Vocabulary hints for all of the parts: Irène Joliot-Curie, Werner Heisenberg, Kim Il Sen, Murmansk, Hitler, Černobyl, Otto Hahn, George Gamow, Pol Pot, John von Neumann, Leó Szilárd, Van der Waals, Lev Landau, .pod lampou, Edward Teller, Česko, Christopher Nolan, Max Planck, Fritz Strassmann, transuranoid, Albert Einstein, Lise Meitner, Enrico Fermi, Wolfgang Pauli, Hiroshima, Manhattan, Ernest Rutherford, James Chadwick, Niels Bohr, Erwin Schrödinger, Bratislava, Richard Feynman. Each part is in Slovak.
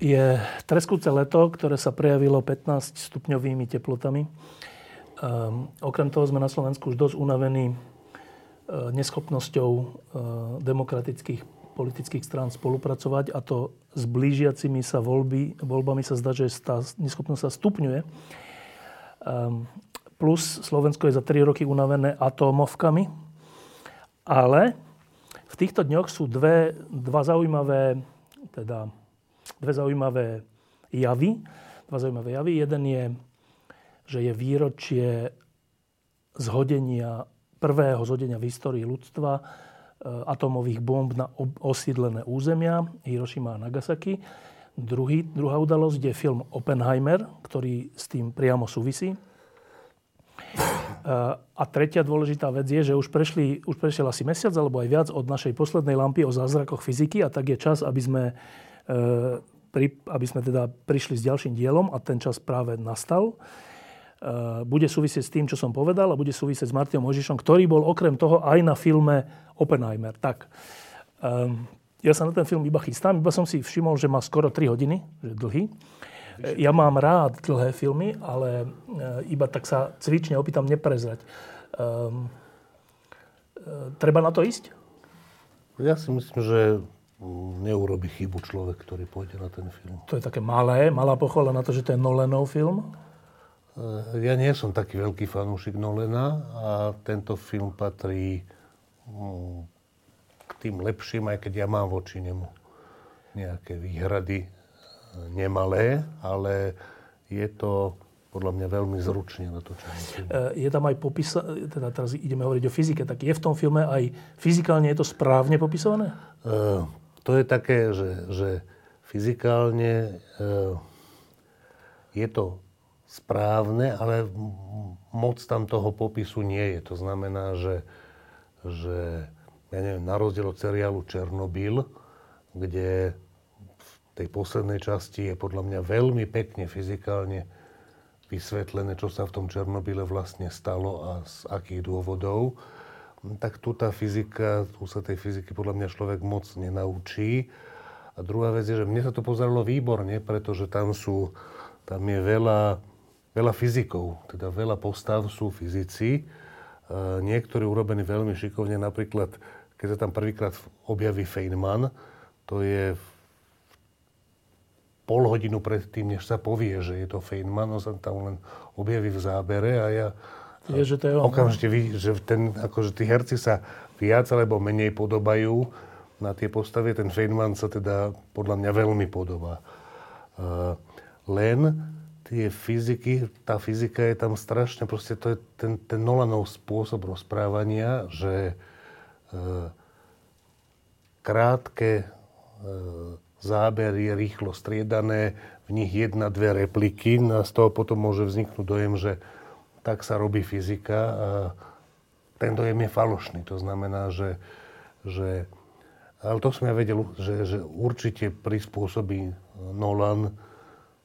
Je treskúce leto, ktoré sa prejavilo 15-stupňovými teplotami. Okrem toho sme na Slovensku už dosť unavení neschopnosťou demokratických politických strán spolupracovať, a to s blížiacimi sa voľbami sa zdá, že tá neschopnosť sa stupňuje. Plus Slovensko je za 3 roky unavené atómovkami. Ale v týchto dňoch sú dva zaujímavé javy. Jeden je, že je výročie prvého zhodenia v histórii ľudstva atomových bomb na osídlené územia Hiroshima a Nagasaki. Druhá udalosť je film Oppenheimer, ktorý s tým priamo súvisí. A tretia dôležitá vec je, že už prešiel asi mesiac alebo aj viac od našej poslednej lampy o zázrakoch fyziky, a tak je čas, aby sme teda prišli s ďalším dielom, a ten čas práve nastal. Bude súvisieť s tým, čo som povedal, a bude súvisieť s Martinom Mojžišom, ktorý bol okrem toho aj na filme Oppenheimer. Tak, ja sa na ten film iba chystám, iba som si všimol, že má skoro 3 hodiny, že dlhý. Ja mám rád dlhé filmy, ale iba tak sa cvične opýtam, neprezrať. Treba na to ísť? Ja si myslím, že neurobi chybu človek, ktorý pôjde na ten film. To je také malá pochvala na to, že to je Nolanov film? Ja nie som taký veľký fanúšik Nolana a tento film patrí k tým lepším, aj keď ja mám voči nemu nejaké výhrady nemalé, ale je to podľa mňa veľmi zručne natočený. Je tam aj popisované, teda teraz ideme hovoriť o fyzike, tak je v tom filme aj fyzikálne, je to správne popisované? To je také, že fyzikálne je to správne, ale moc tam toho popisu nie je. To znamená, že ja neviem, na rozdiel od seriálu Černobyl, kde v tej poslednej časti je podľa mňa veľmi pekne fyzikálne vysvetlené, čo sa v tom Černobyle vlastne stalo a z akých dôvodov, tak tu sa tej fyziky podľa mňa človek moc nenaučí. A druhá vec je, že mne sa to pozeralo výborne, pretože tam je veľa fyzikov, teda veľa postav sú fyzici. Niektorí urobení veľmi šikovne, napríklad, keď sa tam prvýkrát objaví Feynman, to je pol hodinu predtým, než sa povie, že je to Feynman, on sa tam len objaví v zábere a ja okamžite vidím, že tí herci sa viac alebo menej podobajú na tie postavy. Ten Feynman sa teda podľa mňa veľmi podobá. Len tá fyzika je tam strašne, proste to je ten Nolanov spôsob rozprávania, že krátke záber je rýchlo striedané, v nich 1-2 repliky, a z toho potom môže vzniknúť dojem, že tak sa robí fyzika, a ten dojem je falošný. To znamená, že ale to som ja vedel, že určite prispôsobí Nolan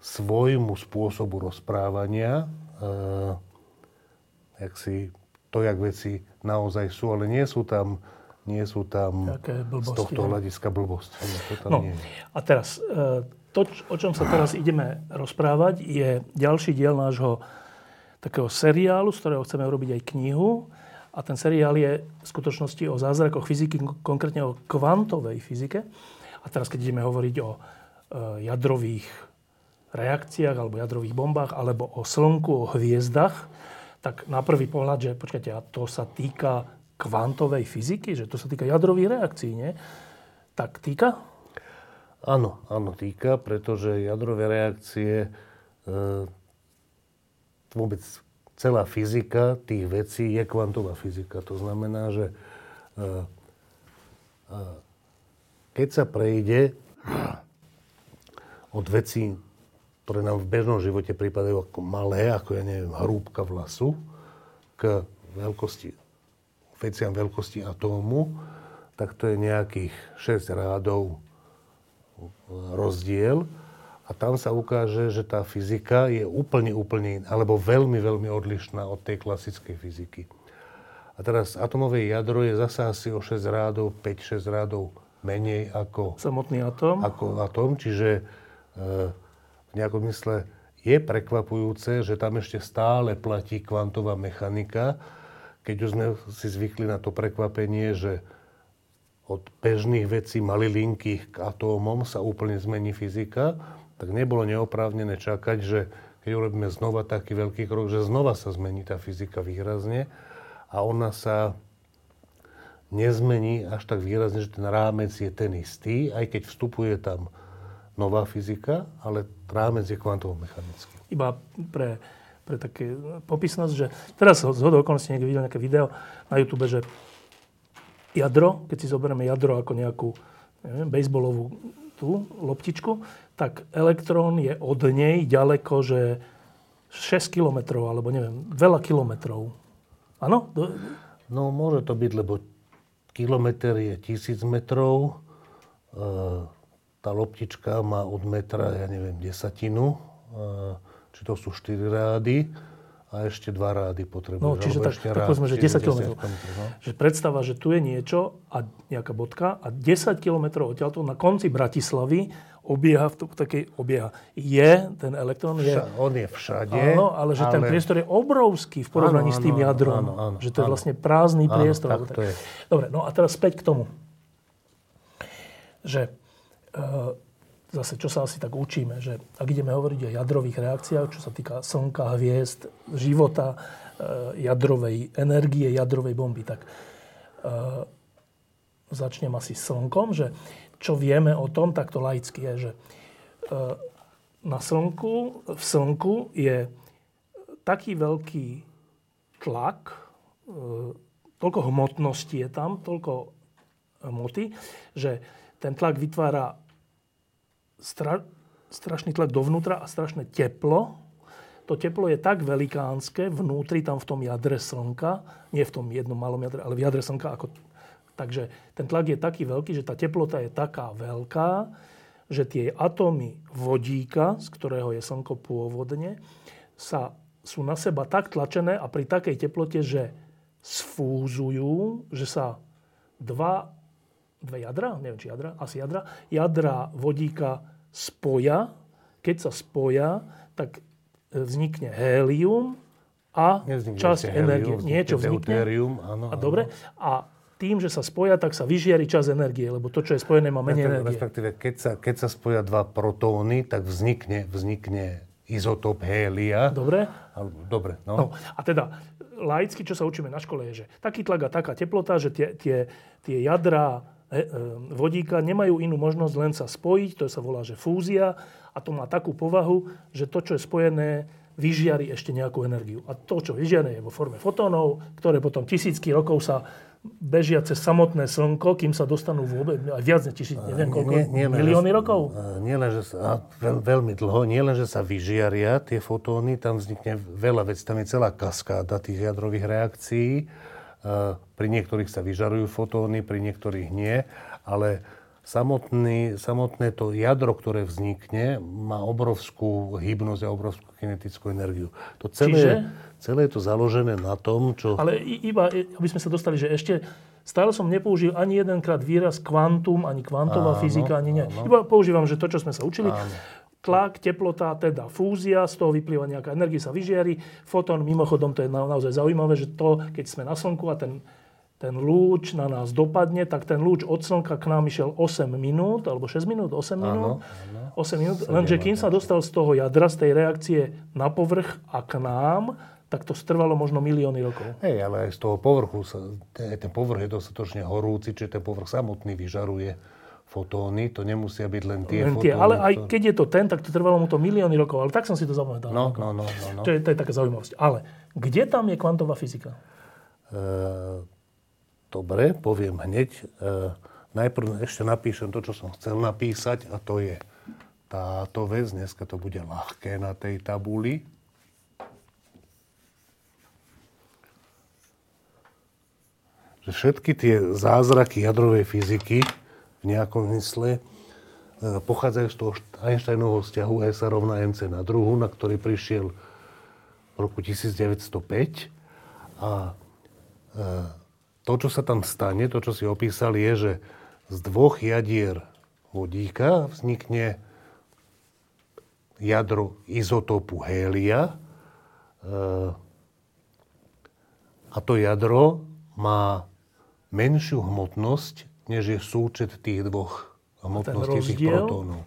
svojmu spôsobu rozprávania, jak veci naozaj sú, ale nie sú tam blbosti, z tohto hľadiska blbosti. A teraz, to, o čom sa teraz ideme rozprávať, je ďalší diel nášho takého seriálu, z ktorého chceme urobiť aj knihu. A ten seriál je v skutočnosti o zázrakoch fyziky, konkrétne o kvantovej fyzike. A teraz, keď ideme hovoriť o jadrových reakciách, alebo jadrových bombách, alebo o slnku, o hviezdach, tak na prvý pohľad, že počkajte, a to sa týka kvantovej fyziky, že to sa týka jadrových reakcií, nie? Tak týka? Áno, týka, pretože jadrové reakcie, vôbec celá fyzika tých vecí je kvantová fyzika. To znamená, že keď sa prejde od vecí, ktoré nám v bežnom živote pripadajú ako malé, ako ja neviem, hrúbka vlasu, k veľkosti, veciam veľkosti atómu, tak to je nejakých 6 rádov rozdiel. A tam sa ukáže, že tá fyzika je úplne iná, alebo veľmi, veľmi odlišná od tej klasickej fyziky. A teraz atomové jadro je zasa asi o 6 rádov, 5-6 rádov menej ako samotný atóm. Ako atóm, čiže v nejakom mysle je prekvapujúce, že tam ešte stále platí kvantová mechanika, keď už sme si zvykli na to prekvapenie, že od bežných vecí malinkých k atómom sa úplne zmení fyzika, tak nebolo neoprávnené čakať, že keď urobíme znova taký veľký krok, že znova sa zmení tá fyzika výrazne a ona sa nezmení až tak výrazne, že ten rámec je ten istý, aj keď vstupuje tam nová fyzika, ale rámec je kvantovo-mechanický. Iba pre také popisnosť, že teraz zhodou okolností niekde videl nejaké video na YouTube, že jadro, keď si zoberieme jadro ako nejakú, neviem, bejsbolovú tú loptičku, tak elektrón je od nej ďaleko, že 6 kilometrov, alebo neviem, veľa kilometrov. Áno? No môže to byť, lebo kilometr je 1000 metrov, tá loptička má od metra, ja neviem, desatinu, či to sú 4 rády, a ešte 2 rády potrebuješ. No, čiže tak, povedzme, že 10 kilometrov. No? Že predstava, že tu je niečo a nejaká bodka a 10 kilometrov odtiaľto na konci Bratislavy obieha, je ten elektrón. On je všade. Áno, ale že ten priestor je obrovský v porovnaní s tým jadrom. Áno, že to je vlastne prázdny priestor. Áno, tak to je. Dobre, no a teraz späť k tomu. Že zase, čo sa asi tak učíme, že ak ideme hovoriť o jadrových reakciách, čo sa týka slnka, hviezd, života, jadrovej energie, jadrovej bomby, tak začnem asi slnkom, že čo vieme o tom, tak to laicky je, že v slnku je taký veľký tlak, toľko hmotnosti je tam, toľko hmoty, že ten tlak vytvára strašný tlak dovnútra a strašné teplo. To teplo je tak velikánske vnútri, tam v tom jadre slnka, nie v tom jednom malom jadre, ale v jadre slnka. Takže ten tlak je taký veľký, že tá teplota je taká veľká, že tie atómy vodíka, z ktorého je slnko pôvodne, sú na seba tak tlačené a pri takej teplote, že sfúzujú, že sa dve jadra, neviem, či jadra, asi jadra vodíka spoja. Keď sa spoja, tak vznikne hélium a časť energie. Niečo vznikne. A dobre. A tým, že sa spoja, tak sa vyžiari časť energie, lebo to, čo je spojené, má menej energie. Respektíve, keď sa spoja dva protóny, tak vznikne izotop hélia. Dobre. Dobre, no. A teda laicky, čo sa učíme na škole, je, že taký tlak a taká teplota, že tie jadrá vodíka nemajú inú možnosť len sa spojiť, to sa volá, že fúzia, a to má takú povahu, že to, čo je spojené, vyžiari ešte nejakú energiu. A to, čo vyžiari, je vo forme fotónov, ktoré potom tisícky rokov sa bežia cez samotné slnko, kým sa dostanú vôbec viac než tisíc, neviem koľko, milióny rokov? Veľmi dlho. Nie len, že sa vyžiaria tie fotóny, tam vznikne veľa vecí, tam je celá kaskáda tých jadrových reakcií. Pri niektorých sa vyžarujú fotóny, pri niektorých nie, ale samotné to jadro, ktoré vznikne, má obrovskú hybnosť a obrovskú kinetickú energiu. To celé je to založené na tom, čo... Ale iba, aby sme sa dostali, že ešte stále som nepoužil ani jedenkrát výraz kvantum, ani kvantová fyzika, ani nie. Iba používam, že to, čo sme sa učili... Áno. Tlak, teplota, teda fúzia, z toho vyplýva nejaká energia, sa vyžiari. Fotón, mimochodom, to je naozaj zaujímavé, že to, keď sme na slnku a ten lúč na nás dopadne, tak ten lúč od slnka k nám išiel 8 minút, alebo 6 minút, 8 minút. Áno, 8 minút, lenže kým sa dostal z toho jadra, z tej reakcie na povrch a k nám, tak to strvalo možno milióny rokov. Hej, ale aj z toho povrchu, ten povrch je dostatočne horúci, čiže ten povrch samotný vyžaruje fotóny, to nemusia byť len tie fotóny. Ale aj keď je to tak to trvalo mu to milióny rokov, ale tak som si to zapamätal. No. To je taká zaujímavosť. Ale kde tam je kvantová fyzika? Dobre, poviem hneď. najprv ešte napíšem to, čo som chcel napísať, a to je táto vec. Dneska to bude ľahké na tej tabuli. Že všetky tie zázraky jadrovej fyziky v nejakom mysle pochádzajú z toho Einsteinovho vzťahu E sa rovná mc na druhu, na ktorý prišiel v roku 1905. A to, čo sa tam stane, to, čo si opísal, je, že z dvoch jadier vodíka vznikne jadro izotópu hélia. A to jadro má menšiu hmotnosť, než je súčet tých dvoch hmotností tých protónov.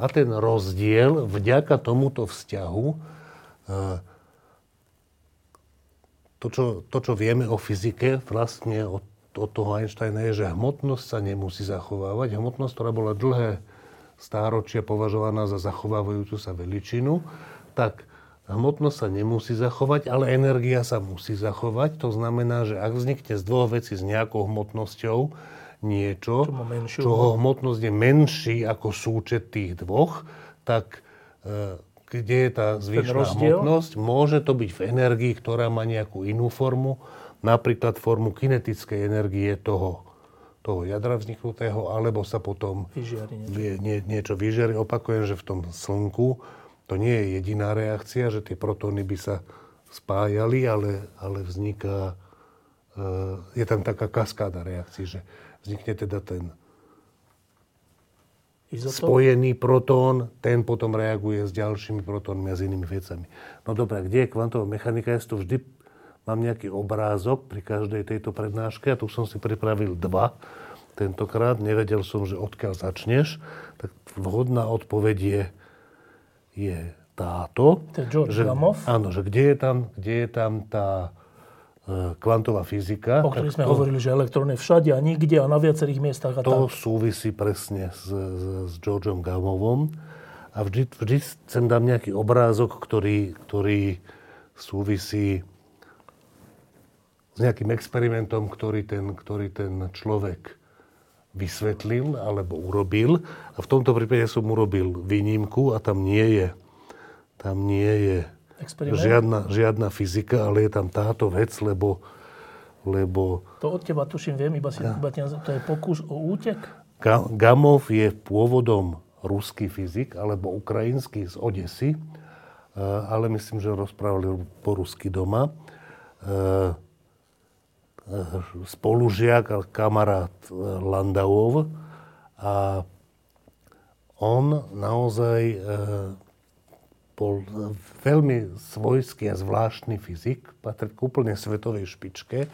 A ten rozdiel vďaka tomuto vzťahu, to, čo vieme o fyzike vlastne od toho Einsteina, je, že hmotnosť sa nemusí zachovávať. Hmotnosť, ktorá bola dlhé stáročia považovaná za zachovávajúcu sa veličinu, tak hmotnosť sa nemusí zachovať, ale energia sa musí zachovať. To znamená, že ak vznikne z dvoch vecí s nejakou hmotnosťou niečo, čoho hmotnosť je menší ako súčet tých dvoch, tak kde je tá zvyšná hmotnosť? Môže to byť v energii, ktorá má nejakú inú formu, napríklad formu kinetickej energie toho jadra vzniknutého, alebo sa potom niečo vyžiari. Opakujem, že v tom slnku to nie je jediná reakcia, že tie protóny by sa spájali, ale vzniká, je tam taká kaskáda reakcií, že vznikne teda ten izotón? Spojený protón, ten potom reaguje s ďalšími protónmi a s inými vecami. No dobrá, kde je kvantová mechanika? Ja si tu vždy mám nejaký obrázok pri každej tejto prednáške a tu som si pripravil dva tentokrát. Nevedel som, že odkiaľ začneš. Tak vhodná odpoveď je táto. To je George Gamow. Áno, že kde je tam tá kvantová fyzika. O ktorej sme hovorili, že elektrón je všade a nikde a na viacerých miestach. A to tak súvisí presne s Georgeom Gamovom. A vždy sem dám nejaký obrázok, ktorý súvisí s nejakým experimentom, ktorý ten človek vysvetlil alebo urobil. A v tomto prípade som urobil výnimku a tam nie je žiadna fyzika, ale je tam táto vec, lebo... To od teba, tuším, viem, to je pokus o útek? Gamow je pôvodom ruský fyzik, alebo ukrajinský z Odesy, ale myslím, že rozprávali po rusky doma. Spolužiak a kamarát Landauov. A on naozaj bol veľmi svojský a zvláštny fyzik, patrí k úplne svetovej špičke,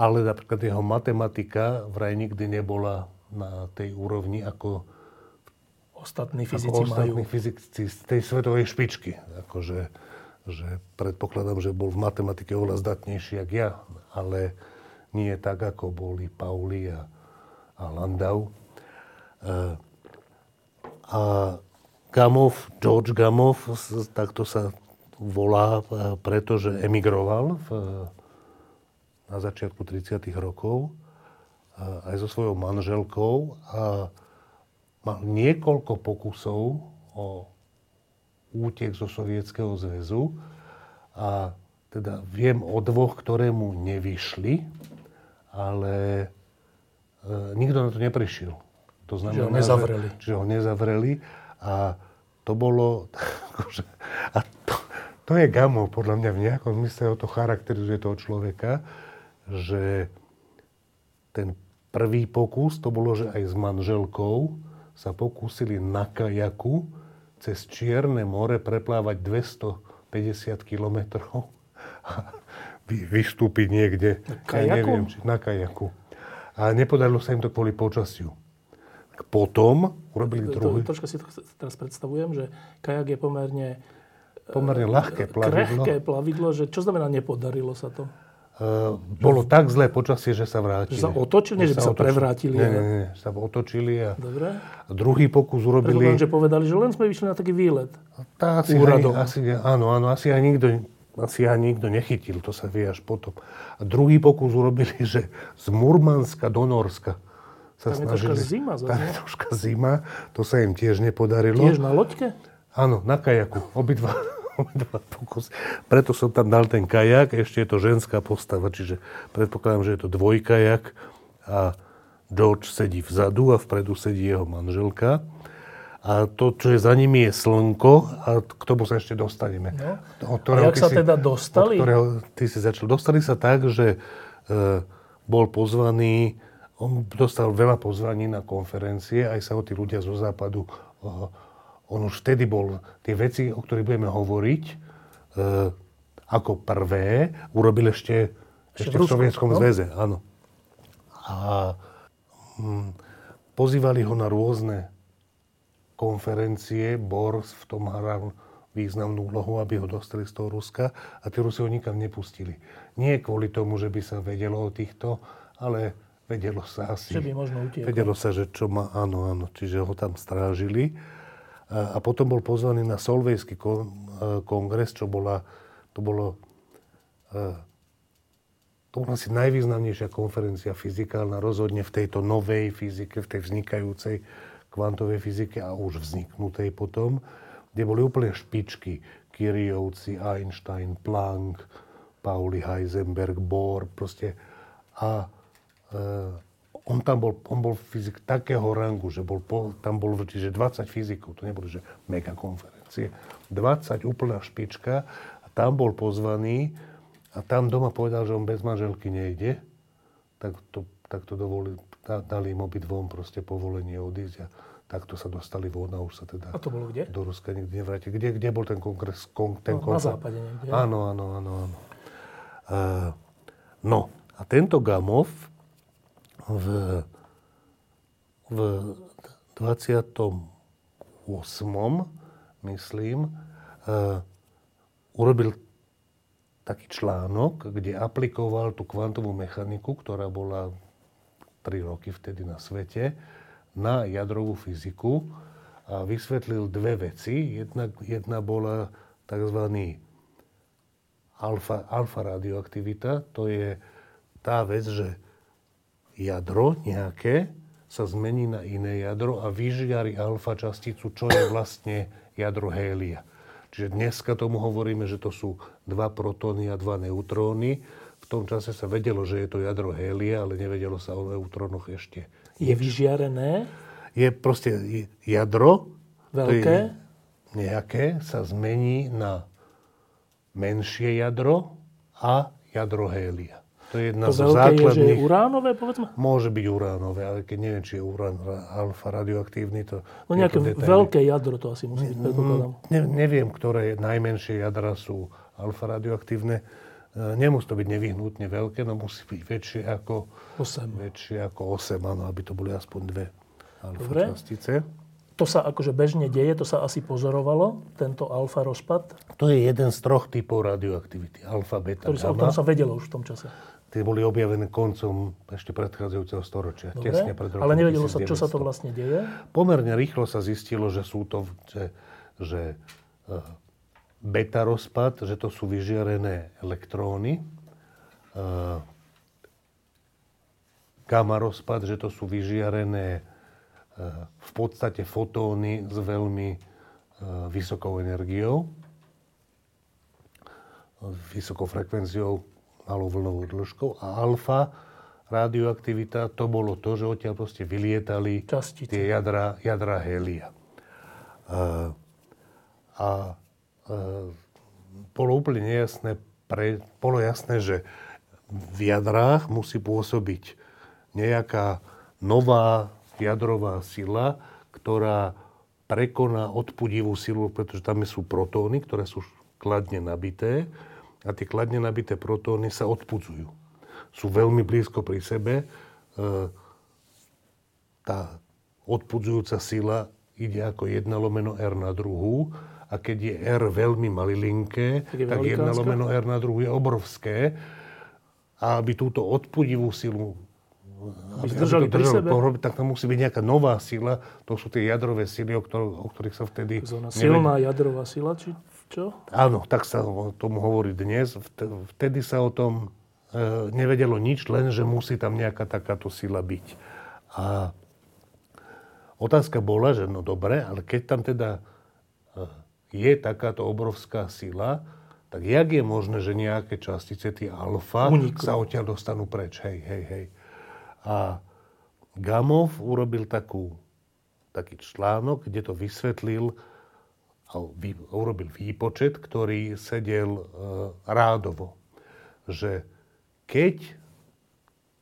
ale napríklad jeho matematika vraj nikdy nebola na tej úrovni, ako ostatní fyzici z tej svetovej špičky. Akože, že predpokladám, že bol v matematike oveľa zdatnejší ako ja, ale nie tak, ako boli Pauli a Landau. A Gamow, George Gamow, takto sa volá, pretože emigroval na začiatku 30. rokov aj so svojou manželkou a mal niekoľko pokusov o útek zo Sovietskeho zväzu a teda viem o dvoch, ktoré mu nevyšli, ale nikto na to neprišiel. To znamená, že ho nezavreli. A to bolo... A to je Gamow, podľa mňa, v nejakom mysle to charakterizuje toho človeka, že ten prvý pokus, to bolo, že aj s manželkou sa pokúsili na kajaku cez Čierne more preplávať 250 kilometrov a vystúpiť niekde. Na kajaku. A nepodarilo sa im to kvôli počasiu. Potom urobili druhý. Troška si to teraz predstavujem, že kajak je pomerne ľahké plavidlo. Krehké plavidlo, že čo znamená nepodarilo sa to? Bolo tak zlé počasie, že sa vrátili. Že sa otočili, že by sa prevrátili. Nie, sa otočili a dobre. Druhý pokus urobili. Preto, že povedali, že len sme vyšli na taký výlet. Asi aj nikto asi ani nikto nechytil, to sa vie až potom. A druhý pokus urobili, že z Murmanska do Norska sa tam snažili. Tam je troška zima, to sa im tiež nepodarilo. Tiež na loďke? Áno, na kajaku, obidva pokusy. Preto som tam dal ten kajak, ešte je to ženská postava, čiže predpokladám, že je to dvojkajak a George sedí vzadu a vpredu sedí jeho manželka. A to, čo je za nimi, je slnko a k tomu sa ešte dostaneme. No. A jak sa teda dostali? Od ktorého ty si začal. Dostali sa tak, že bol pozvaný, on dostal veľa pozvaní na konferencie, aj sa ho tí ľudia zo západu, on už vtedy bol, tie veci, o ktorých budeme hovoriť, ako prvé, urobil ešte v Sovietskom zväze. Áno. A pozývali ho na rôzne konferencie, Bohr v tom hral významnú úlohu, aby ho dostali z toho Ruska a tí Rusi ho nikam nepustili. Nie kvôli tomu, že by sa vedelo o týchto, ale vedelo sa asi. Že by možno utiekol. Vedelo sa, že čo má, áno, čiže ho tam strážili. A potom bol pozvaný na Solvejský kongres, to bola asi najvýznamnejšia konferencia fyzikálna, rozhodne v tejto novej fyzike, v tej vznikajúcej kvantovej fyzike a už vzniknutej potom, kde boli úplne špičky. Curiovci, Einstein, Planck, Pauli, Heisenberg, Bohr, proste. A on bol fyzik takého rangu, že tam bol čiže 20 fyzikov, to nebolo, že mega konferencie. 20, úplná špička a tam bol pozvaný a tam doma povedal, že on bez manželky nejde, tak to dovolil. Dali im obidvom proste povolenie odísť a takto sa dostali von a už sa teda... A to bolo kde? Do Ruska nikdy nevrátil. Kde bol ten kongres? Na západe niekde. Áno. No a tento Gamow v 28. myslím urobil taký článok, kde aplikoval tú kvantovú mechaniku, ktorá bola 3 roky vtedy na svete, na jadrovú fyziku a vysvetlil dve veci. Jedna bola tzv. Alfa radioaktivita. To je tá vec, že jadro nejaké sa zmení na iné jadro a vyžiari alfa časticu, čo je vlastne jadro hélia. Čiže dneska tomu hovoríme, že to sú 2 protóny a 2 neutróny. V tom čase sa vedelo, že je to jadro hélia, ale nevedelo sa o neutrónoch ešte. Je vyžiarené? Je proste jadro. Veľké? Nejaké sa zmení na menšie jadro a jadro hélia. To je jedna z základných... To veľké je, že uránové, povedzme? Môže byť uránové, ale keď neviem, či je urán alfa radioaktívny, to... No nejaké veľké jadro to asi musí byť, predpokladám. Neviem, ktoré najmenšie jadra sú alfa radioaktívne. Nemusí to byť nevyhnutne veľké, no musí byť väčšie ako 8, áno, aby to boli aspoň 2 alfa častice. To sa akože bežne deje, to sa asi pozorovalo, tento alfa rozpad? To je jeden z 3 typov radioaktivity, alfa, beta, gamma. O tom sa vedelo už v tom čase. Tie boli objavené koncom ešte predchádzajúceho storočia, tesne pred rokom 1900. Ale nevedelo sa, čo sa to vlastne deje? Pomerne rýchlo sa zistilo, že sú to, že beta rozpad, že to sú vyžiarené elektróny. Gamma rozpad, že to sú vyžiarené v podstate fotóny s veľmi vysokou energiou. Vysokou frekvenciou, malou vlnovou dĺžkou. A alfa radioaktivita, to bolo to, že odtiaľ proste vylietali častice, tie jadra helia. A bolo úplne nejasné, bolo jasné, že v jadrách musí pôsobiť nejaká nová jadrová sila, ktorá prekoná odpudivú silu, pretože tam sú protóny, ktoré sú kladne nabité a tie kladne nabité protóny sa odpudzujú. Sú veľmi blízko pri sebe. Tá odpudzujúca sila ide ako 1/R na druhú. A keď je R veľmi malilinké, tak 1/R na druhu je obrovské. A aby túto odpudivú silu aby držali, tak tam musí byť nejaká nová sila. To sú tie jadrové sily, o ktorých sa vtedy... Silná jadrová sila? Či... čo? Áno, tak sa o tom hovorí dnes. Vtedy sa o tom nevedelo nič, lenže musí tam nejaká takáto sila byť. A otázka bola, že no dobre, ale keď tam teda je takáto obrovská sila, tak jak je možné, že nejaké častice, tie alfa, sa odtiaľ dostanú preč? Hej. A Gamow urobil taký článok, kde to vysvetlil a urobil výpočet, ktorý sedel rádovo. Že keď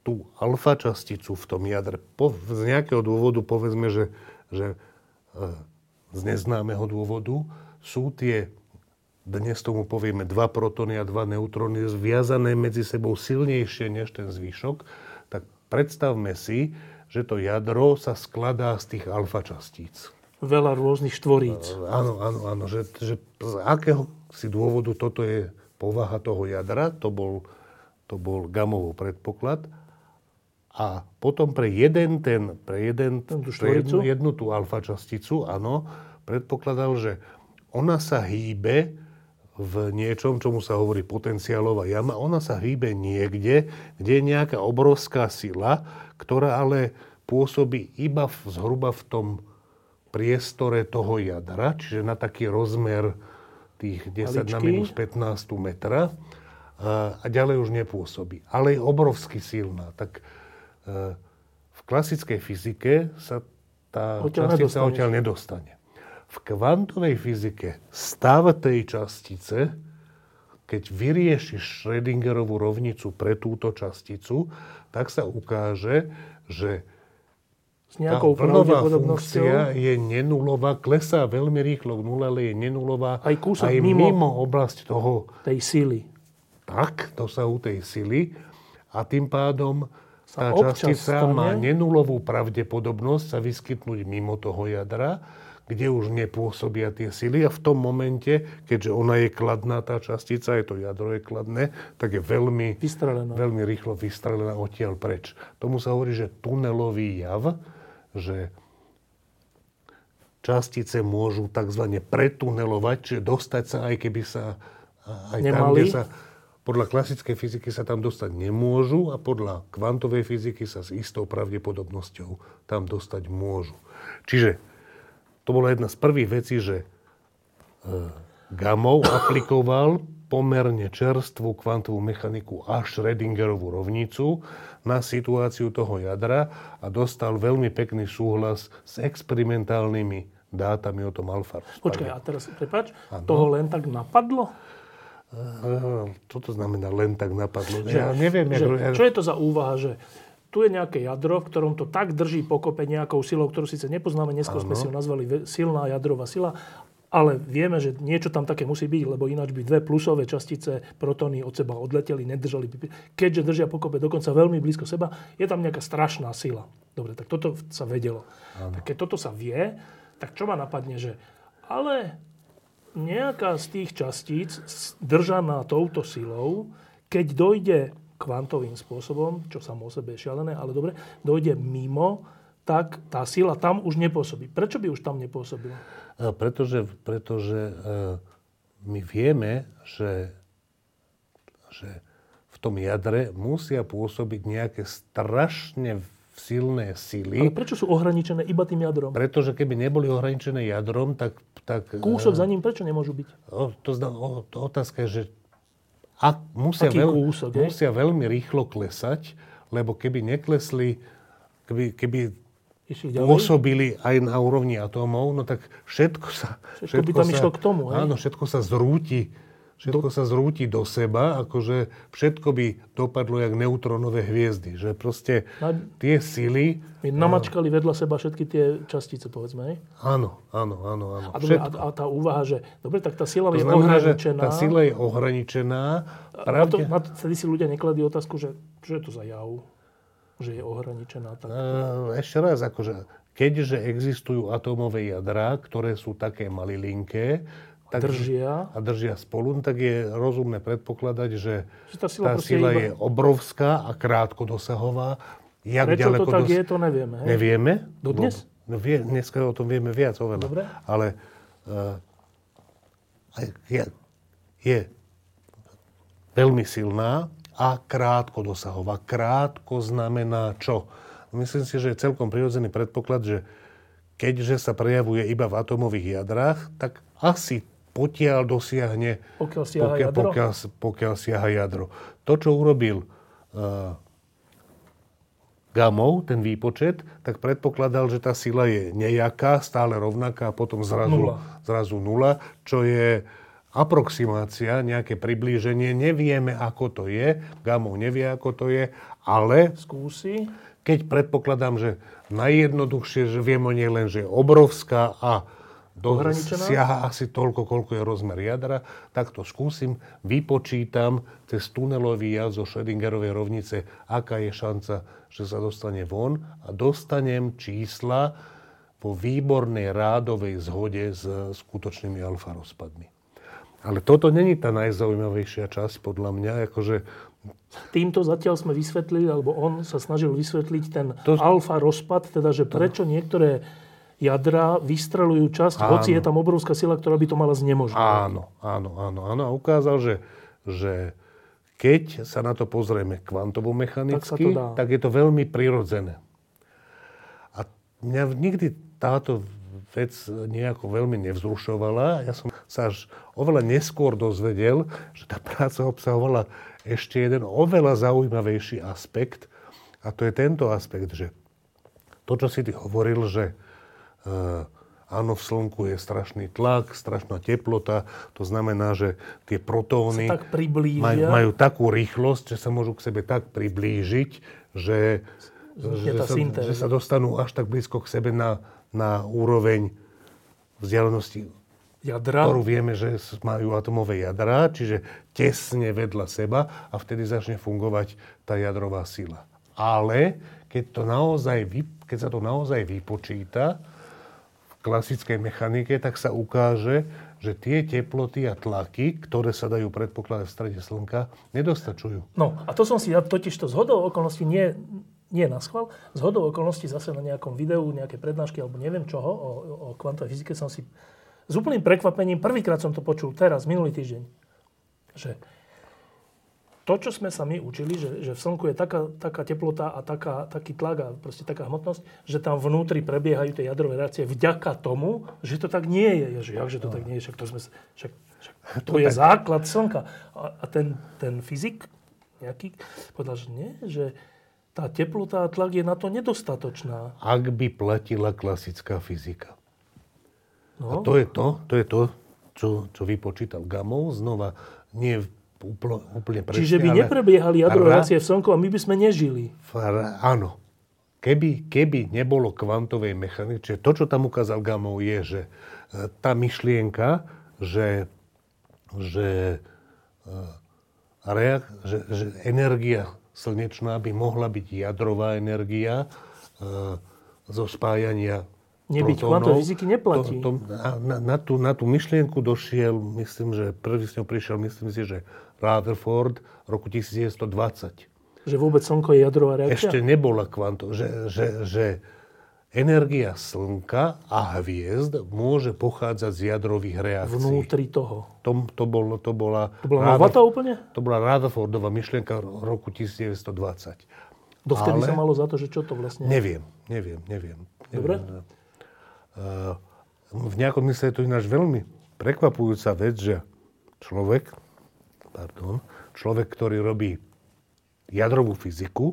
tú alfa časticu v tom jadre z nejakého dôvodu, povedzme, že z neznámeho dôvodu sú tie, dnes tomu povieme, 2 protóny a 2 neutróny zviazané medzi sebou silnejšie než ten zvyšok, tak predstavme si, že to jadro sa skladá z tých alfa častíc. Veľa rôznych štvoríc. Áno. Že z akého si dôvodu toto je povaha toho jadra, to bol Gamowov predpoklad. A potom pre jednu tú alfa časticu, áno, predpokladal, že ona sa hýbe v niečom, čomu sa hovorí potenciálová jama. Ona sa hýbe niekde, kde je nejaká obrovská sila, ktorá ale pôsobí iba zhruba v tom priestore toho jadra, čiže na taký rozmer tých 10 na minus 15 metra a ďalej už nepôsobí. Ale je obrovsky silná. Tak v klasickej fyzike sa tá častica odtiaľ nedostane. V kvantovej fyzike stav tej častice, keď vyriešiš Schrödingerovú rovnicu pre túto časticu, tak sa ukáže, že tá vlnová funkcia je nenulová, klesá veľmi rýchlo k nule, ale je nenulová aj mimo oblasť toho, tej sily. Tak, to sa u tej sily. A tým pádom tá častica má nenulovú pravdepodobnosť sa vyskytnúť mimo toho jadra, kde už nepôsobia tie sily a v tom momente, keďže ona je kladná, tá častica, je to jadro je kladné, tak je veľmi rýchlo vystrelená odtiaľ preč. Tomu sa hovorí, že tunelový jav, že častice môžu takzvané pretunelovať, čiže dostať sa, aj keby sa aj tam, kde sa podľa klasickej fyziky sa tam dostať nemôžu a podľa kvantovej fyziky sa s istou pravdepodobnosťou tam dostať môžu. Čiže to bola jedna z prvých vecí, že Gamow aplikoval pomerne čerstvú kvantovú mechaniku a Schrödingerovú rovnicu na situáciu toho jadra a dostal veľmi pekný súhlas s experimentálnymi dátami o tom alfa rozpade. Počkaj, a teraz, prepáč, toho len tak napadlo? Čo to znamená len tak napadlo? Ja neviem. Čo je to za úvaha, že tu je nejaké jadro, v ktorom to tak drží pokope nejakou silou, ktorú síce nepoznáme, dnesko sme si ju nazvali silná jadrová sila, ale vieme, že niečo tam také musí byť, lebo ináč by dve plusové častice, protóny od seba odleteli, nedržali by. Keďže držia pokope dokonca veľmi blízko seba, je tam nejaká strašná sila. Dobre, tak toto sa vedelo. Ano. Tak keď toto sa vie, tak čo ma napadne, že ale nejaká z tých častíc držaná touto silou, keď dojde kvantovým spôsobom, čo samo o sebe je šialené, ale dobre, dojde mimo, tak tá sila tam už nepôsobí. Prečo by už tam nepôsobila? Pretože my vieme, že v tom jadre musia pôsobiť nejaké strašne silné sily. Ale prečo sú ohraničené iba tým jadrom? Pretože keby neboli ohraničené jadrom, tak kúsok za ním prečo nemôžu byť? To otázka je, že a musia veľmi rýchlo klesať, lebo keby neklesli, keby pôsobili aj na úrovni atómov, no tak všetko by tam išlo k tomu. Áno, všetko sa zrúti. Sa zrúti do seba, akože všetko by dopadlo jak neutrónové hviezdy. Že proste tie sily my namačkali vedľa seba všetky tie častice, povedzme. Áno. A tá úvaha, že dobre, tak tá sila je ohraničená. Tá sila je ohraničená. Na to si ľudia nekladí otázku, že čo je to za jav, že je ohraničená. Tak ešte raz, akože keďže existujú atómové jadrá, ktoré sú také malilinké, a držia spolu, tak je rozumné predpokladať, že tá sila je obrovská a krátko dosahová. Prečo to tak je, to nevieme. Hej? Nevieme? Dodnes? No, dneska o tom vieme viac, oveľa. Dobre. Ale je veľmi silná a krátko dosahová. Krátko znamená čo? Myslím si, že je celkom prirodzený predpoklad, že keďže sa prejavuje iba v atomových jadrách, tak asi potiaľ dosiahne, pokiaľ siaha jadro. To, čo urobil Gamow, ten výpočet, tak predpokladal, že tá sila je nejaká, stále rovnaká, a potom zrazu nula, čo je aproximácia, nejaké priblíženie. Nevieme, ako to je. Gamow nevie, ako to je, ale skúsi. Keď predpokladám, že najjednoduchšie, že viem o nej len, že je obrovská a siaha asi toľko, koľko je rozmer jadra, tak to skúsim, vypočítam cez tunelový jav zo Schrödingerovej rovnice, aká je šanca, že sa dostane von, a dostanem čísla po výbornej rádovej zhode s skutočnými alfarozpadmi. Ale toto není tá najzaujímavejšia časť, podľa mňa, akože týmto zatiaľ sme vysvetlili, alebo on sa snažil vysvetliť ten alfa rozpad, teda že prečo niektoré jadra vystreľujú časť, áno, hoci je tam obrovská sila, ktorá by to mala znemožniť. Áno. A ukázal, že keď sa na to pozrieme kvantovo-mechanicky, tak je to veľmi prirodzené. A mňa nikdy táto vec nejako veľmi nevzrušovala. Ja som sa až oveľa neskôr dozvedel, že tá práca obsahovala ešte jeden oveľa zaujímavejší aspekt, a to je tento aspekt, že to, čo si ty hovoril, že áno, v Slnku je strašný tlak, strašná teplota, to znamená, že tie protóny majú takú rýchlosť, že sa môžu k sebe tak priblížiť, že sa dostanú až tak blízko k sebe na úroveň vzdialenosti jadra, ktorú vieme, že majú atomové jadrá, čiže tesne vedľa seba, a vtedy začne fungovať tá jadrová sila. Ale keď sa to naozaj vypočíta v klasickej mechanike, tak sa ukáže, že tie teploty a tlaky, ktoré sa dajú predpokladať v strede Slnka, nedostačujú. No a to som si totižto zhodol okolností nie na schvál. Zhodou okolností zase na nejakom videu, nejaké prednášky alebo neviem čoho o kvantovej fyzike som si s úplným prekvapením, prvýkrát som to počul teraz, minulý týždeň, že to, čo sme sa my učili, že v Slnku je taká teplota a taký tlak a proste taká hmotnosť, že tam vnútri prebiehajú tie jadrové reakcie vďaka tomu, že to tak nie je. Ježi, jakže to tak nie je? To je základ Slnka. A ten fyzik nejaký povedal, že nie, že tá teplota a tlak je na to nedostatočná. Ak by platila klasická fyzika. No. A to je to, čo vypočítal Gamow, znova nie úplne presne. Čiže by neprebiehali jadrové reakcie v Slnku a my by sme nežili. Áno. Keby nebolo kvantovej mechaniky, čiže to, čo tam ukázal Gamow, je, že tá myšlienka, že energia slnečná by mohla byť jadrová energia zo spájania nebyť kvantovej fyziky neplatí. Na tú myšlienku došiel, myslím, že prvý s ňou prišiel, myslím si, že Rutherford v roku 1920. Že vôbec Slnko je jadrová reakcia? Ešte nebola kvantová. Že energia Slnka a hviezd môže pochádzať z jadrových reakcií. Vnútri toho. To bola Rutherfordova myšlienka v roku 1920. Dovtedy sa malo za to, že čo to vlastne je? Neviem. Dobre? V nejakom mysle je to ináč veľmi prekvapujúca vec, že človek, ktorý robí jadrovú fyziku,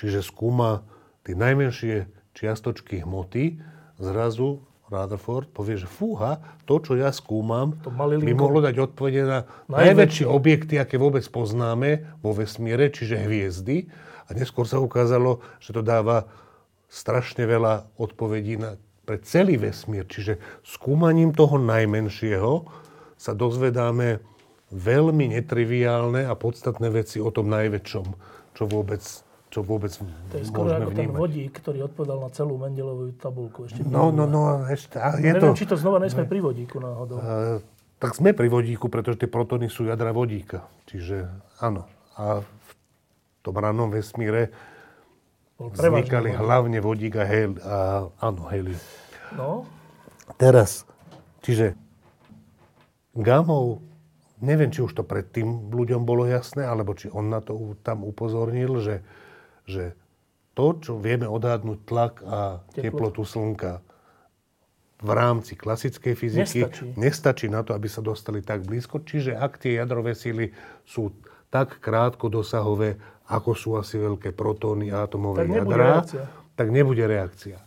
čiže skúma tie najmenšie čiastočky hmoty, zrazu Rutherford povie, že fúha, to, čo ja skúmam, by mohlo dať odpovede na najväčšie objekty, aké vôbec poznáme vo vesmíre, čiže hviezdy. A neskôr sa ukázalo, že to dáva strašne veľa odpovedí pre celý vesmír. Čiže skúmaním toho najmenšieho sa dozvedáme veľmi netriviálne a podstatné veci o tom najväčšom, čo vôbec to je skoro ako vnímať. Ten vodík, ktorý odpovedal na celú Mendelovú tabuľku. Neviem, či to znova nejsme pri vodíku náhodou. Tak sme pri vodíku, pretože tie protóny sú jadra vodíka. Čiže áno. A v tom rannom vesmíre vznikali hlavne vodík a helium. No. Teraz, čiže Gamow, neviem, či už to predtým ľuďom bolo jasné, alebo či on na to tam upozornil, že to, čo vieme odhadnúť tlak a teplotu Slnka v rámci klasickej fyziky, nestačí na to, aby sa dostali tak blízko. Čiže ak tie jadrové síly sú tak krátko dosahové, ako sú asi veľké protóny a atomové jadrá, tak nebude reakcia.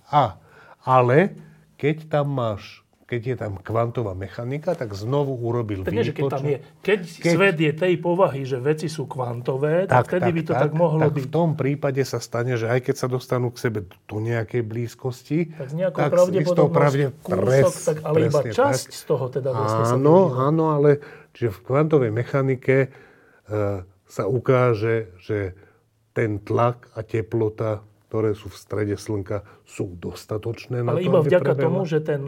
Ale keď tam máš, keď je tam kvantová mechanika, tak znovu urobil výpočet. Keď svet je tej povahy, že veci sú kvantové, tak vtedy by to tak mohlo byť. V tom prípade sa stane, že aj keď sa dostanú k sebe do nejakej blízkosti, tak s nejakou pravdepodobnosť kúsok, tak ale iba časť z toho teda vlastne sa podíva. Áno, ale čiže v kvantovej mechanike sa ukáže, že ten tlak a teplota, ktoré sú v strede Slnka, sú dostatočné na to, aby prebehla. Ale iba vďaka tomu, že ten...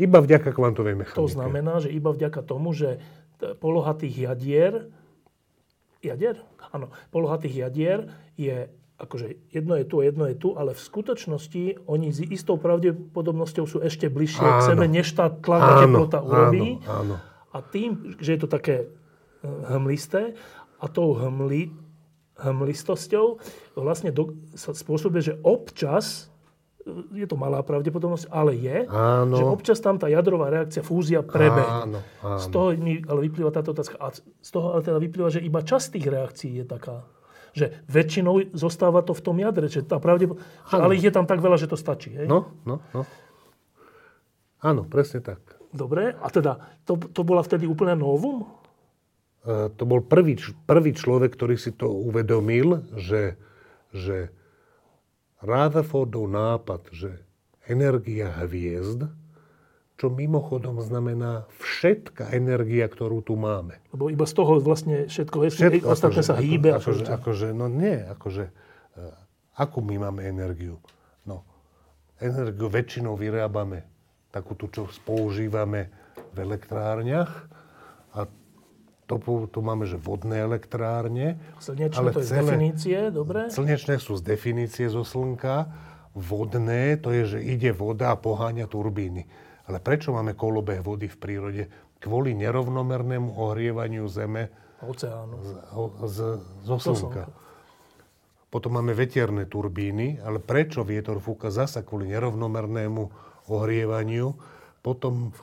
Iba vďaka kvantovej mechanike. To znamená, že iba vďaka tomu, že poloha tých jadier? Áno, poloha tých jadier je, akože jedno je tu, ale v skutočnosti oni s istou pravdepodobnosťou sú ešte bližšie k sebe, než tá tlak a teplota urobí. A tým, že je to také hmlisté a tou hmlistosťou vlastne sa spôsobuje, že občas... Je to malá pravdepodobnosť, ale je, áno, že občas tam tá jadrová reakcia, fúzia prebehne. Z toho mi ale vyplýva táto otázka. A z toho ale teda vyplýva, že iba časť tých reakcií je taká. Že väčšinou zostáva to v tom jadre. Že tá pravdepodobnosť, ale ich je tam tak veľa, že to stačí. Hej? No. Áno, presne tak. Dobre, a teda to bola vtedy úplne novum? To bol prvý človek, ktorý si to uvedomil, že Rutherfordov nápad, že energia hviezd, čo mimochodom znamená všetká energia, ktorú tu máme. Lebo iba z toho vlastne všetko ostatné sa hýbe. Akú my máme energiu? No, energiu väčšinou vyrábame takú tú, čo používame v elektrárniach. A tu máme, že vodné elektrárne. Slnečné to je z definície, dobre? Slnečné sú z definície zo Slnka. Vodné to je, že ide voda a poháňa turbíny. Ale prečo máme kolobeh vody v prírode? Kvôli nerovnomernému ohrievaniu Zeme zo Slnka. Potom máme veterné turbíny, ale prečo vietor fúka? Zasa kvôli nerovnomernému ohrievaniu. Potom máme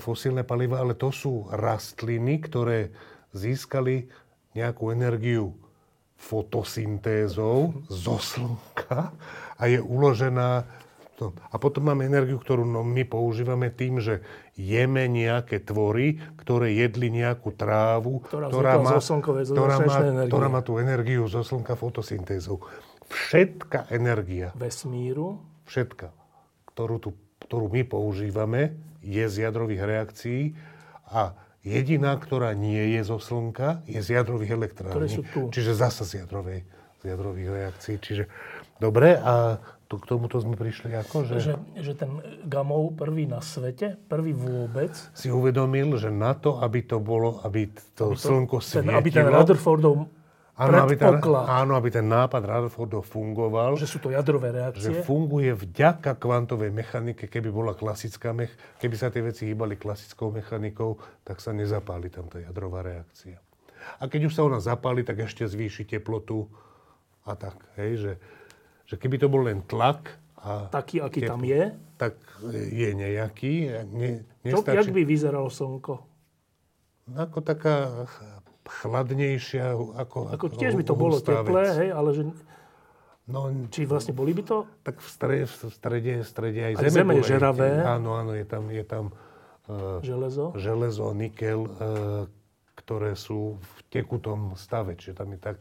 fosílne palivá, ale to sú rastliny, ktoré získali nejakú energiu fotosyntézou zo Slnka a je uložená. A potom máme energiu, ktorú my používame tým, že jeme nejaké tvory, ktoré jedli nejakú trávu, ktorá má tú energiu zo Slnka fotosyntézou. Všetká energia vesmíru, všetka, ktorú my používame, je z jadrových reakcií a jediná, ktorá nie je zo Slnka, je z jadrových elektrární. Čiže zasa z jadrových reakcií. Čiže dobre, a k tomuto sme prišli ako? Že ten Gamow prvý na svete, prvý vôbec... Si uvedomil, že na to, aby to bolo, aby to Slnko svietilo... Aby ten Rutherfordov... aby ten nápad Rutherfordov fungoval. Že sú to jadrové reakcie. Že funguje vďaka kvantovej mechanike. Keby bola klasická keby sa tie veci hýbali klasickou mechanikou, tak sa nezapáli tam tá jadrová reakcia. A keď už sa ona zapáli, tak ešte zvýši teplotu a tak. Hej, že keby to bol len tlak a taký, aký tam je, tak je nejaký. Jak by vyzeralo Slnko? Ako taká... chladnejšia, ako tiež by to bolo teplé, hej, ale že... No, či vlastne boli by to? Tak v strede aj Zeme je žeravé. Áno, je tam železo, nikel, ktoré sú v tekutom stave. Čiže tam je tam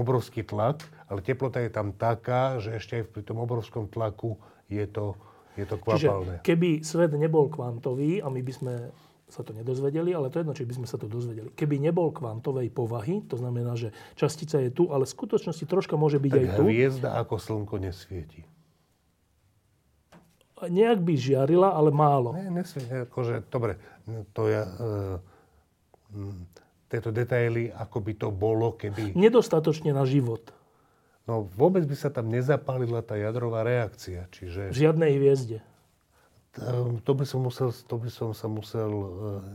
obrovský tlak, ale teplota je tam taká, že ešte aj pri tom obrovskom tlaku je to kvapalné. Čiže keby svet nebol kvantový a my by sme... sa to nedozvedeli, ale to jedno, či by sme sa to dozvedeli. Keby nebol kvantovej povahy, to znamená, že častica je tu, ale v skutočnosti troška môže byť tak aj tu. Tak hviezda ako Slnko nesvieti. Nejak by žiarila, ale málo. Nesvieti, akože, dobre, to ja... tieto detaily, ako by to bolo, keby... Nedostatočne na život. No vôbec by sa tam nezapálila tá jadrová reakcia, čiže... V žiadnej hviezde. To by som sa musel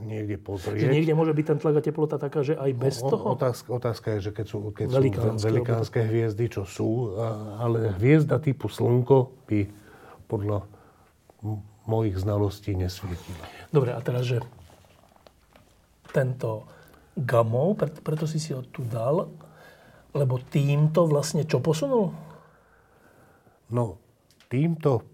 niekde pozrieť. Že niekde môže byť ten tlak a teplota taká, že aj bez toho? Otázka je, že keď sú velikánske hviezdy, čo sú, ale hviezda typu Slnko by podľa mojich znalostí nesvietila. Dobre, a teraz, že tento Gamow, preto si ho tu dal, lebo týmto vlastne čo posunul? No, týmto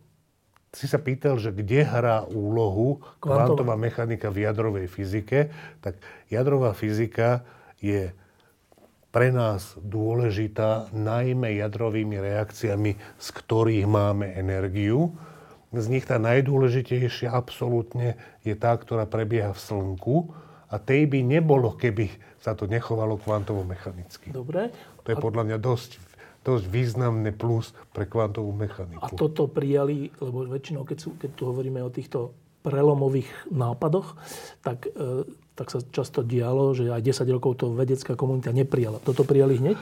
si sa pýtal, že kde hrá úlohu kvantová mechanika v jadrovej fyzike, tak jadrová fyzika je pre nás dôležitá najmä jadrovými reakciami, z ktorých máme energiu. Z nich tá najdôležitejšia absolútne je tá, ktorá prebieha v Slnku a tej by nebolo, keby sa to nechovalo kvantovo-mechanicky. Dobre. To je podľa mňa dosť významné plus pre kvantovú mechaniku. A toto prijali, lebo väčšinou, keď tu hovoríme o týchto prelomových nápadoch, tak sa často dialo, že aj 10 rokov to vedecká komunita neprijala. Toto prijali hneď?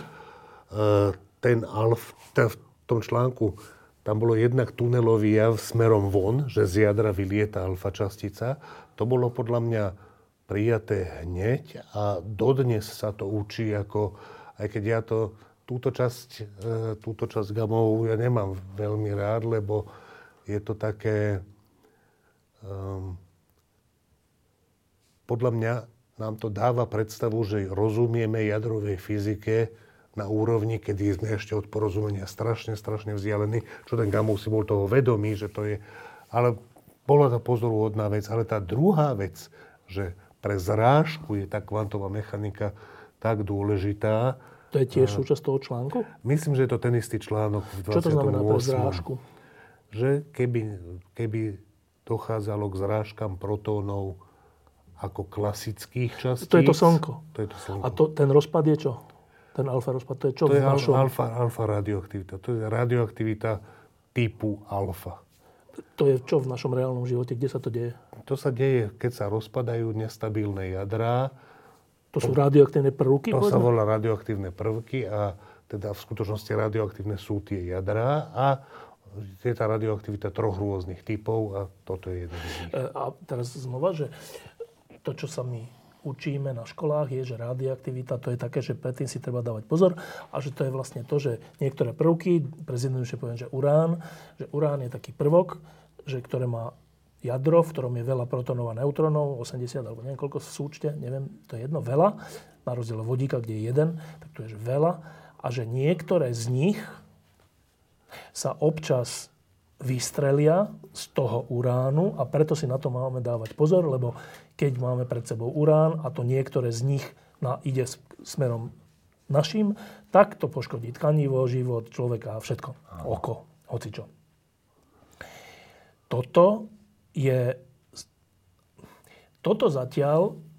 V tom článku, tam bolo jednak tunelový jav smerom von, že z jadra vylieta alfa častica. To bolo podľa mňa prijaté hneď a dodnes sa to učí, ako, aj keď ja to... Túto časť Gamovu ja nemám veľmi rád, lebo je to také... podľa mňa nám to dáva predstavu, že rozumieme jadrovej fyzike na úrovni, kedy sme ešte od porozumenia strašne vzdialení. Čo ten Gamow si bol toho vedomý, že to je... Ale bola to pozoruhodná vec. Ale tá druhá vec, že pre zrážku je tá kvantová mechanika tak dôležitá. To je tiež súčasť toho článku? Myslím, že je to ten istý článok v 28. Čo to znamená pre zrážku? Že keby dochádzalo k zrážkam protónov ako klasických častíc... To je to Slnko. A ten rozpad je čo? Ten alfa rozpad, to je čo? To je alfa radioaktivita. To je radioaktivita typu alfa. To je čo v našom reálnom živote? Kde sa to deje? To sa deje, keď sa rozpadajú nestabilné jadrá. To sú radioaktívne prvky? To sa volá radioaktívne prvky a teda v skutočnosti radioaktívne sú tie jadrá a je tá radioaktivita troch rôznych typov a toto je jeden z nich. A teraz znova, že to, čo sa my učíme na školách, je, že radioaktivita to je také, že predtým si treba dávať pozor a že to je vlastne to, že niektoré prvky, prezjednodušene poviem, že urán je taký prvok, že ktoré má jadro, v ktorom je veľa protonov a neutronov, 80 alebo neviem koľko v súčte, to je jedno, veľa, na rozdiel od vodíka, kde je jeden, tak to je veľa, a že niektoré z nich sa občas vystrelia z toho uránu a preto si na to máme dávať pozor, lebo keď máme pred sebou urán a to niektoré z nich ide smerom našim, tak to poškodí tkanivo, život človeka a všetko, oko, hocičo. Toto,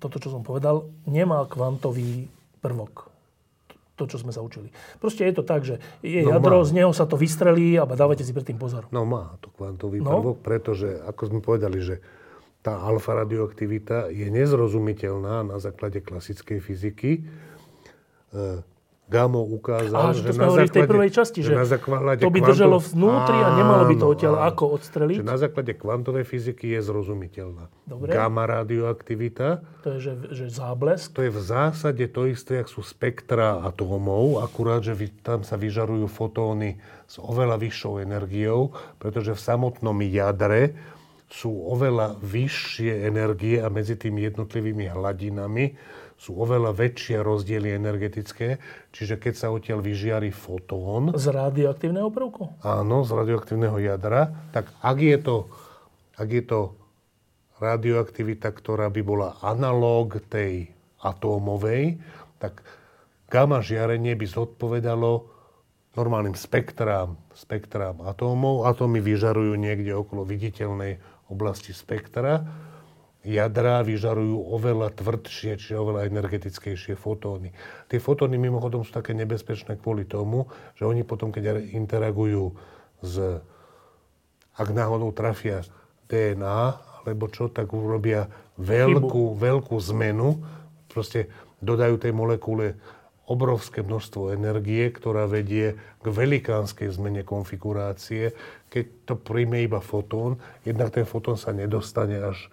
čo som povedal, nemá kvantový prvok. To, čo sme sa učili. Proste je to tak, že je jadro, má. Z neho sa to vystrelí a dávajte si predtým pozor. No má to kvantový prvok, pretože, ako sme povedali, že tá alfa radioaktivita je nezrozumiteľná na základe klasickej fyziky. Gamow ukázal, že na základe, v tej prvej časti, že to by držalo vnútri a nemalo by to odtiaľ ako odstreliť. Že na základe kvantovej fyziky je zrozumiteľná. Dobre. Gamma radioaktivita. To je že záblesk. To je v zásade to isté, jak sú spektra atómov, akurát, že tam sa vyžarujú fotóny s oveľa vyššou energiou, pretože v samotnom jadre sú oveľa vyššie energie a medzi tými jednotlivými hladinami sú oveľa väčšie rozdiely energetické, čiže keď sa odtiaľ vyžiari fotón... Z radioaktívneho prvku? Áno, z radioaktívneho jadra. Tak ak je to radioaktivita, ktorá by bola analóg tej atómovej, tak gamma žiarenie by zodpovedalo normálnym spektrám atómov. Atómy vyžarujú niekde okolo viditeľnej oblasti spektra. Jadrá vyžarujú oveľa tvrdšie, čiže oveľa energetickejšie fotóny. Tie fotóny mimochodom sú také nebezpečné kvôli tomu, že oni potom, keď interagujú ak náhodou trafia DNA, alebo čo, tak urobia veľkú zmenu. Proste dodajú tej molekule obrovské množstvo energie, ktorá vedie k velikánskej zmene konfigurácie. Keď to príjme iba fotón, jednak ten fotón sa nedostane až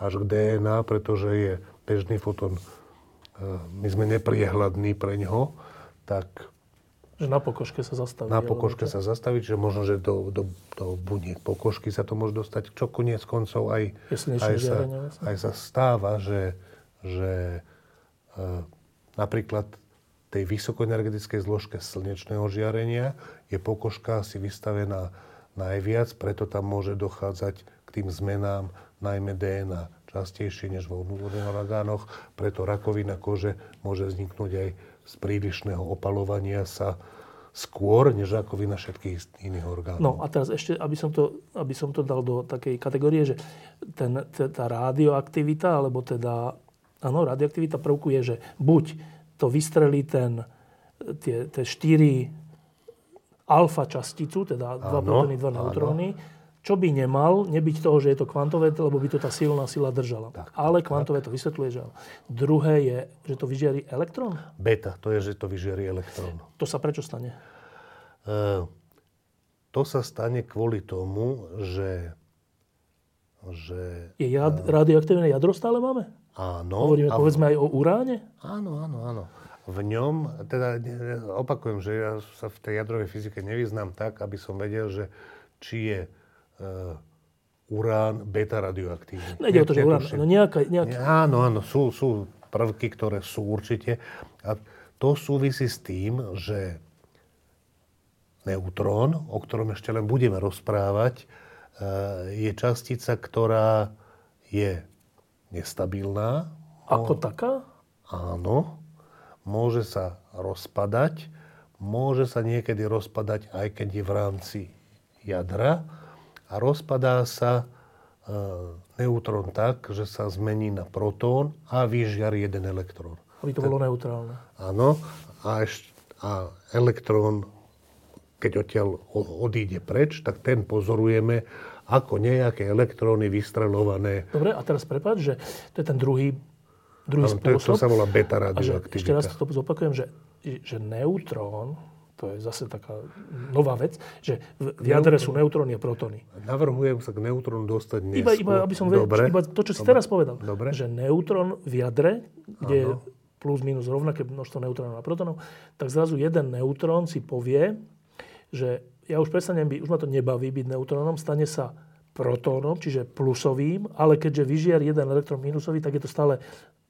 k DNA, pretože je bežný fotón, my sme nepriehľadní pre ňoho, tak... Že na pokožke sa zastaví. Na pokožke sa zastaví, čiže možno, že do buniek pokožky sa to môže dostať, čo koniec koncov aj sa stáva, že napríklad tej vysokoenergetickej zložke slnečného žiarenia je pokožka asi vystavená najviac, preto tam môže dochádzať k tým zmenám najmä DNA častejšie než vo vnútorných orgánoch, preto rakovina kože môže vzniknúť aj z prílišného opalovania sa skôr, než rakovina všetkých iných orgánov. No a teraz ešte, aby som to dal do takej kategórie, že tá radioaktivita, alebo teda, áno, radioaktivita prvku je, že buď to vystrelí tie 4 alfa časticu, teda 2 protóny, 2 neutróny, čo by nemal, nebyť toho, že je to kvantové, lebo by to tá silná sila držala. Ale kvantové to vysvetľuje, že druhé je, že to vyžiarí elektrón? Beta, to je, že to vyžiarí elektrón. To sa prečo stane? To sa stane kvôli tomu, že je radioaktívne jadro stále máme? Áno. Hovoríme, povedzme aj o uráne? Áno. V ňom, teda opakujem, že ja sa v tej jadrovej fyzike nevyznám tak, aby som vedel, že či je urán beta radioaktívny. Nejde o to, že urán, no nejaké... Áno, sú prvky, ktoré sú určite. A to súvisí s tým, že neutrón, o ktorom ešte len budeme rozprávať, je častica, ktorá je nestabilná. Ako taká? Áno. Môže sa rozpadať. Môže sa niekedy rozpadať, aj keď je v rámci jadra. A rozpadá sa neutrón tak, že sa zmení na protón a vyžiarí jeden elektrón. Aby to bolo neutrálne. Áno. A elektrón, keď odtiaľ odíde preč, tak ten pozorujeme ako nejaké elektróny vystrelované. Dobre, a teraz prepáč, že to je ten druhý spôsob. To sa volá beta radioaktivita. Ešte raz to zopakujem, že neutrón, to je zase taká nová vec, že v jadre sú neutróny a protóny. Navrhujem sa k neutrónu dostať neskôr. Iba aby som vedel, iba to, čo si teraz povedal. Dobre. Že neutrón v jadre, kde je plus minus rovnaké množstvo neutrónov a protónov, tak zrazu jeden neutrón si povie, že ja už prestanem byť, už ma to nebaví byť neutrónom, stane sa protónom, čiže plusovým, ale keďže vyžiarí jeden elektrón minusový, tak je to stále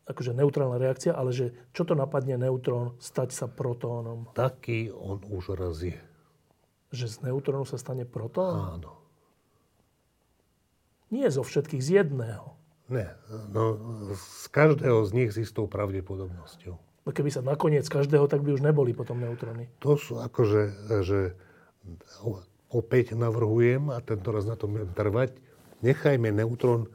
akože neutrálna reakcia, ale že čo to napadne neutrón, stať sa protónom? Taký on už raz je. Že z neutrónu sa stane protón? Áno. Nie zo všetkých, z jedného. Ne, no z každého z nich s istou pravdepodobnosťou. No keby sa nakoniec každého, tak by už neboli potom neutróny. To sú akože, že opäť navrhujem, a tento raz na tom budem trvať, nechajme neutrón,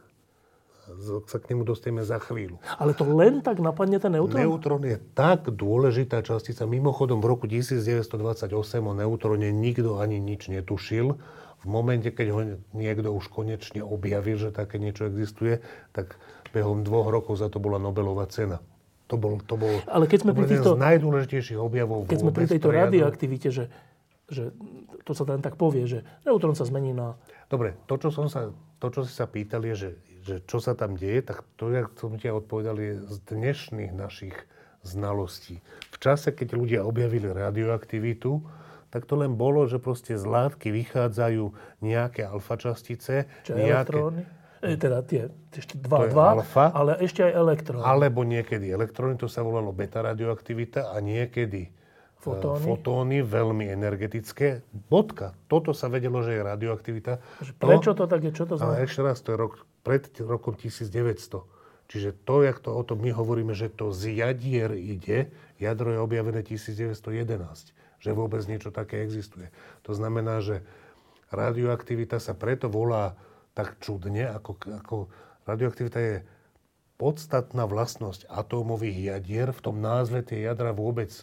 sa k nemu dostaneme za chvíľu. Ale to len tak napadne ten neutrón? Neutrón je tak dôležitá častica. Mimochodom, v roku 1928 o neutróne nikto ani nič netušil. V momente, keď ho niekto už konečne objavil, že také niečo existuje, tak behom 2 rokov za to bola Nobelová cena. To bol ale keď sme pri týchto, z najdôležitejších objavov. Keď sme pri tejto radioaktivite, že to sa tam tak povie, že neutrón sa zmení na... Dobre, to, čo si sa pýtal, je, že čo sa tam deje, tak to, jak som ti odpovedal, je z dnešných našich znalostí. V čase, keď ľudia objavili radioaktivitu, tak to len bolo, že proste z látky vychádzajú nejaké alfačastice, elektróny? Teda tie ešte 2, ale ešte aj elektróny. Alebo niekedy elektróny, to sa volalo beta radioaktivita, a niekedy fotóny veľmi energetické. Bodka. Toto sa vedelo, že je radioaktivita. Prečo to tak je? Čo to znamená? Ale ešte raz, to je pred rokom 1900. Čiže to, jak to o tom my hovoríme, že to z jadier ide, jadro je objavené 1911. Že vôbec niečo také existuje. To znamená, že radioaktivita sa preto volá tak čudne, ako radioaktivita je podstatná vlastnosť atómových jadier. V tom názve tie jadra vôbec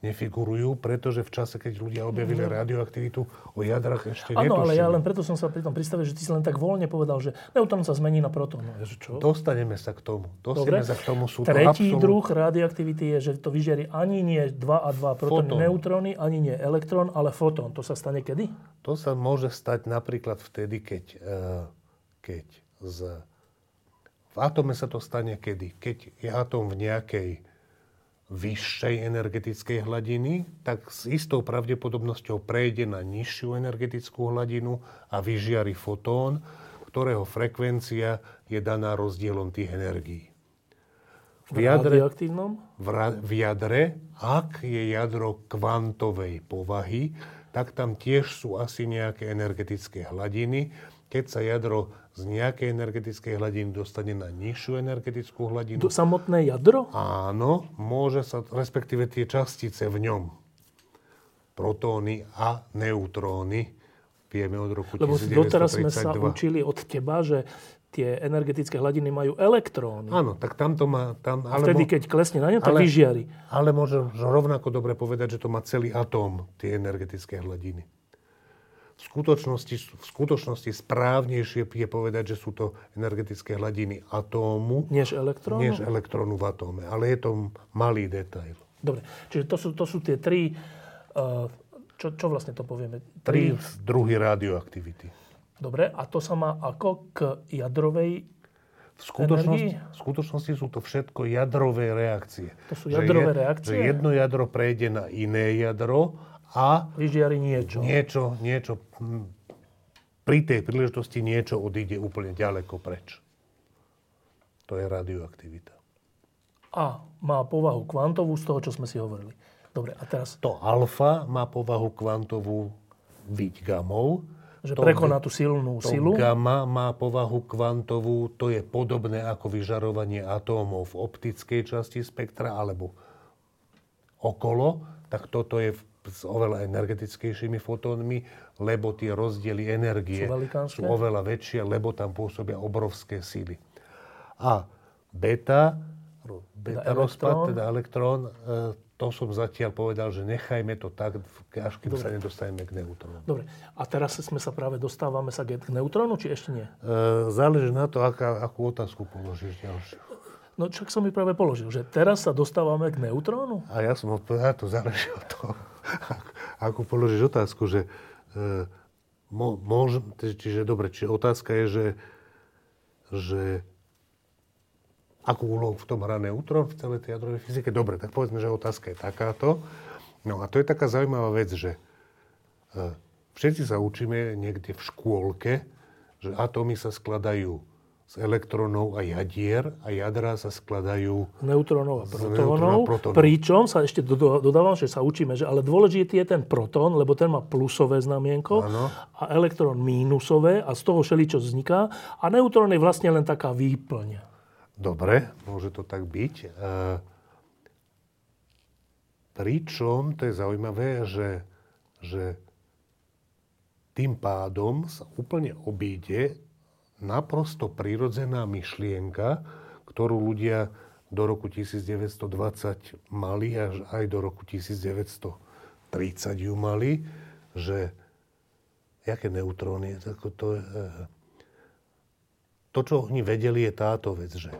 nefigurujú, pretože v čase, keď ľudia objavili radioaktivitu, o jadrach ešte netušili. Áno, ale ja len preto som sa pri tom pristavil, že ty si len tak voľne povedal, že neutrón sa zmení na protón. Dostaneme sa k tomu. Sú tretí druh radioaktivity je, že to vyžiari ani nie 2 a 2 protóny neutróny, ani nie elektrón, ale fotón. To sa stane kedy? To sa môže stať napríklad vtedy, keď v atome sa to stane kedy? Keď je atom v nejakej vyššej energetickej hladiny, tak s istou pravdepodobnosťou prejde na nižšiu energetickú hladinu a vyžiari fotón, ktorého frekvencia je daná rozdielom tých energií. V jadre, radioaktívnom? V jadre, ak je jadro kvantovej povahy, tak tam tiež sú asi nejaké energetické hladiny. Keď sa jadro z nejakej energetickej hladiny dostane na nižšiu energetickú hladinu. To samotné jadro? Áno, môže sa, respektíve tie častice v ňom, protóny a neutróny, vieme od roku 1932. Lebo doteraz sme sa učili od teba, že tie energetické hladiny majú elektróny. Áno, tak tam to má... Vtedy, keď klesne na ňu, tak vyžiari. Ale môžem rovnako dobre povedať, že to má celý atóm, tie energetické hladiny. V skutočnosti správnejšie je povedať, že sú to energetické hladiny atómu než elektrónu v atóme. Ale je to malý detail. Dobre, čiže to sú tie tri... Čo vlastne to povieme? Tri druhy radioaktivity. Dobre, a to sa má ako k jadrovej energii? V skutočnosti sú to všetko jadrové reakcie. To sú jadrové reakcie? Že jedno jadro prejde na iné jadro a vyžiari niečo. Pri tej príležitosti niečo odíde úplne ďaleko preč. To je radioaktivita. A má povahu kvantovú z toho, čo sme si hovorili. Dobre, a teraz... To alfa má povahu kvantovú viď gamou. Že prekoná tú silnú silu. To gamma má povahu kvantovú, to je podobné ako vyžarovanie atómov v optickej časti spektra alebo okolo. Tak toto je s oveľa energetickejšími fotónmi, lebo tie rozdiely energie sú oveľa väčšie, lebo tam pôsobia obrovské síly. A beta rozpad, teda elektrón, to som zatiaľ povedal, že nechajme to tak, až kým sa nedostaneme k neutrónu. Dobre. A teraz sme sa práve dostávame sa k neutrónu, či ešte nie? Záleží na to, akú otázku položíš ďalšiu. No čak som mi práve položil, že teraz sa dostávame k neutrónu. A ja som odpovedal, to záleží od toho, ako položíš otázku, že čiže otázka je, že akú úlohu v tom hrá neutrón v celej tej jadrovej fyzike. Dobre, tak povedzme, že otázka je takáto. No a to je taká zaujímavá vec, že všetci sa učíme niekde v škôlke, že atómy sa skladajú z elektrónov a jadier a jadrá sa skladajú neutrónov a protónov. Pričom sa ešte dodávam, že sa učíme, že ale dôležitý je ten protón, lebo ten má plusové znamienko a elektrón mínusové a z toho všeličo vzniká a neutrón je vlastne len taká výplň. Dobre, môže to tak byť. Pričom, to je zaujímavé, že tým pádom sa úplne obíde naprosto prírodzená myšlienka, ktorú ľudia do roku 1920 mali, až aj do roku 1930 ju mali, že jaké neutróny, to, čo oni vedeli, je táto vec, že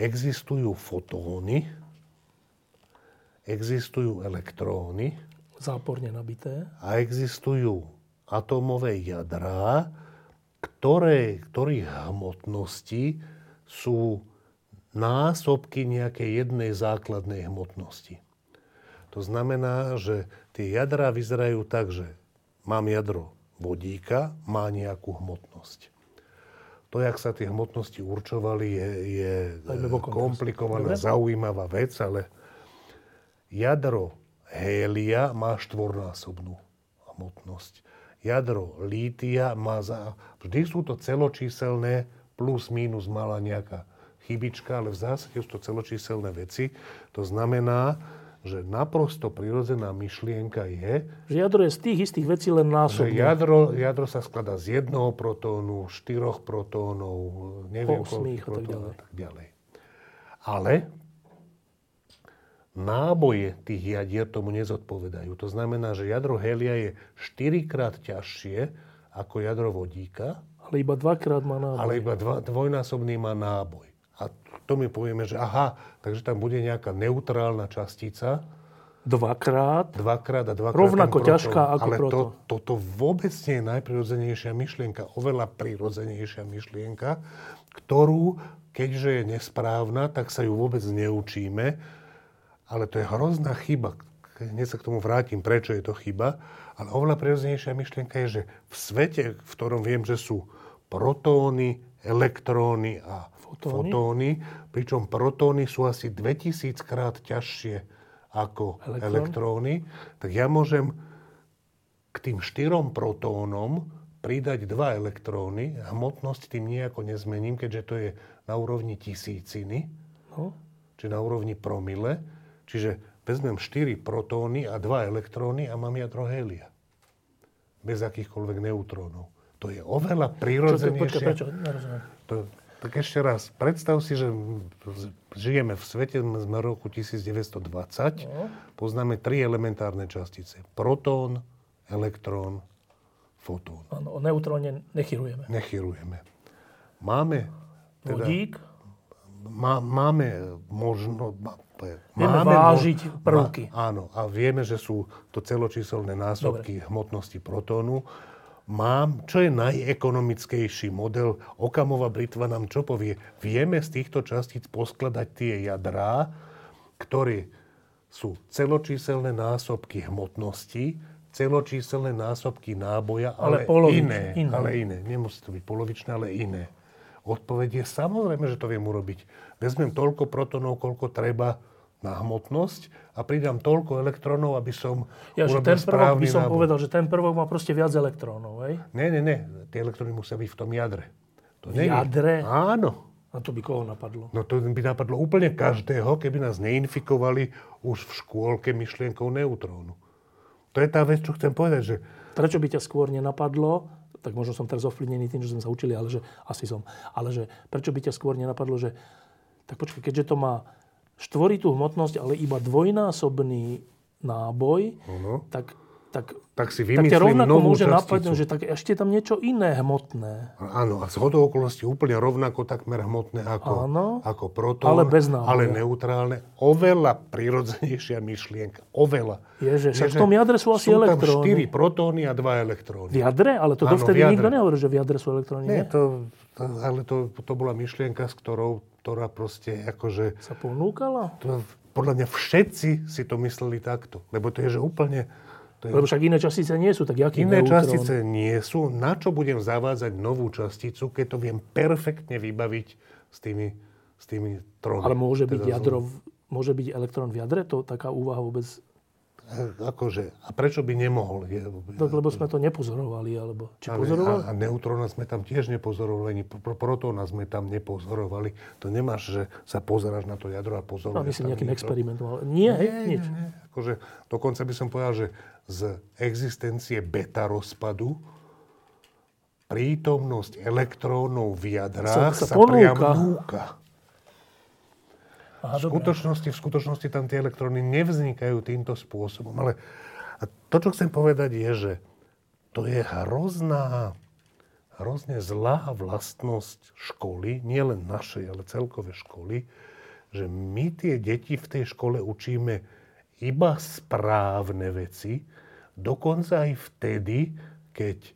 existujú fotóny, existujú elektróny, záporne nabité, a existujú atómové jadrá, ktorých hmotnosti sú násobky nejakej jednej základnej hmotnosti. To znamená, že tie jadrá vyzerajú tak, že mám jadro vodíka, má nejakú hmotnosť. To, jak sa tie hmotnosti určovali, je komplikovaná, zaujímavá vec, ale jadro hélia má štvornásobnú hmotnosť. Jadro lítia má vždy sú to celočíselné, plus, mínus, malá nejaká chybička, ale v zásade sú to celočíselné veci. To znamená, že naprosto prirodzená myšlienka je... Že jadro je z tých istých vecí len násobné. Jadro sa skladá z jednoho protónu, 4 protónov, neviem koľko protónov a tak ďalej. Ale náboje tých jadier tomu nezodpovedajú. To znamená, že jadro helia je 4-krát ťažšie ako jadro vodíka. Ale iba 2-krát má náboj. Ale iba dvojnásobný má náboj. A to my povieme, že aha, takže tam bude nejaká neutrálna častica. Dvakrát a dvakrát. Rovnako ťažká ako proton. Ale toto vôbec nie je najprirodzenejšia myšlienka. Oveľa prirodzenejšia myšlienka, ktorú, keďže je nesprávna, tak sa ju vôbec neučíme. Ale to je hrozná chyba. Hneď sa k tomu vrátim, prečo je to chyba. Ale oveľa prirodzenejšia myšlienka je, že v svete, v ktorom viem, že sú protóny, elektróny a fotóny, pričom protóny sú asi 2000-krát ťažšie ako elektróny, tak ja môžem k tým 4 protónom pridať 2 elektróny. Hmotnosť tým nejako nezmením, keďže to je na úrovni tisíciny, či na úrovni promile. Čiže vezmem 4 protóny a 2 elektróny a mám jadro helia. Bez akýchkoľvek neutrónov. To je oveľa prirodzenejšie. Tak ešte raz, predstav si, že žijeme v svete, sme roku 1920, poznáme 3 elementárne častice. Protón, elektrón, fotón. Áno, o neutróne nechyrujeme. Máme teda, vodík. Máme možno... Vieme vážiť prvky. Áno, a vieme, že sú to celočíselné násobky hmotnosti protónu. Čo je najekonomickejší model? Okamova britva nám čo povie? Vieme z týchto častíc poskladať tie jadrá, ktoré sú celočíselné násobky hmotnosti, celočíselné násobky náboja, ale iné. Nemusí to byť polovičné, ale iné. Odpoveď je samozrejme, že to viem urobiť. Vezmem toľko protonov, koľko treba na hmotnosť a pridám toľko elektrónov, aby som urobil správny náboj. By som povedal, že ten prvok má proste viac elektrónov, hej? Nie. Tie elektróny musia byť v tom jadre. V jadre? Áno. A to by koho napadlo? No to by napadlo úplne každého, keby nás neinfikovali už v škôlke myšlienkou neutrónu. To je tá vec, čo chcem povedať, že... Prečo by ťa skôr nenapadlo... Tak možno som teraz ovplyvnený tým, že sme sa učili, ale že... Asi som. Ale že prečo by ťa skôr nenapadlo, že... Tak počkaj, keďže to má... štvoritú hmotnosť, ale iba dvojnásobný náboj, tak si vymyslím novú časticu. Napadnú, že tak ešte tam niečo iné hmotné. Áno, a zhodou okolností úplne rovnako takmer hmotné ako protón, ale neutrálne. Oveľa prirodzenejšia myšlienka. Oveľa. Ježe, v tom jadre sú asi elektróny. Sú tam 4 protóny a 2 elektróny. V jadre? Ale to dovtedy nikto nehovorí, že v jadre sú elektróny. Nie, to bola myšlienka, s ktorá proste akože... Sa ponúkala? To, podľa mňa všetci si to mysleli takto. Lebo to je, že úplne... Lebo však iné častice nie sú, tak jaký neutrón? Iné častice nie sú. Na čo budem zavádzať novú časticu, keď to viem perfektne vybaviť s tými trónmi? Ale môže byť môže byť elektrón v jadre? To taká úvaha vôbec... Akože, a prečo by nemohol? Lebo sme to nepozorovali, alebo... Či pozorovali? A neutróna sme tam tiež nepozorovali, protóna sme tam nepozorovali. To nemáš, že sa pozeráš na to jadro a pozoruješ. Myslím nejakým experimentom. Nie. Akože, dokonca by som povedal, že z existencie beta rozpadu prítomnosť elektrónov v jadrách sa priam núka. Aha, v skutočnosti tam tie elektróny nevznikajú týmto spôsobom. Ale to, čo chcem povedať, je, že to je hrozne zlá vlastnosť školy, nielen našej, ale celkové školy, že my tie deti v tej škole učíme iba správne veci, dokonca aj vtedy, keď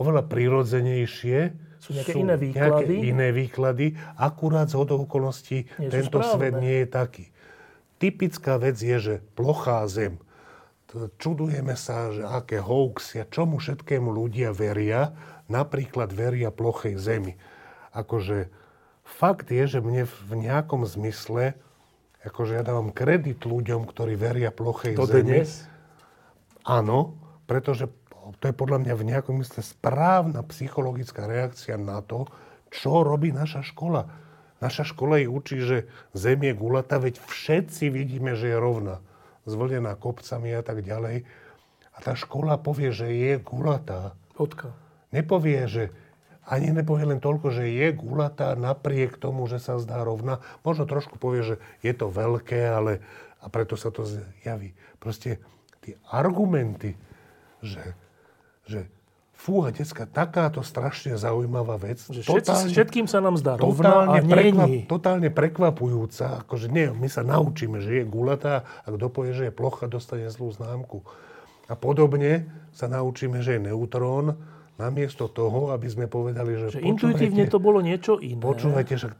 oveľa prirodzenejšie sú nejaké iné výklady, akurát zhodou okolností tento svet nie je taký. Typická vec je, že plochá zem. Čudujeme sa, že aké hoaxia, čomu všetkému ľudia veria, napríklad veria plochej zemi. Akože fakt je, že mne v nejakom zmysle, akože ja dávam kredit ľuďom, ktorí veria plochej zemi. Dnes? Áno, pretože to je podľa mňa v nejakom mysle správna psychologická reakcia na to, čo robí naša škola. Naša škola jej učí, že Zem je guľatá, veď všetci vidíme, že je rovná, zvlnená kopcami a tak ďalej. A tá škola povie, že je guľatá. Nepovie, že a nech nepovie len toľko, že je gulatá napriek tomu, že sa zdá rovná. Možno trošku povie, že je to veľké, ale a preto sa to zjaví. Proste tie argumenty, že fúha, decka, takáto strašne zaujímavá vec. Všetkým sa nám zdá rovná a nie je. Totálne prekvapujúca. Akože nie, my sa naučíme, že je gulatá a kto povie, že je plocha, dostane zlú známku. A podobne sa naučíme, že je neutrón, namiesto toho, aby sme povedali, že intuitívne to bolo niečo iné. Počúvajte, však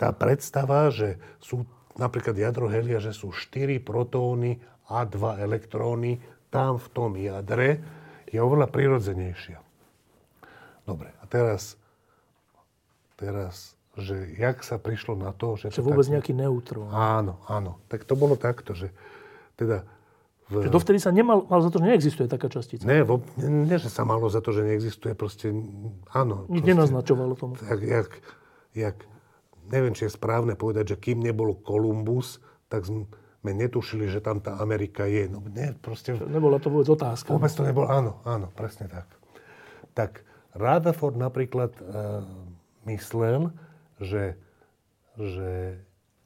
tá predstava, že sú napríklad jadro helia, že sú 4 protóny a 2 elektróny tam v tom jadre, je oveľa prirodzenejšia. Dobre, a teraz, že jak sa prišlo na to, že... Čiže vôbec takto... nejaký neutrón. Áno. Tak to bolo takto, že teda... Čiže dovtedy sa mal za to, že neexistuje taká častica. Nie, že sa malo za to, že neexistuje. Proste, áno. Nič nenaznačovalo tomu. Tak, neviem, či je správne povedať, že kým nebol Kolumbus, tak sme netušili, že tam tá Amerika je. No, nie, proste... Nebola to vôbec otázka. Vôbec to nebolo, áno, presne tak. Tak Rutherford napríklad myslel, že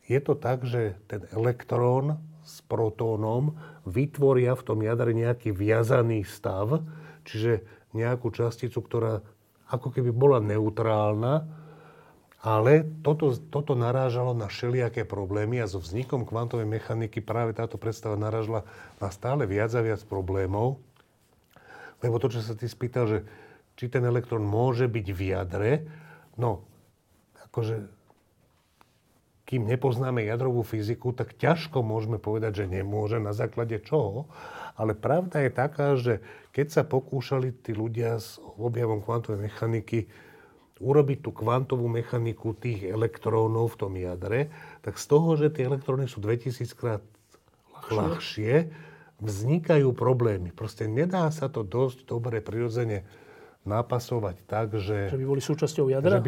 je to tak, že ten elektrón s protónom vytvoria v tom jadre nejaký viazaný stav, čiže nejakú časticu, ktorá ako keby bola neutrálna, ale toto narážalo na všelijaké problémy a so vznikom kvantovej mechaniky práve táto predstava narážala na stále viac a viac problémov, lebo to, čo sa ty spýtal, že či ten elektrón môže byť v jadre, no akože... Kým nepoznáme jadrovú fyziku, tak ťažko môžeme povedať, že nemôže, na základe čoho. Ale pravda je taká, že keď sa pokúšali tí ľudia s objavom kvantovej mechaniky urobiť tú kvantovú mechaniku tých elektrónov v tom jadre, tak z toho, že tie elektróny sú 2000-krát ľahšie, vznikajú problémy. Proste nedá sa to dosť dobre prirodzene napasovať tak, že by boli súčasťou jadra?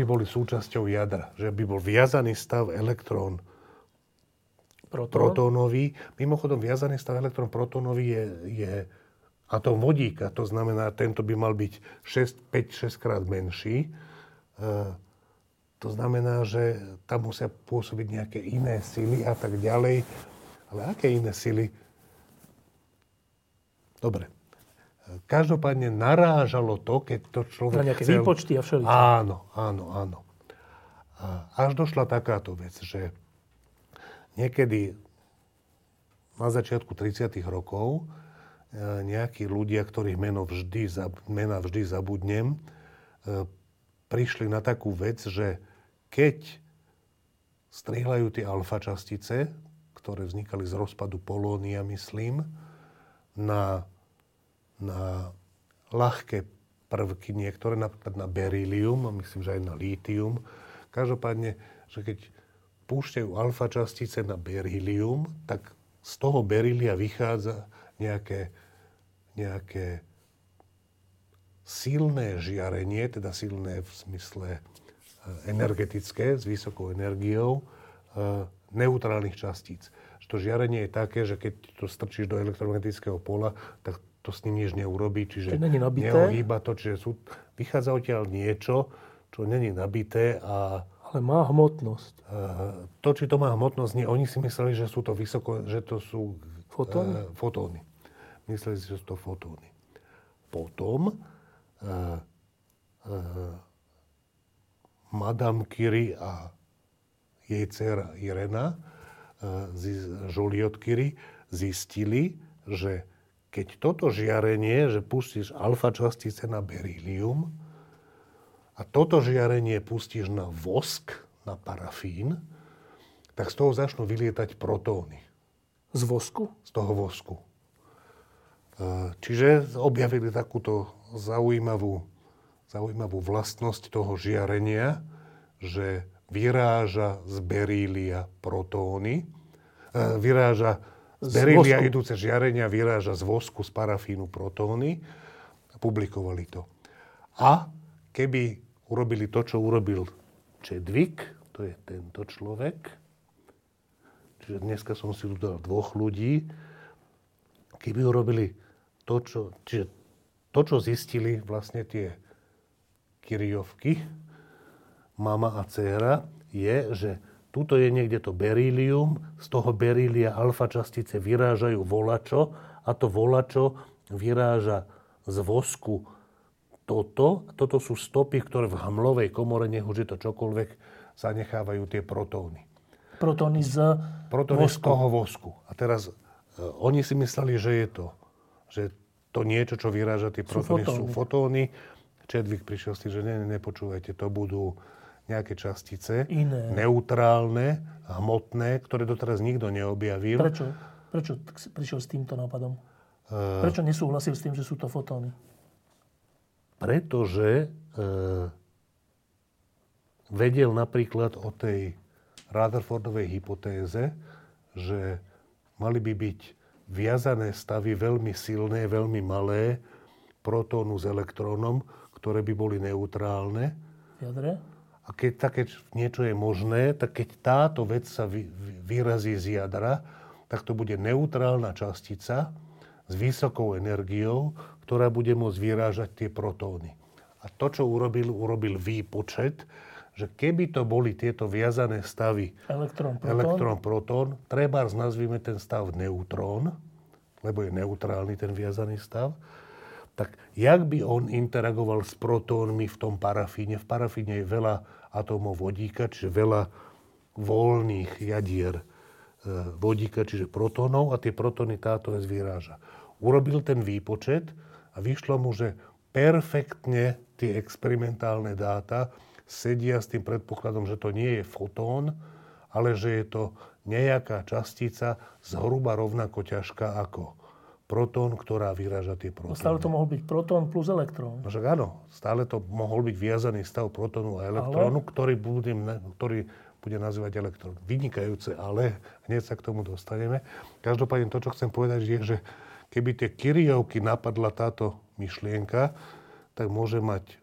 Že by bol viazaný stav elektrón protónový. Mimochodom, viazaný stav elektrón protónový je atom vodíka. To znamená, tento by mal byť 5-6 krát menší. To znamená, že tam musia pôsobiť nejaké iné sily a tak ďalej. Ale aké iné sily? Dobre. Každopádne narážalo to, keď to človek na nejaké chcel... výpočty a všeličo. Áno. A až došla takáto vec, že niekedy na začiatku 30. rokov nejakí ľudia, ktorých mena vždy zabudnem, prišli na takú vec, že keď strihľajú tie alfa častice, ktoré vznikali z rozpadu polónia, myslím, na ľahké prvky niektoré, napríklad na berílium a myslím, že aj na lítium. Každopádne, že keď púšťajú alfa častice na berílium, tak z toho berília vychádza nejaké silné žiarenie, teda silné v zmysle energetické, s vysokou energiou, neutrálnych častíc. Že to žiarenie je také, že keď to strčíš do elektromagnetického pola, tak to s ním nič neurobí, čiže neohýba to, čiže vychádza odtiaľ niečo, čo není nabité. Ale má hmotnosť. To, či to má hmotnosť, nie. Oni si mysleli, že sú to fotóny. Mysleli si, že sú to fotóny. Potom Madame Curie a jej dcera Irène Joliot-Curie zistili, že keď toto žiarenie, že pustíš alfa častice na berílium a toto žiarenie pustíš na vosk, na parafín, tak z toho začnú vylietať protóny. Z vosku? Z toho vosku. Čiže objavili takúto zaujímavú vlastnosť toho žiarenia, že vyráža z berília protóny, z berília idúce žiarenia vyráža z vosku, z parafínu protóny. Publikovali to. A keby urobili to, čo urobil Chadwick, to je tento človek, čiže dneska som si tu dal 2 ľudí, keby urobili to, čo zistili vlastne tie Curiovky, mama a dcéra, je, že tuto je niekde to berílium, z toho berília alfa častice vyrážajú volačo a to volačo vyráža z vosku toto. Toto sú stopy, ktoré v hmlovej komore, nech už je to čokoľvek, sa nechávajú tie protóny. Protóny z toho vosku. A teraz oni si mysleli, že to niečo, čo vyráža tie protóny, sú fotóny. Chadwick prišiel s tým, že nepočúvajte, to budú nejaké častice, iné, neutrálne, hmotné, ktoré doteraz nikto neobjavil. Prečo? Prečo prišiel s týmto nápadom? Prečo nesúhlasil s tým, že sú to fotóny? Pretože vedel napríklad o tej Rutherfordovej hypotéze, že mali by byť viazané stavy veľmi silné, veľmi malé, protónu s elektrónom, ktoré by boli neutrálne. Jadre? A keď také niečo je možné, tak keď táto vec sa vyrazí z jadra, tak to bude neutrálna častica s vysokou energiou, ktorá bude môcť vyrážať tie protóny. A to, čo urobil výpočet, že keby to boli tieto viazané stavy elektrón-protón, trebárs nazvime ten stav neutrón, lebo je neutrálny ten viazaný stav, tak jak by on interagoval s protónmi v tom parafíne? V parafíne je veľa atómov vodíka, čiže veľa voľných jadier vodíka, čiže protónov, a tie protóny táto vec vyráža. Urobil ten výpočet a vyšlo mu, že perfektne tie experimentálne dáta sedia s tým predpokladom, že to nie je fotón, ale že je to nejaká častica zhruba rovnako ťažká ako protón, ktorá vyráža tie protóny. Stále to mohol byť protón plus elektrón. No však áno, stále to mohol byť viazaný stav protónu a elektrónu, ale ktorý bude nazývať elektrón. Vynikajúce, ale hneď sa k tomu dostaneme. Každopádne to, čo chcem povedať, je, že keby tie Curiovky napadla táto myšlienka, tak môže mať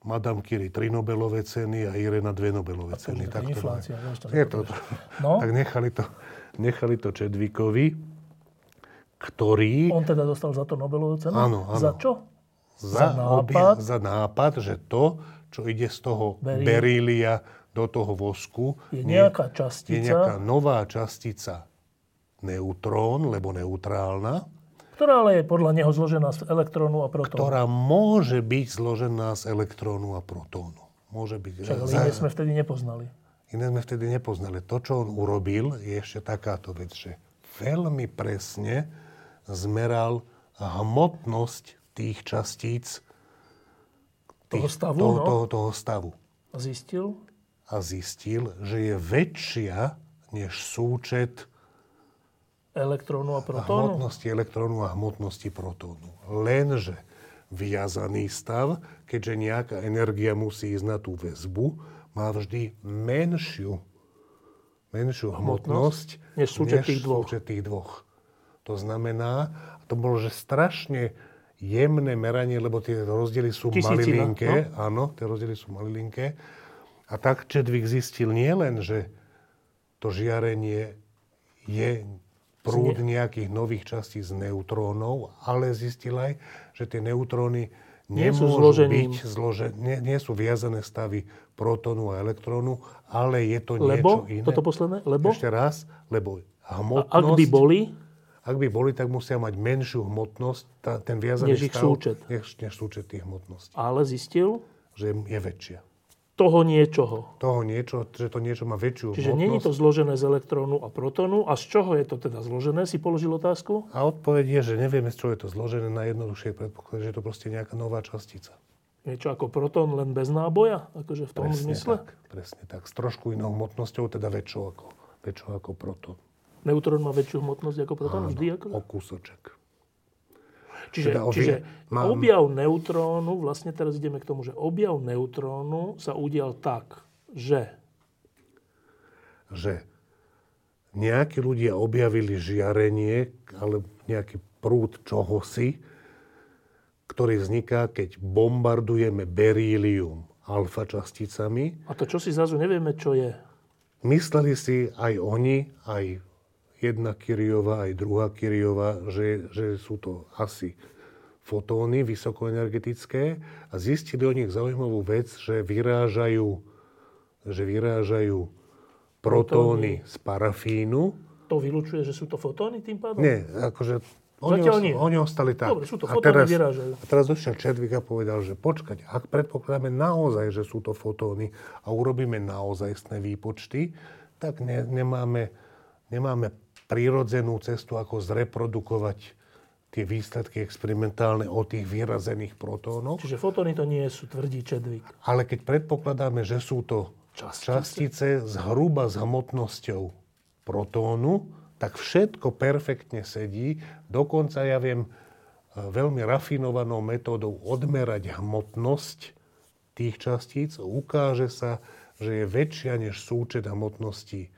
Madame Curie 3 Nobelové ceny a Irena 2 Nobelové ceny. Tak inflácia. Tak nechali to Chadwickovi, ktorý... On teda dostal za to Nobelovú cenu? Áno. Za čo? Za nápad, že to, čo ide z toho berília do toho vosku, je nejaká častica. Je nejaká nová častica neutrón, lebo neutrálna. Ktorá ale je podľa neho zložená z elektrónu a protónu. Ktorá môže byť zložená z elektrónu a protónu. Môže byť... Iné sme vtedy nepoznali. To, čo on urobil, je ešte takáto vec, že veľmi presne zmeral hmotnosť tých častíc toho stavu. A zistil, že je väčšia než súčet elektrónu a protónu. Hmotnosti elektrónu a hmotnosti protónu. Lenže viazaný stav, keďže nejaká energia musí ísť na tú väzbu, má vždy menšiu hmotnosť než súčet tých dvoch. To znamená, to bolo, že strašne jemné meranie, lebo tie rozdiely sú malilinké. No? Áno, tie rozdiely sú malilinké. A tak Chadwick zistil nielen, že to žiarenie je prúd nejakých nových častí z neutrónov, ale zistil aj, že tie neutróny nie sú viazané stavy protónu a elektrónu, ale je to niečo iné. Toto posledné? Ešte raz, lebo hmotnosť... A ak by boli, tak musia mať menšiu hmotnosť, ten viazaný stav, než súčet tých hmotností. Ale zistil? Že je väčšia. Že to niečo má väčšiu hmotnosť. Čiže nie je to zložené z elektrónu a protónu. A z čoho je to teda zložené, si položil otázku? A odpoveď je, že nevieme, z čoho je to zložené, na jednoduchšie predpoklad, že je to proste nejaká nová častica. Niečo ako protón, len bez náboja? Akože v tom zmysle? Presne tak. S trošku inou hmotnosťou, teda väčšou ako protón. Neutrón má väčšiu hmotnosť ako protón? Áno, vždy ako... o kúsoček. Čiže objav neutrónu, vlastne teraz ideme k tomu, že objav neutrónu sa udial tak, že nejakí ľudia objavili žiarenie, ale nejaký prúd čohosi, ktorý vzniká, keď bombardujeme berílium alfa časticami. A to čo si zrazu nevieme, čo je? Mysleli si aj oni, aj jedna Curiová, aj druhá Curiová, že sú to asi fotóny vysokoenergetické a zistili o nich zaujímavú vec, že vyrážajú protóny z parafínu. To vylučuje, že sú to fotóny tým pádom? Nie, akože oni ostali tak. Dobre, sú to fotóny, vyrážajú. A teraz došiel Chadwick a povedal, že počkať, ak predpokladáme naozaj, že sú to fotóny a urobíme naozajstné výpočty, tak nemáme prirodzenú cestu, ako zreprodukovať tie výsledky experimentálne o tých vyrazených protónoch. Čiže fotóny to nie sú, tvrdí Chadwick. Ale keď predpokladáme, že sú to častice zhruba s hmotnosťou protónu, tak všetko perfektne sedí. Dokonca ja viem veľmi rafinovanou metódou odmerať hmotnosť tých častíc. Ukáže sa, že je väčšia než súčet hmotnosti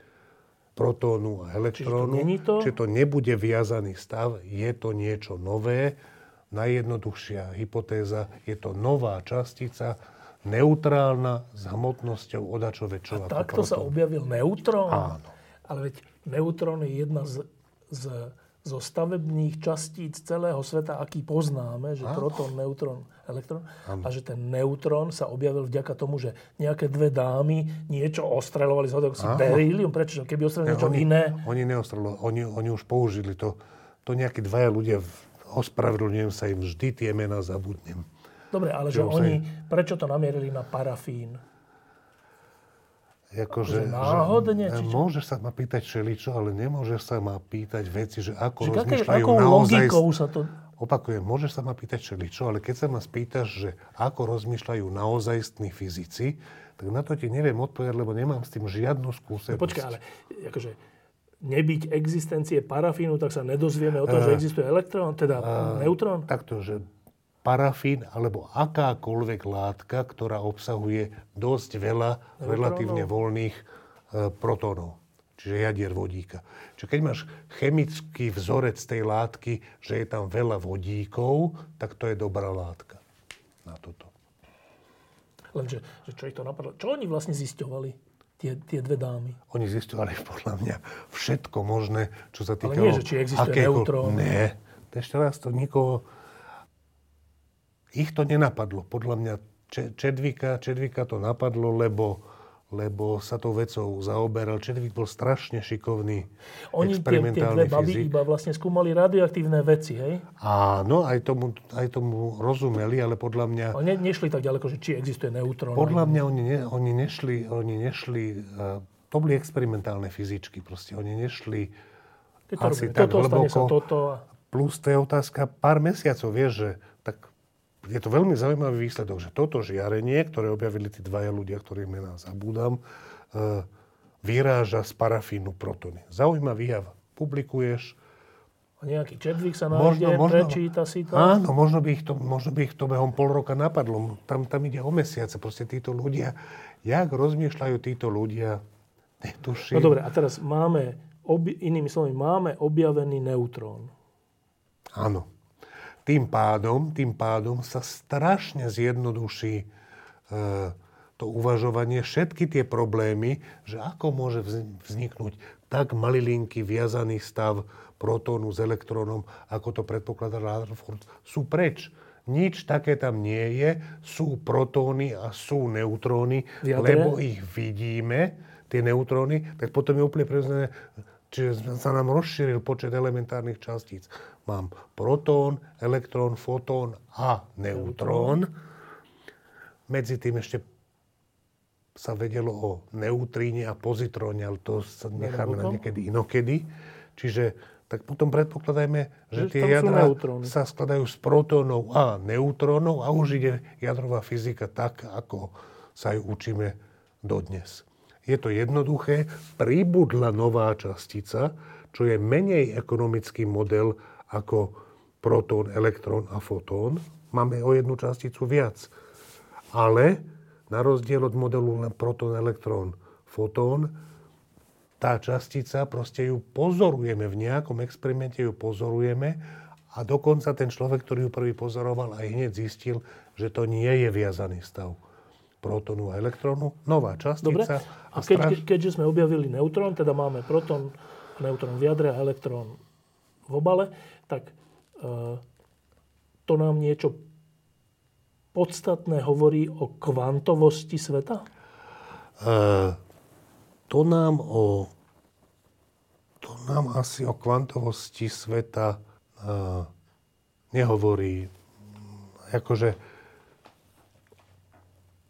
protónu a elektrónu. Čiže to nebude viazaný stav, je to niečo nové. Najjednoduchšia hypotéza, je to nová častica, neutrálna, s hmotnosťou odačo väčšou. A takto sa objavil neutrón? Áno. Ale veď neutrón je jedna zo stavebných častíc celého sveta, aký poznáme, že protón, neutrón, elektrón. Áno. A že ten neutrón sa objavil vďaka tomu, že nejaké dve dámy niečo ostreľovali z hodoxy berílium. Prečo? Keby ostreľovali niečo iné. Oni neostreľovali, oni už použili to. To nejakí dvaja ľudia, ospravedlňujem sa im, vždy tie mená zabudnem. Dobre, ale že oni, prečo to namierili na parafín? Akože náhodne? Môžeš sa ma pýtať všeličo, ale nemôžeš sa ma pýtať veci, že ako rozmýšľajú naozaj... Sa to... Opakujem, môžeš sa ma pýtať všeličo, ale keď sa ma spýtaš, že ako rozmýšľajú naozajstní fyzici, tak na to ti neviem odpovedať, lebo nemám s tým žiadnu skúsenosť. No počkaj, ale akože nebyť existencie parafínu, tak sa nedozvieme o tom, že existuje elektrón, teda neutrón? Takto, že... Parafín alebo akákoľvek látka, ktorá obsahuje dosť veľa relatívne voľných protónov, čiže jadier vodíka. Čiže keď máš chemický vzorec tej látky, že je tam veľa vodíkov, tak to je dobrá látka na toto. Lenže čo ich to napadlo? Čo oni vlastne zisťovali? Tie dve dámy. Oni zisťovali podľa mňa všetko možné, čo sa týkalo... Ale nie, že či existuje neutrón. Nie. Ešte raz to nikoho... Ich to nenapadlo. Podľa mňa Chadwicka to napadlo, lebo sa tou vecou zaoberal. Chadwick bol strašne šikovný experimentálny fyzik. Oni tie dve baby iba vlastne skúmali radioaktívne veci, hej? Áno, aj tomu rozumeli, ale podľa mňa... Oni nešli tak ďaleko, že či existuje neutrón. Podľa mňa oni nešli... To boli experimentálne fyzičky proste. Oni nešli asi tak hlboko. Plus to je otázka pár mesiacov, vieš, že... Je to veľmi zaujímavý výsledok, že toto žiarenie, ktoré objavili tí dvaja ľudia, ktorých mená zabúdam, vyráža z parafínu protóny. Zaujímavý jav. Publikuješ. A nejaký Chadwick sa nájde, prečíta si to. Áno, možno by ich to behom pol roka napadlo. Tam ide o mesiace. Proste títo ľudia, jak rozmýšľajú títo ľudia, netuším. No dobre, a teraz máme objavený neutrón. Áno. Tým pádom sa strašne zjednoduší to uvažovanie, všetky tie problémy, že ako môže vzniknúť tak malilinký viazaný stav protónu s elektrónom, ako to predpokladal Rutherford, sú preč. Nič také tam nie je, sú protóny a sú neutróny, lebo ich vidíme, tie neutróny, tak potom je úplne prirodzené, čiže sa nám rozšíril počet elementárnych častíc. Mám protón, elektrón, fotón a neutrón. Medzi tým ešte sa vedelo o neutríne a pozitróne, ale to sa necháme na niekedy inokedy. Čiže tak potom predpokladajme, že tie jadra sa skladajú z protónov a neutrónov a už ide jadrová fyzika tak, ako sa ju učíme dodnes. Je to jednoduché, pribudla nová častica, čo je menej ekonomický model ako protón, elektrón a fotón. Máme o jednu časticu viac. Ale na rozdiel od modelu len protón, elektrón, fotón, tá častica, proste ju pozorujeme, v nejakom experimente ju pozorujeme a dokonca ten človek, ktorý ju prvý pozoroval, aj hneď zistil, že to nie je viazaný stav protónu a elektrónu, nová častica. Dobre. A keďže sme objavili neutrón, teda máme proton, neutrón v jadre a elektrón v obale, tak to nám niečo podstatné hovorí o kvantovosti sveta? To nám asi o kvantovosti sveta nehovorí. Akože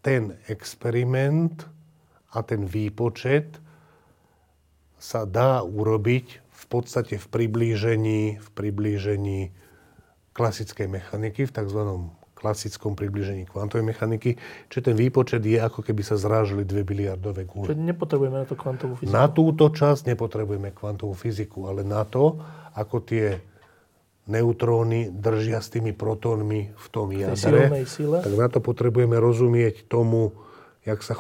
ten experiment a ten výpočet sa dá urobiť v podstate v priblížení klasickej mechaniky, v tzv. Klasickom priblížení kvantovej mechaniky. Čiže ten výpočet je, ako keby sa zrážili dve biliardové gule. Čiže nepotrebujeme na to kvantovú fyziku? Na túto časť nepotrebujeme kvantovú fyziku, ale na to, ako tie neutróny držia s tými protónmi v tom jadre, tak na to potrebujeme rozumieť tomu, jak sa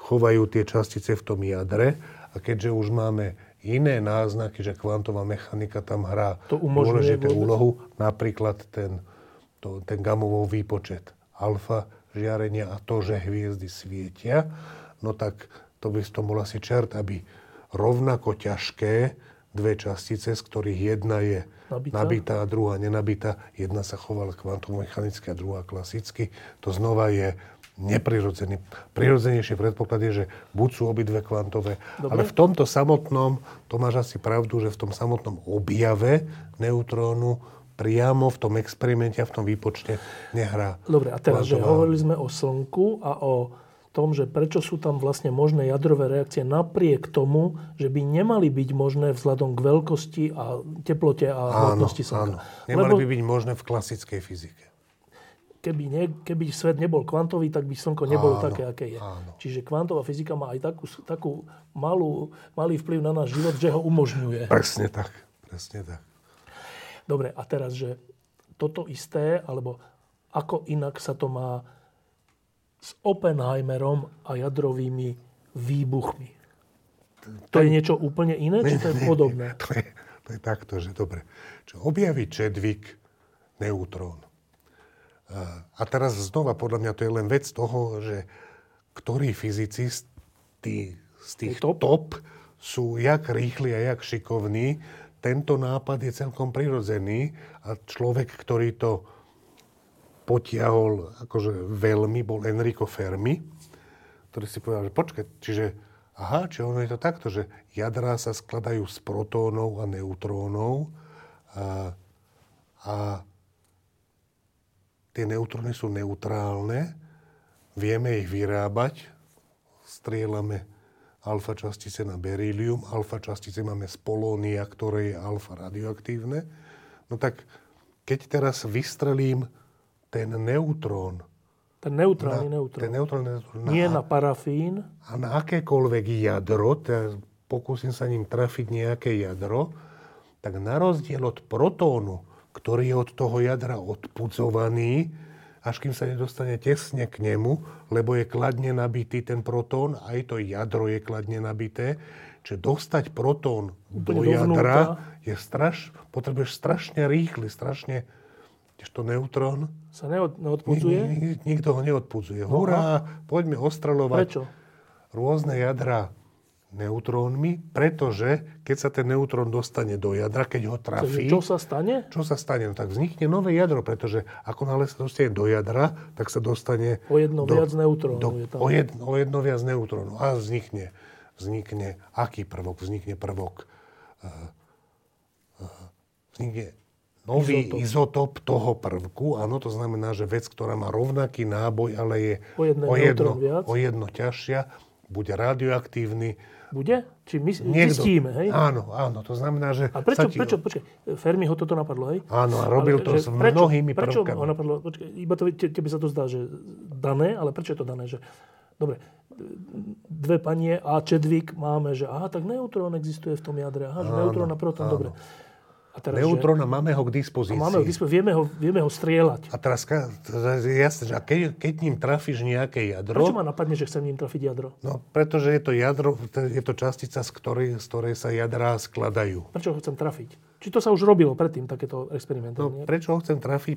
chovajú tie častice v tom jadre. A keďže už máme iné náznaky, že kvantová mechanika tam hrá dôležitú úlohu, napríklad ten Gamowov výpočet alfa žiarenia a to, že hviezdy svietia, no tak to by som bol asi čert, aby rovnako ťažké dve častice, z ktorých jedna je nabitá a druhá nenabitá, jedna sa chovala kvantomechanicky a druhá klasicky, to znova je neprirodzený. Prirodzenejší predpoklad je, že buď sú obidve kvantové. Dobre. Ale v tomto samotnom, to máš asi pravdu, že v tom samotnom objave neutrónu priamo v tom experimente a v tom výpočte nehrá. Dobre, a teraz, že hovorili sme o Slnku a o tom, že prečo sú tam vlastne možné jadrové reakcie napriek tomu, že by nemali byť možné vzhľadom k veľkosti a teplote a hmotnosti Slnka. Áno. Nemali by byť možné v klasickej fyzike. Keby svet nebol kvantový, tak by Slnko nebolo také, aké je. Áno. Čiže kvantová fyzika má aj taký malý vplyv na náš život, že ho umožňuje. Presne tak. Dobre, a teraz, že toto isté, alebo ako inak sa to má s Oppenheimerom a jadrovými výbuchmi? To je niečo úplne iné, či to je podobné? To je takto, že dobre. Čo objaví Chadwick neutrón. A teraz znova, podľa mňa, to je len vec toho, že ktorí fyzici z tých top sú jak rýchli a jak šikovní. Tento nápad je celkom prirodzený a človek, ktorý to potiahol akože veľmi, bol Enrico Fermi, ktorý si povedal, že počkaj, čiže ono je to takto, že jadrá sa skladajú z protónov a neutrónov a tie neutróny sú neutrálne, vieme ich vyrábať, strieľame alfa častice na berílium, alfa častice máme z polónia, ktoré je alfa radioaktívne. No tak, keď teraz vystrelím ten neutrón. Nie na parafín. A na akékoľvek jadro, teda pokúsim sa ním trafiť nejaké jadro, tak na rozdiel od protónu, ktorý je od toho jadra odpudzovaný, až kým sa nedostane tesne k nemu, lebo je kladne nabitý ten protón, aj to jadro je kladne nabité. Čiže dostať protón do jadra je potrebuješ strašne rýchly, to neutrón sa neodpudzuje? Nikto ho neodpudzuje. Hurá, poďme ostreľovať. Prečo? Rôzne jadra neutrónmi, pretože keď sa ten neutrón dostane do jadra, keď ho trafí... Čo sa stane? No tak vznikne nové jadro, pretože ako náhle sa dostane do jadra, tak sa dostane... O jedno viac neutrónov. A vznikne aký prvok? Vznikne prvok... Vznikne nový izotop toho prvku. Áno, to znamená, že vec, ktorá má rovnaký náboj, ale je o jedno ťažšia, bude radioaktívny. Bude? Či my zistíme, hej? Áno, to znamená, že... A prečo, Fermi ho toto napadlo, hej? Áno, a robil to s mnohými prvkami. Prečo ho napadlo? Počkaj, iba to, tebe sa to zdá, že dané, ale prečo je to dané, že... Dobre, dve panie a Chadwick máme, že tak neutrón existuje v tom jadre, že neutrón a proton, áno. Dobre. A teraz, neutróna máme ho k dispozícii. Vieme ho strieľať. A teraz je jasné, že keď ním trafíš nejaké jadro... Prečo ma napadne, že chcem ním trafiť jadro? No, pretože je to častica, z ktorej sa jadrá skladajú. Prečo ho chcem trafiť? Či to sa už robilo predtým, takéto experimenty? No, prečo ho chcem trafiť?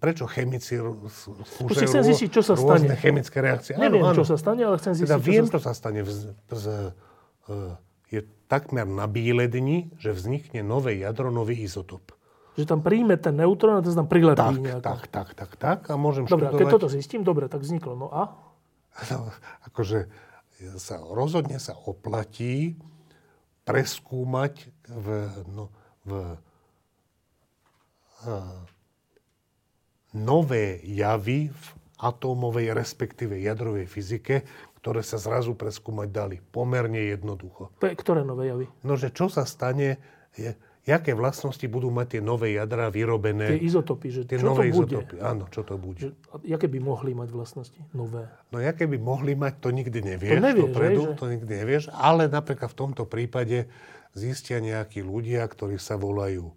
Prečo chemici skúšajú rôzne chemické reakcie? Neviem, čo sa stane, ale chcem zistiť, čo sa stane. Je takmer na bíledni, že vznikne nové jadro, nový izotop. že tam príjme ten neutrón a teraz tam prilepí nejako. Tak. A môžem dobre, študovať... Dobre, keď toto zistím, dobre, tak vzniklo. No a? No, akože sa rozhodne sa oplatí preskúmať v nové javy v atómovej, respektíve jadrovej fyzike, ktoré sa zrazu preskúmať dali. Pomerne jednoducho. Ktoré nové javy? No, že čo sa stane, aké vlastnosti budú mať tie nové jadrá vyrobené. Tie izotopy, že tie čo nové to bude? Izotopy, áno, čo to bude. Aké by mohli mať vlastnosti nové? No, aké by mohli mať, to nikdy nevieš. To nikdy nevieš, ale napríklad v tomto prípade zistia nejakí ľudia, ktorí sa volajú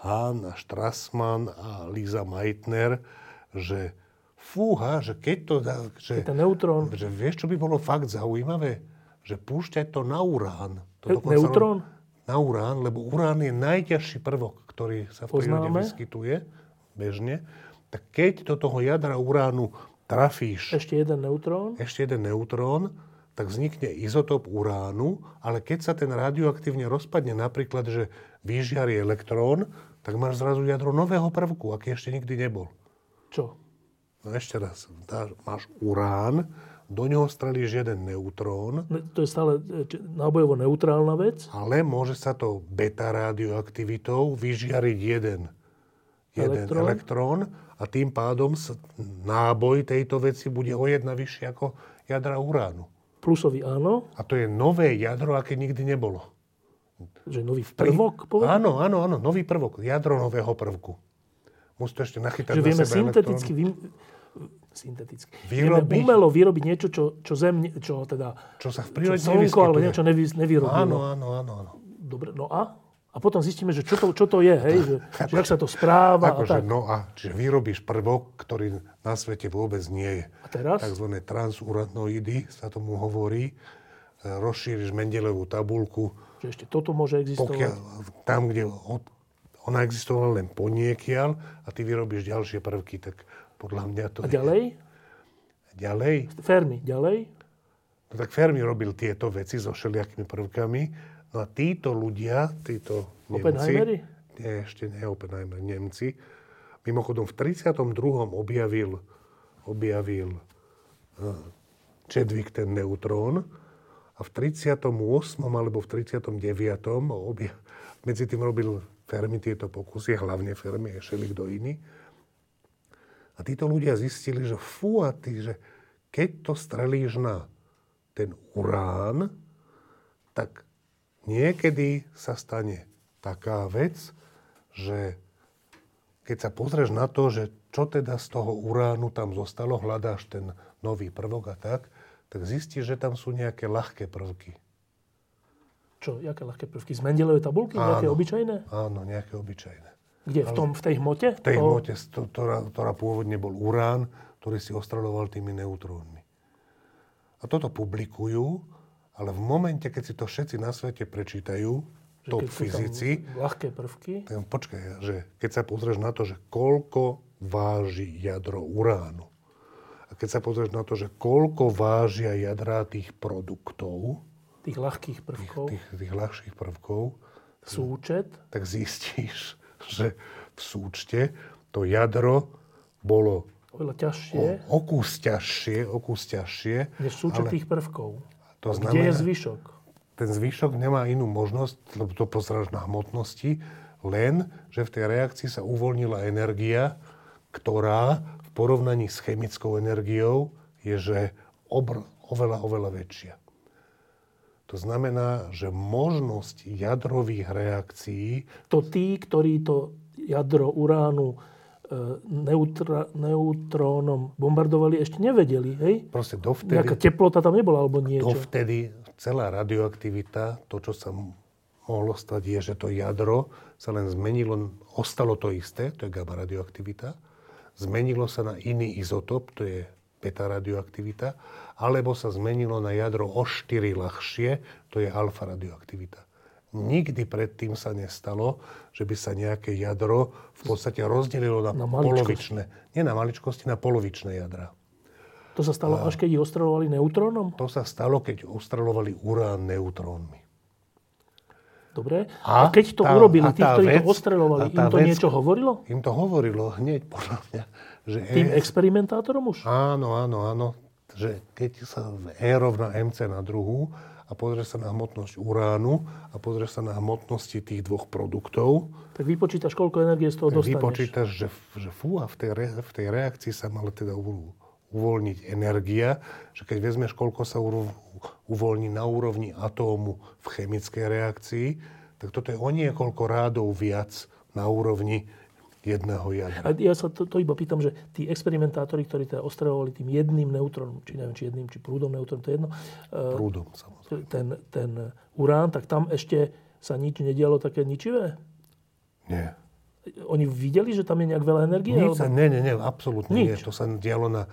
Hahn a Strassmann a Lise Meitner, že fúha, že keď to... Že vieš, čo by bolo fakt zaujímavé? Že púšťať to na urán. To neutrón? Na urán, lebo urán je najťažší prvok, ktorý sa v prírode vyskytuje bežne. Tak keď do toho jadra uránu trafíš... Ešte jeden neutrón, tak vznikne izotop uránu, ale keď sa ten radioaktívne rozpadne, napríklad, že vyžiari elektrón, tak máš zrazu jadro nového prvku, aký ešte nikdy nebol. Čo? No ešte raz, máš urán, do neho strelíš jeden neutrón. To je stále nábojovo neutrálna vec? Ale môže sa to beta radioaktivitou vyžiariť jeden elektrón a tým pádom náboj tejto veci bude o jedna vyššie ako jadra uránu. Plusový áno. A to je nové jadro, aké nikdy nebolo. Že nový prvok? Áno, nový prvok. Jadro nového prvku. Musí to ešte nachytať na sebe. Že vieme synteticky, umelo vyrobiť niečo, čo Zem, čo teda... Čo sa v prírode nevyskytuje. Ale niečo nevyrobí. Áno. Dobre, no a? A potom zistíme, že čo to je, hej? Že jak sa to správa a tak. No a, čiže vyrobíš prvok, ktorý na svete vôbec nie je. A teraz? Takzvané transuranoidy, sa tomu hovorí. Rozšíriš Mendelovú tabuľku. Čiže ešte toto môže existovať? Pokiaľ, tam, kde ona existovala len poniekiaľ a ty vyrobíš ďalšie prvky, tak podľa mňa to... A ďalej? Fermi, ďalej? No tak Fermi robil tieto veci so všelijakými prvkami. No a títo ľudia, títo Nemci... Oppenheimeri? Nie, ešte nie Oppenheimer, Nemci. Mimochodom, v 32. objavil Chadwick ten neutrón a v 38. alebo v 39. medzi tým robil Fermi tieto pokusy, hlavne Fermi, ešte kto iný. A títo ľudia zistili, že že keď to strelíš na ten urán, tak niekedy sa stane taká vec, že keď sa pozrieš na to, že čo teda z toho uránu tam zostalo, hľadáš ten nový prvok a tak zistíš, že tam sú nejaké ľahké prvky. Čo? Jaké ľahké prvky? Z Mendelovej tabuľky? Nejaké obyčajné? Áno, nejaké obyčajné. Kde? V tej hmote? V tej hmote, ktorá pôvodne bol urán, ktorý si ostreľoval tými neutrónmi. A toto publikujú. Ale v momente, keď si to všetci na svete prečítajú, top fyzici... ľahké prvky? Počkaj, že keď sa pozrieš na to, že koľko váži jadro uránu a keď sa pozrieš na to, že koľko vážia jadrá tých produktov... Tých ľahkých prvkov? Tých ľahších prvkov... Súčet? Tak zistíš, že v súčte to jadro bolo... Oveľa ťažšie? O kus ťažšie. Než súčet tých prvkov. To znamená, kde je zvyšok? Ten zvyšok nemá inú možnosť, lebo to pozráš na hmotnosti, len, že v tej reakcii sa uvoľnila energia, ktorá v porovnaní s chemickou energiou je, že oveľa, oveľa väčšia. To znamená, že možnosť jadrových reakcií... To tí, ktorí to jadro uránu neutrónom bombardovali, ešte nevedeli, hej? Proste dovtedy... Nejaká teplota tam nebola, alebo niečo. Dovtedy celá radioaktivita, to, čo sa mohlo stať, je, že to jadro sa len zmenilo, ostalo to isté, to je gamma radioaktivita, zmenilo sa na iný izotop, to je beta radioaktivita, alebo sa zmenilo na jadro o 4 ľahšie, to je alfa radioaktivita. Nikdy predtým sa nestalo, že by sa nejaké jadro v podstate rozdelilo na polovičné. Nie na maličkosti, na polovičné jadra. To sa stalo až keď ich ostreľovali neutrónom? To sa stalo, keď ostreľovali urán neutrónmi. Dobre? A keď to urobili, tí, ktorí to ostreľovali, im to niečo hovorilo? Im to hovorilo hneď, podľa mňa. Že tým experimentátorom už? Áno. Že keď sa E = mc/2 a pozrieš sa na hmotnosť uránu a pozrieš sa na hmotnosti tých dvoch produktov. Tak vypočítaš, koľko energie z toho dostaneš. Vypočítaš, že fú, a v tej reakcii sa mala teda uvoľniť energia, že keď vezmeš, koľko sa uvoľní na úrovni atómu v chemickej reakcii, tak toto je o niekoľko rádov viac na úrovni jedného jadra. A ja sa to iba pýtam, že tí experimentátori, ktorí teda ostreľovali tým jedným neutrónom, či neviem, či jedným, či prúdom neutrónom, to je jedno. Prúdom, samozrejme. Ten urán, tak tam ešte sa nič nedialo také ničivé? Nie. Oni videli, že tam je nejak veľa energie? Nie, absolútne nie. To sa dialo na...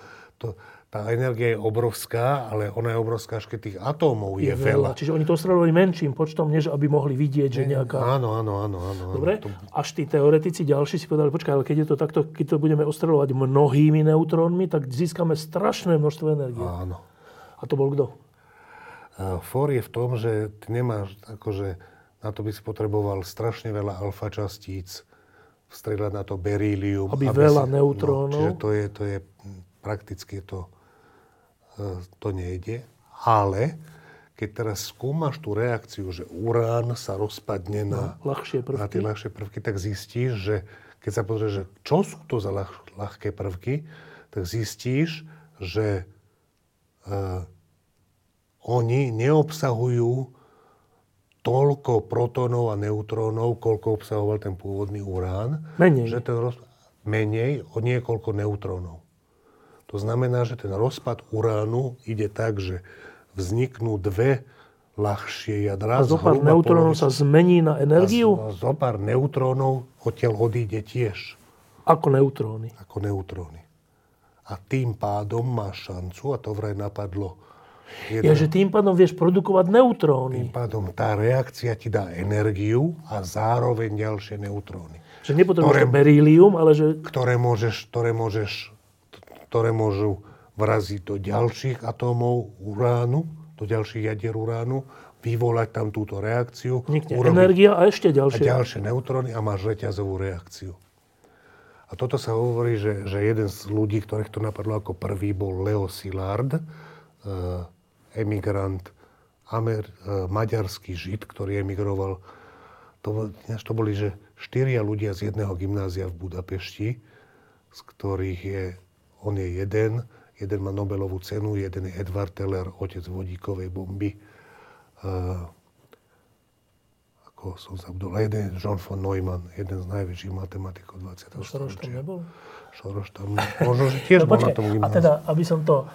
Tá energia je obrovská, ale ona je obrovská, až keď tých atómov je veľa. Čiže oni to ostreľovali menším počtom, než aby mohli vidieť, že nejaká... Áno. Dobre? Až tí teoretici ďalší si povedali, počkaj, ale keď je to takto, keď to budeme ostreľovať mnohými neutrónmi, tak získame strašné množstvo energie. Áno. A to bol kto? Fór je v tom, že ty nemáš, akože na to by si potreboval strašne veľa alfa častíc, vstrieľať na to berílium. Aby veľa neutrónov. Čiže to je prakticky to nejde, ale keď teraz skúmaš tú reakciu, že urán sa rozpadne na tie ľahšie prvky, tak zistíš, že keď sa pozrieš, že čo sú to za ľahké prvky, tak zistíš, že oni neobsahujú toľko protónov a neutrónov, koľko obsahoval ten pôvodný urán. Menej. Že menej o niekoľko neutrónov. To znamená, že ten rozpad uránu ide tak, že vzniknú dve ľahšie jadra. A zopár neutrónov sa zmení na energiu? A zopár neutrónov odtiaľ odíde tiež. Ako neutróny. A tým pádom má šancu, a to vraj napadlo... že tým pádom vieš produkovať neutróny. Tým pádom tá reakcia ti dá energiu a zároveň ďalšie neutróny. Že nepotrebuješ berílium, ale že... Ktoré môžu vraziť do ďalších atómov uránu, do ďalších jadier uránu, vyvolať tam túto reakciu. Energia a ešte ďalšie. A ďalšie neutróny a máš reťazovú reakciu. A toto sa hovorí, že jeden z ľudí, ktorých to napadlo ako prvý, bol Leó Szilárd, emigrant, maďarský žid, ktorý emigroval. To boli, že 4 ľudia z jedného gymnázia v Budapešti, z ktorých on je jeden má Nobelovú cenu, jeden je Edward Teller, otec vodíkovej bomby. Jeden je John von Neumann, jeden z najväčších matematikov 20. storočia. Šoroš tam nebol? Možno, že tiež bol na tom gymnáziu. A teda, aby som to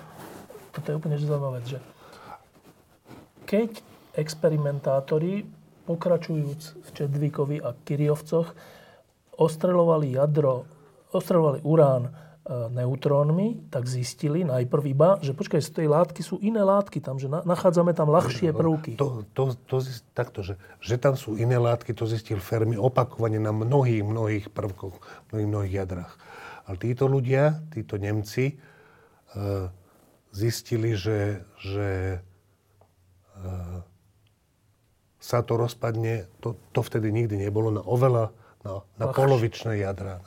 je úplne zaujímavá vec, že keď experimentátori, pokračujúc v Chadwickovi a Curyovcoch, ostreľovali urán neutrónmi, tak zistili najprv iba, že počkaj, z tej látky sú iné látky tam, že nachádzame tam ľahšie prvky. Že tam sú iné látky, to zistil Fermi opakovane na mnohých prvkoch, mnohých jadrách. Ale títo Nemci zistili, že sa to rozpadne, to vtedy nikdy nebolo, na oveľa na polovičné jadra,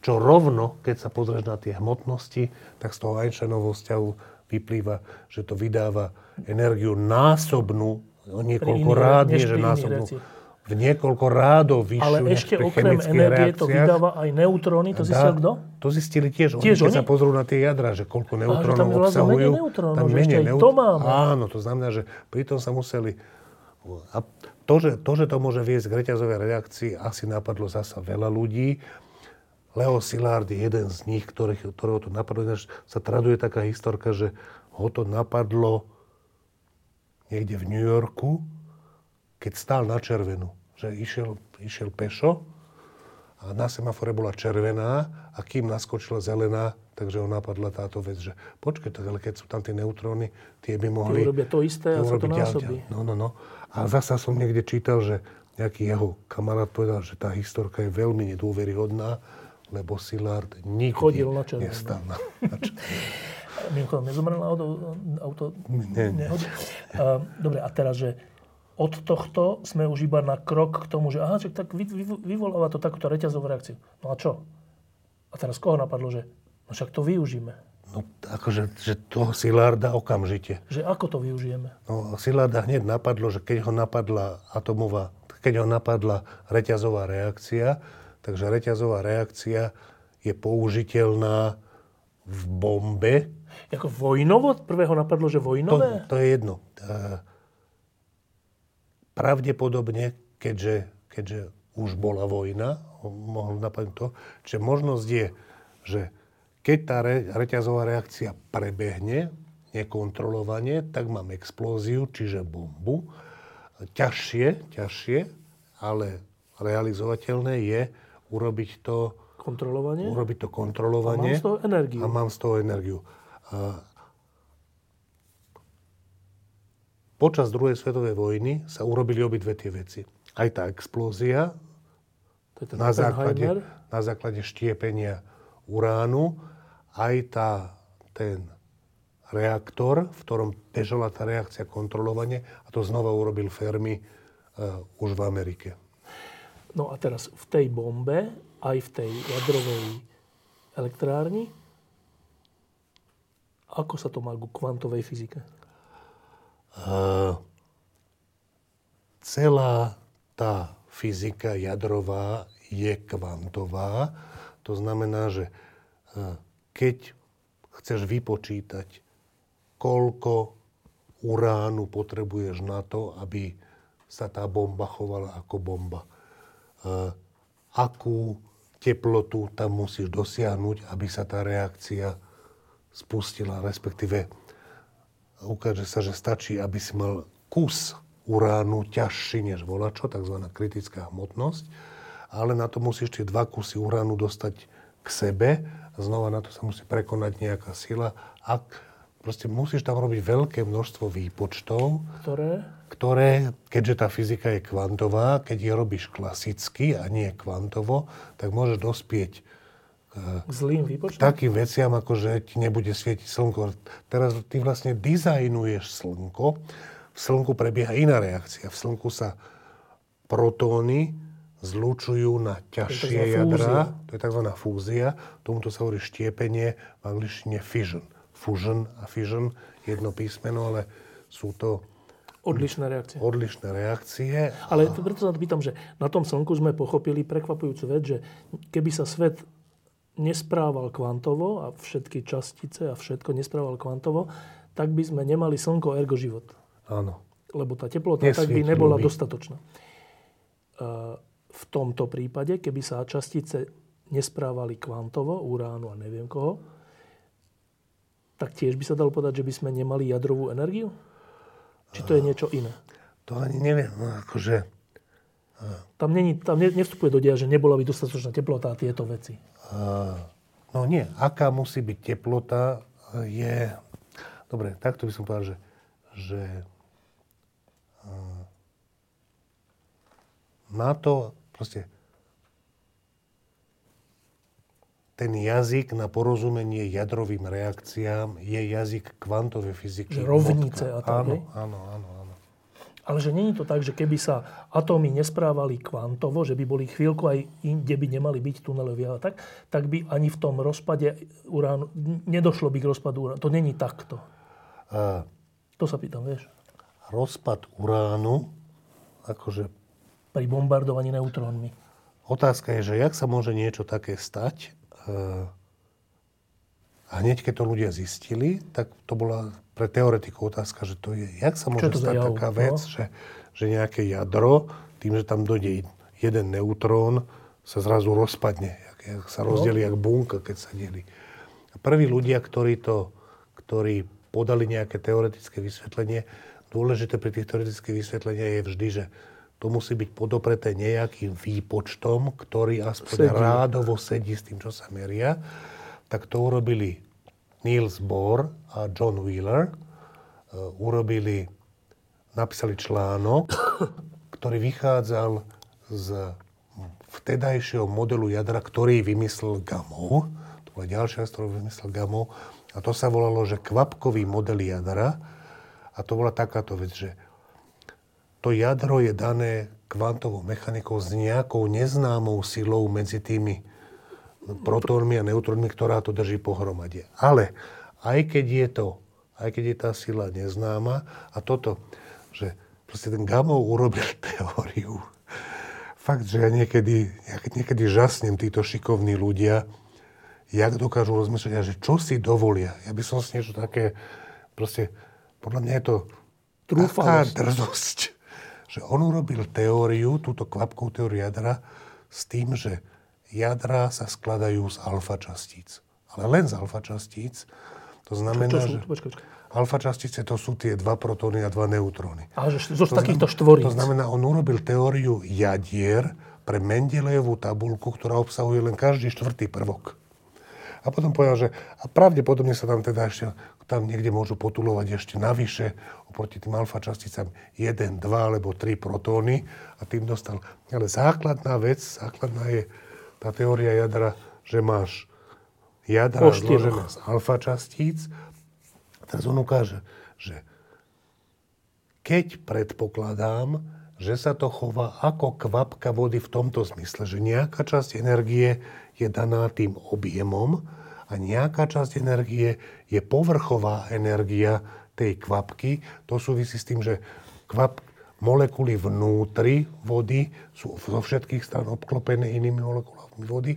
čo rovno, keď sa pozrieš na tie hmotnosti, tak z toho Einsteinovho vzťahu vyplýva, že to vydáva energiu násobnú, v niekoľko rádov vyššiu. Ale ešte okrem energie to vydáva aj neutróny, to zistil kto? To zistili tiež oni, keď sa pozrú na tie jadra, že koľko neutrónov obsahujú. To máme. Áno, to znamená, že pritom sa museli... A to, že to môže viesť k reťazovej reakcii, asi napadlo zasa veľa ľudí. Leó Szilárd je jeden z nich, ktorého to napadlo. Ináč sa traduje taká historka, že ho to napadlo niekde v New Yorku, keď stál na červenú. Že išiel pešo a na semafore bola červená a kým naskočila zelená, takže ho napadla táto vec, že počkaj, ale keď sú tam tie neutróny, tie by mohli... Tie urobia to isté a sa to násobí. No. A zasa som niekde čítal, že nejaký jeho kamarát povedal, že tá historka je veľmi nedôveryhodná, lebo Szilárd nikdy nestal na červené. Nezomrel na auto? Nie. Dobre, a teraz, že od tohto sme už iba na krok k tomu, že aha, tak vyvoláva to takúto reťazovú reakciu. No a čo? A teraz koho napadlo, že no však to využíme? No akože že toho Szilárda okamžite. Že ako to využijeme? No Szilárda hneď napadlo, že keď ho napadla reťazová reakcia, takže reťazová reakcia je použiteľná v bombe. Jako vojnovo? Prvého napadlo, že vojnové? To je jedno. Pravdepodobne, keďže už bola vojna, mohol napadnúť to, čiže možnosť je, že keď tá reťazová reakcia prebehne nekontrolovane, tak mám explóziu, čiže bombu. Ťažšie, ale realizovateľné je urobiť to kontrolovanie. A mám z toho energiu. Počas druhej svetovej vojny sa urobili obidve tie veci. Aj tá explózia na základe štiepenia uránu, aj ten reaktor, v ktorom bežala tá reakcia kontrolovanie, a to znova urobil Fermi už v Amerike. No a teraz v tej bombe, aj v tej jadrovej elektrárni, ako sa to má ku kvantovej fyzike? Celá tá fyzika jadrová je kvantová. To znamená, že keď chceš vypočítať, koľko uránu potrebuješ na to, aby sa tá bomba chovala ako bomba, akú teplotu tam musíš dosiahnuť, aby sa tá reakcia spustila, respektíve ukáže sa, že stačí, aby si mal kus uránu ťažší než volačo, tzv. Kritická hmotnosť, ale na to musíš tie dva kusy uránu dostať k sebe, znova na to sa musí prekonať nejaká sila. A proste musíš tam robiť veľké množstvo výpočtov, ktoré keďže tá fyzika je kvantová, keď je robíš klasicky a nie kvantovo, tak môžeš dospieť k takým veciam, ako že ti nebude svietiť slnko. Teraz ty vlastne dizajnuješ slnko. V slnku prebieha iná reakcia. V slnku sa protóny zlučujú na ťažšie jadrá. To je tzv. Fúzia. Tomuto sa hovorí štiepenie, v angličtine fission. Fusion a fission, jedno písmeno, ale sú to odlišné reakcie. Ale preto sa pýtam, že na tom slnku sme pochopili prekvapujúcu vec, že keby sa svet nesprával kvantovo a všetky častice a všetko nesprával kvantovo, tak by sme nemali slnko ergo život. Áno. Lebo tá teplota tak by nebola dostatočná. V tomto prípade, keby sa častice nesprávali kvantovo, uránu a neviem koho, tak tiež by sa dalo povedať, že by sme nemali jadrovú energiu? Či to je niečo iné? To ani neviem, akože... Tam nevstupuje do dia, že nebola by dostatočná teplota a tieto veci. No nie. Aká musí byť teplota je... Dobre, takto by som povedal, že na to proste ten jazyk na porozumenie jadrovým reakciám je jazyk kvantovej fyziky. Rovnice a tak, ne? Áno. Ale že nie je to tak, že keby sa atómy nesprávali kvantovo, že by boli chvíľku aj inde, by nemali byť tunelovia a tak by ani v tom rozpade uránu nedošlo by k rozpadu uránu. To není takto. To sa pýtam, vieš. Rozpad uránu, akože... Pri bombardovaní neutrónmi. Otázka je, že jak sa môže niečo také stať? A hneď, keď to ľudia zistili, tak to bola... pre teoretiku otázka, že to je, jak sa môže stať taká vec, že nejaké jadro, tým, že tam dojde jeden neutrón, sa zrazu rozpadne, jak sa rozdelí, jak bunka, keď sa delí. A prví ľudia, ktorí podali nejaké teoretické vysvetlenie, dôležité pri tých teoretických vysvetleniach je vždy, že to musí byť podopreté nejakým výpočtom, ktorý aspoň rádovo sedí s tým, čo sa meria. Tak to urobili Niels Bohr a John Wheeler, napísali článok, ktorý vychádzal z vtedajšieho modelu jadra, ktorý vymyslel Gamow. To bola ďalšia vec, ktorú vymyslel Gamow. A to sa volalo, že kvapkový model jadra. A to bola takáto vec, že to jadro je dané kvantovou mechanikou s nejakou neznámou silou medzi tými protónmi a neutrónmi, ktorá to drží pohromade. Ale aj keď je tá sila neznáma a toto, že proste ten Gamow urobil teóriu. Fakt, že ja niekedy žasnem títo šikovní ľudia, jak dokážu rozmýšľať a že čo si dovolia. Ja by som si niečo také, proste, podľa mňa je to taká drzosť, že on urobil teóriu, túto kvapkovú teóriu jadra, s tým, že jadra sa skladajú z alfa častíc. Ale len z alfa častíc. To znamená, že alfa častice to sú tie dva protóny a dva neutróny. Ale že zo takýchto štvoríc. To znamená, on urobil teóriu jadier pre Mendelejevú tabuľku, ktorá obsahuje len každý štvrtý prvok. A potom povedal, že a pravdepodobne sa tam teda ešte tam niekde môžu potulovať ešte navyše oproti tým alfa časticám 1, 2 alebo 3 protóny a tým dostal. Ale základná je tá teória jadra, že máš jadra zložené z alfa častíc. A teraz on ukáže, že keď predpokladám, že sa to chová ako kvapka vody v tomto zmysle, že nejaká časť energie je daná tým objemom a nejaká časť energie je povrchová energia tej kvapky. To súvisí s tým, že molekuly vnútri vody sú zo všetkých strán obklopené inými molekulami vody.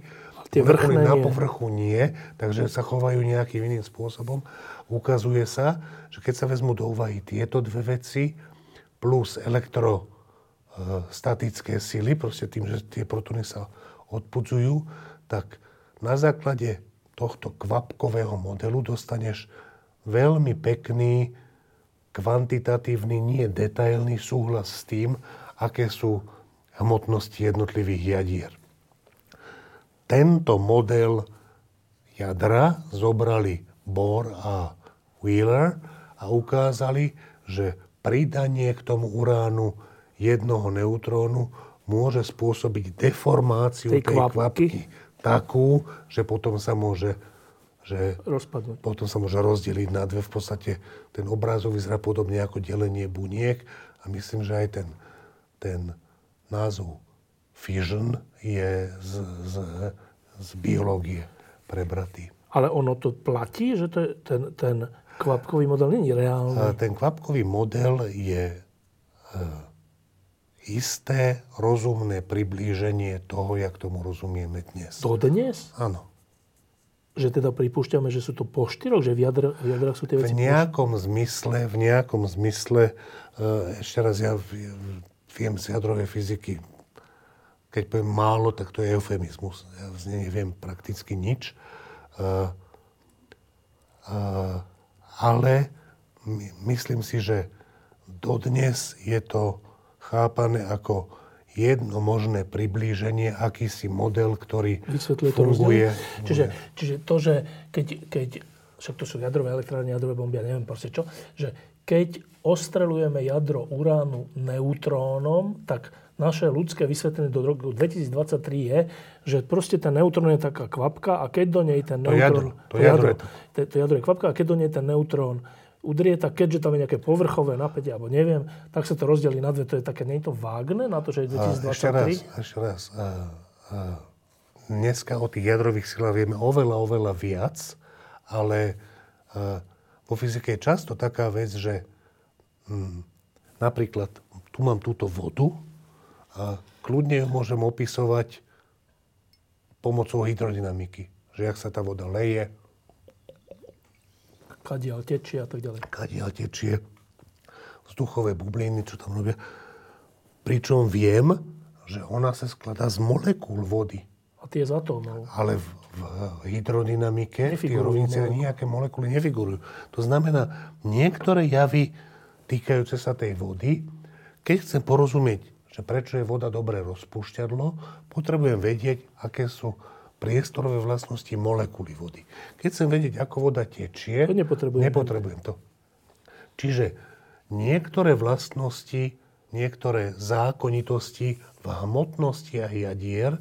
Molekuly na povrchu nie, takže sa chovajú nejakým iným spôsobom. Ukazuje sa, že keď sa vezmú do úvahy tieto dve veci plus elektrostatické sily, proste tým, že tie protóny sa odpudzujú, tak na základe tohto kvapkového modelu dostaneš veľmi pekný, kvantitatívny, nie detailný súhlas s tým, aké sú hmotnosti jednotlivých jadier. Tento model jadra zobrali Bohr a Wheeler a ukázali, že pridanie k tomu uránu jednoho neutrónu môže spôsobiť deformáciu tej kvapky takú, že potom sa môže rozpadnúť. Potom sa môže rozdeliť na dve. V podstate ten obrázok vyzerá podobne ako delenie buniek a myslím, že aj ten názov fission je z biológie prebratý. Ale ono to platí, že to je ten kvapkový model nie je reálny? A ten kvapkový model je isté rozumné priblíženie toho, jak tomu rozumieme dnes. To dnes? Áno. Že teda pripúšťame, že sú to po štyroch, že v jadrach sú tie veci v nejakom zmysle, ešte raz ja viem z jadrovej fyziky, keď poviem málo, tak to je eufemizmus. Ja neviem prakticky nič. Ale myslím si, že dodnes je to chápané ako jedno možné priblíženie, akýsi model, ktorý funguje. Čiže to, že keď však to sú jadrové elektrárne, jadrové bomby, ja neviem proste čo, že keď ostrelujeme jadro uránu neutrónom, tak naše ľudské vysvetlenie do roku 2023 je, že proste ten neutrón je taká kvapka a keď do nej ten neutrón... To jadro je kvapka a keď do nej ten neutrón udrie, tak keďže tam je nejaké povrchové napätie, alebo neviem, tak sa to rozdelí na dve. To je také, nie je to vágne na to, že je 2023? Ešte raz. Dneska o tých jadrových silách vieme oveľa viac, ale vo fyzike je často taká vec, že napríklad tu mám túto vodu a kľudne ju môžem opisovať pomocou hydrodynamiky. Že jak sa tá voda leje, kadiaľ tečie a tak ďalej. Kadiaľ tečie, vzduchové bubliny, čo tam robia. Pričom viem, že ona sa skladá z molekúl vody. A tie z atómov. Ale v hydrodynamike tie rovnice nejaké molekuly nefigurujú. To znamená, niektoré javy týkajúce sa tej vody, keď chcem porozumieť, že prečo je voda dobré rozpúšťadlo, potrebujem vedieť, aké sú priestorové vlastnosti molekuly vody. Keď chcem vedieť, ako voda tečie, to nepotrebujem to. Čiže niektoré vlastnosti, niektoré zákonitosti v hmotnostiach jadier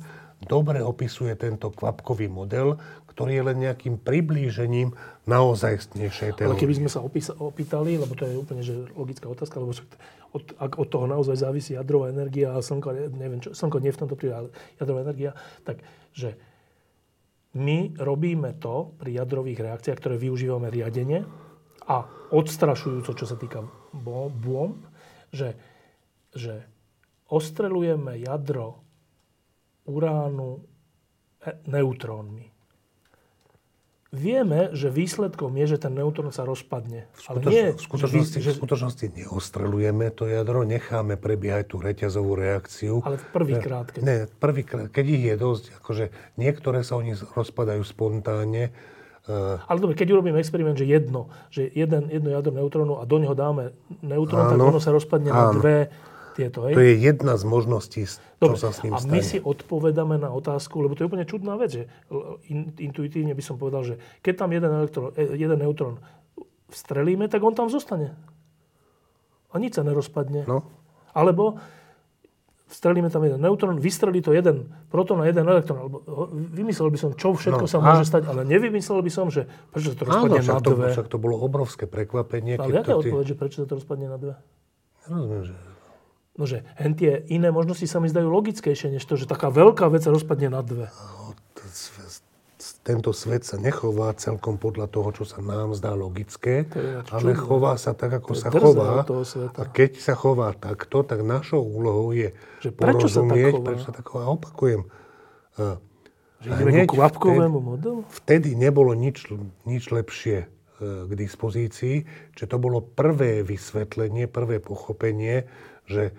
dobre opisuje tento kvapkový model, ktorý je len nejakým priblížením naozajstnejšej teórie. Ale keby sme sa opýtali, lebo to je úplne že logická otázka, lebo ak od toho naozaj závisí jadrová energia a slnko, neviem čo, slnko nie v tomto prípade, ale jadrová energia, takže my robíme to pri jadrových reakciách, ktoré využívame riadenie a odstrašujúco, čo sa týka bomb, že ostrelujeme jadro uránu neutrónmi. Vieme, že výsledkom je, že ten neutrón sa rozpadne. V skutočnosti neostrelujeme to jadro, necháme prebiehať tú reťazovú reakciu. Ale prvýkrát. Keď ich je dosť, akože niektoré sa oni rozpadajú spontánne. Ale dobre, keď urobíme experiment, že jedno jadro neutrónu a do neho dáme neutrón, tak ono sa rozpadne na dve tieto. Hej? To je jedna z možností, čo sa s ním stane. A my si odpovedáme na otázku, lebo to je úplne čudná vec, že intuitívne by som povedal, že keď tam jeden neutrón vstrelíme, tak on tam zostane. A nič sa nerozpadne. No. Alebo vstrelíme tam jeden neutrón, vystrelí to jeden proton a jeden elektrón. Alebo vymyslel by som, čo všetko sa môže stať, ale nevymyslel by som, že prečo sa to rozpadne na dve. Však to bolo obrovské prekvapenie. Ale jaká odpoveď, že prečo sa to rozpadne na dve? Nerozumiem, že... Nože, hen tie iné možnosti sa mi zdajú logickejšie, než to, že taká veľká vec sa rozpadne na dve. Tento svet sa nechová celkom podľa toho, čo sa nám zdá logické, ale chová sa tak, ako sa chová. A keď sa chová takto, tak našou úlohou je porozumieť, prečo sa tak chová. A opakujem, vtedy nebolo nič lepšie k dispozícii, že to bolo prvé vysvetlenie, prvé pochopenie, že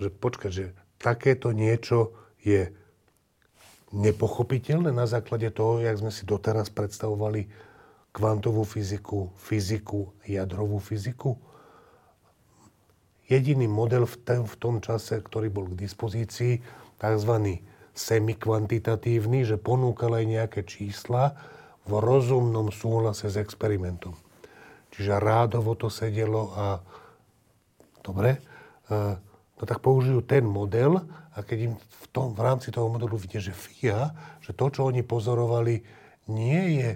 počkať, že takéto niečo je nepochopiteľné na základe toho, jak sme si doteraz predstavovali kvantovú fyziku, fyziku, jadrovú fyziku. Jediný model v tom čase, ktorý bol k dispozícii, tzv. Semikvantitatívny, že ponúkal aj nejaké čísla v rozumnom súhlase s experimentom. Čiže rádovo to sedelo a dobre, no tak použijú ten model a keď im v rámci toho modelu vidie, že fíha, že to, čo oni pozorovali, nie je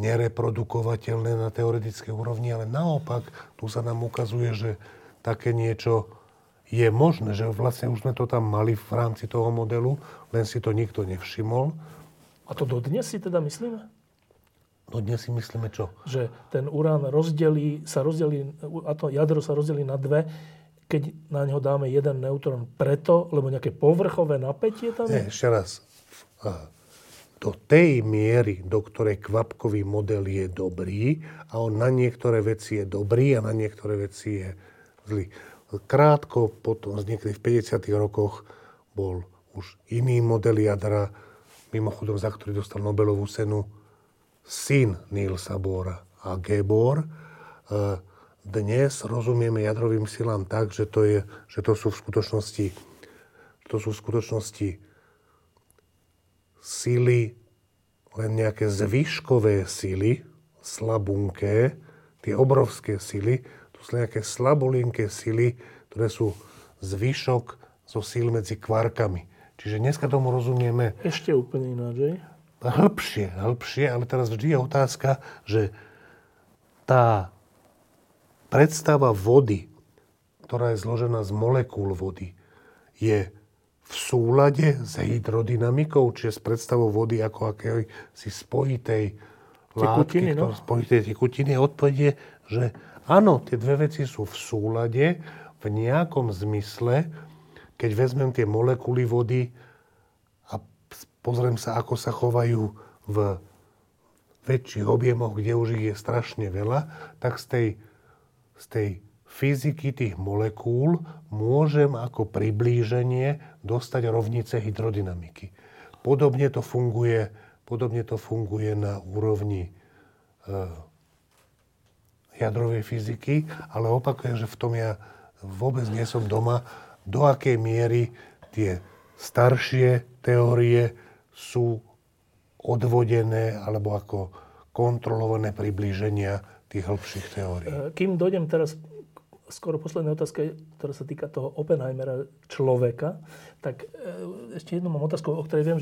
nereprodukovateľné na teoretickej úrovni, ale naopak, tu sa nám ukazuje, že také niečo je možné, že vlastne už sme to tam mali v rámci toho modelu, len si to nikto nevšimol. A to dodnes si teda myslíme? No dnes si myslíme čo? Že ten urán jadro sa rozdelí na dve, keď na neho dáme jeden neutrón preto, lebo nejaké povrchové napätie tam je? Ešte raz. Do tej miery, do ktorej kvapkový model je dobrý a on na niektoré veci je dobrý a na niektoré veci je zlý. Krátko potom, niekedy v 50. rokoch, bol už iný model jadra, mimochodom za ktorý dostal Nobelovú cenu syn Nielsa Bohra a G. Bohr. Dnes rozumieme jadrovým silám tak, že to sú v skutočnosti sily, len nejaké zvyškové sily, slabunké, tie obrovské sily, to sú nejaké slabolinké sily, ktoré sú zvyšok zo síl medzi kvarkami. Čiže dneska tomu rozumieme... Ešte úplne ináč, že? Hĺbšie, ale teraz vždy je otázka, že tá... Predstava vody, ktorá je zložená z molekúl vody, je v súlade s hydrodynamikou, čiže s predstavou vody ako akési spojitej látky, spojitej tekutiny. Odpoveď je, že áno, tie dve veci sú v súlade v nejakom zmysle, keď vezmem tie molekuly vody a pozriem sa, ako sa chovajú v väčších objemoch, kde už ich je strašne veľa, tak z tej fyziky tých molekúl môžem ako priblíženie dostať rovnice hydrodynamiky. Podobne to funguje na úrovni jadrovej fyziky, ale opakujem, že v tom ja vôbec nie som doma, do akej miery tie staršie teórie sú odvodené alebo ako kontrolované priblíženia tých hĺbších teórií. Kým dojdem teraz k skoro posledná otázka, ktorá sa týka toho Oppenheimera, človeka, tak ešte jednu mám otázku, o ktorej viem,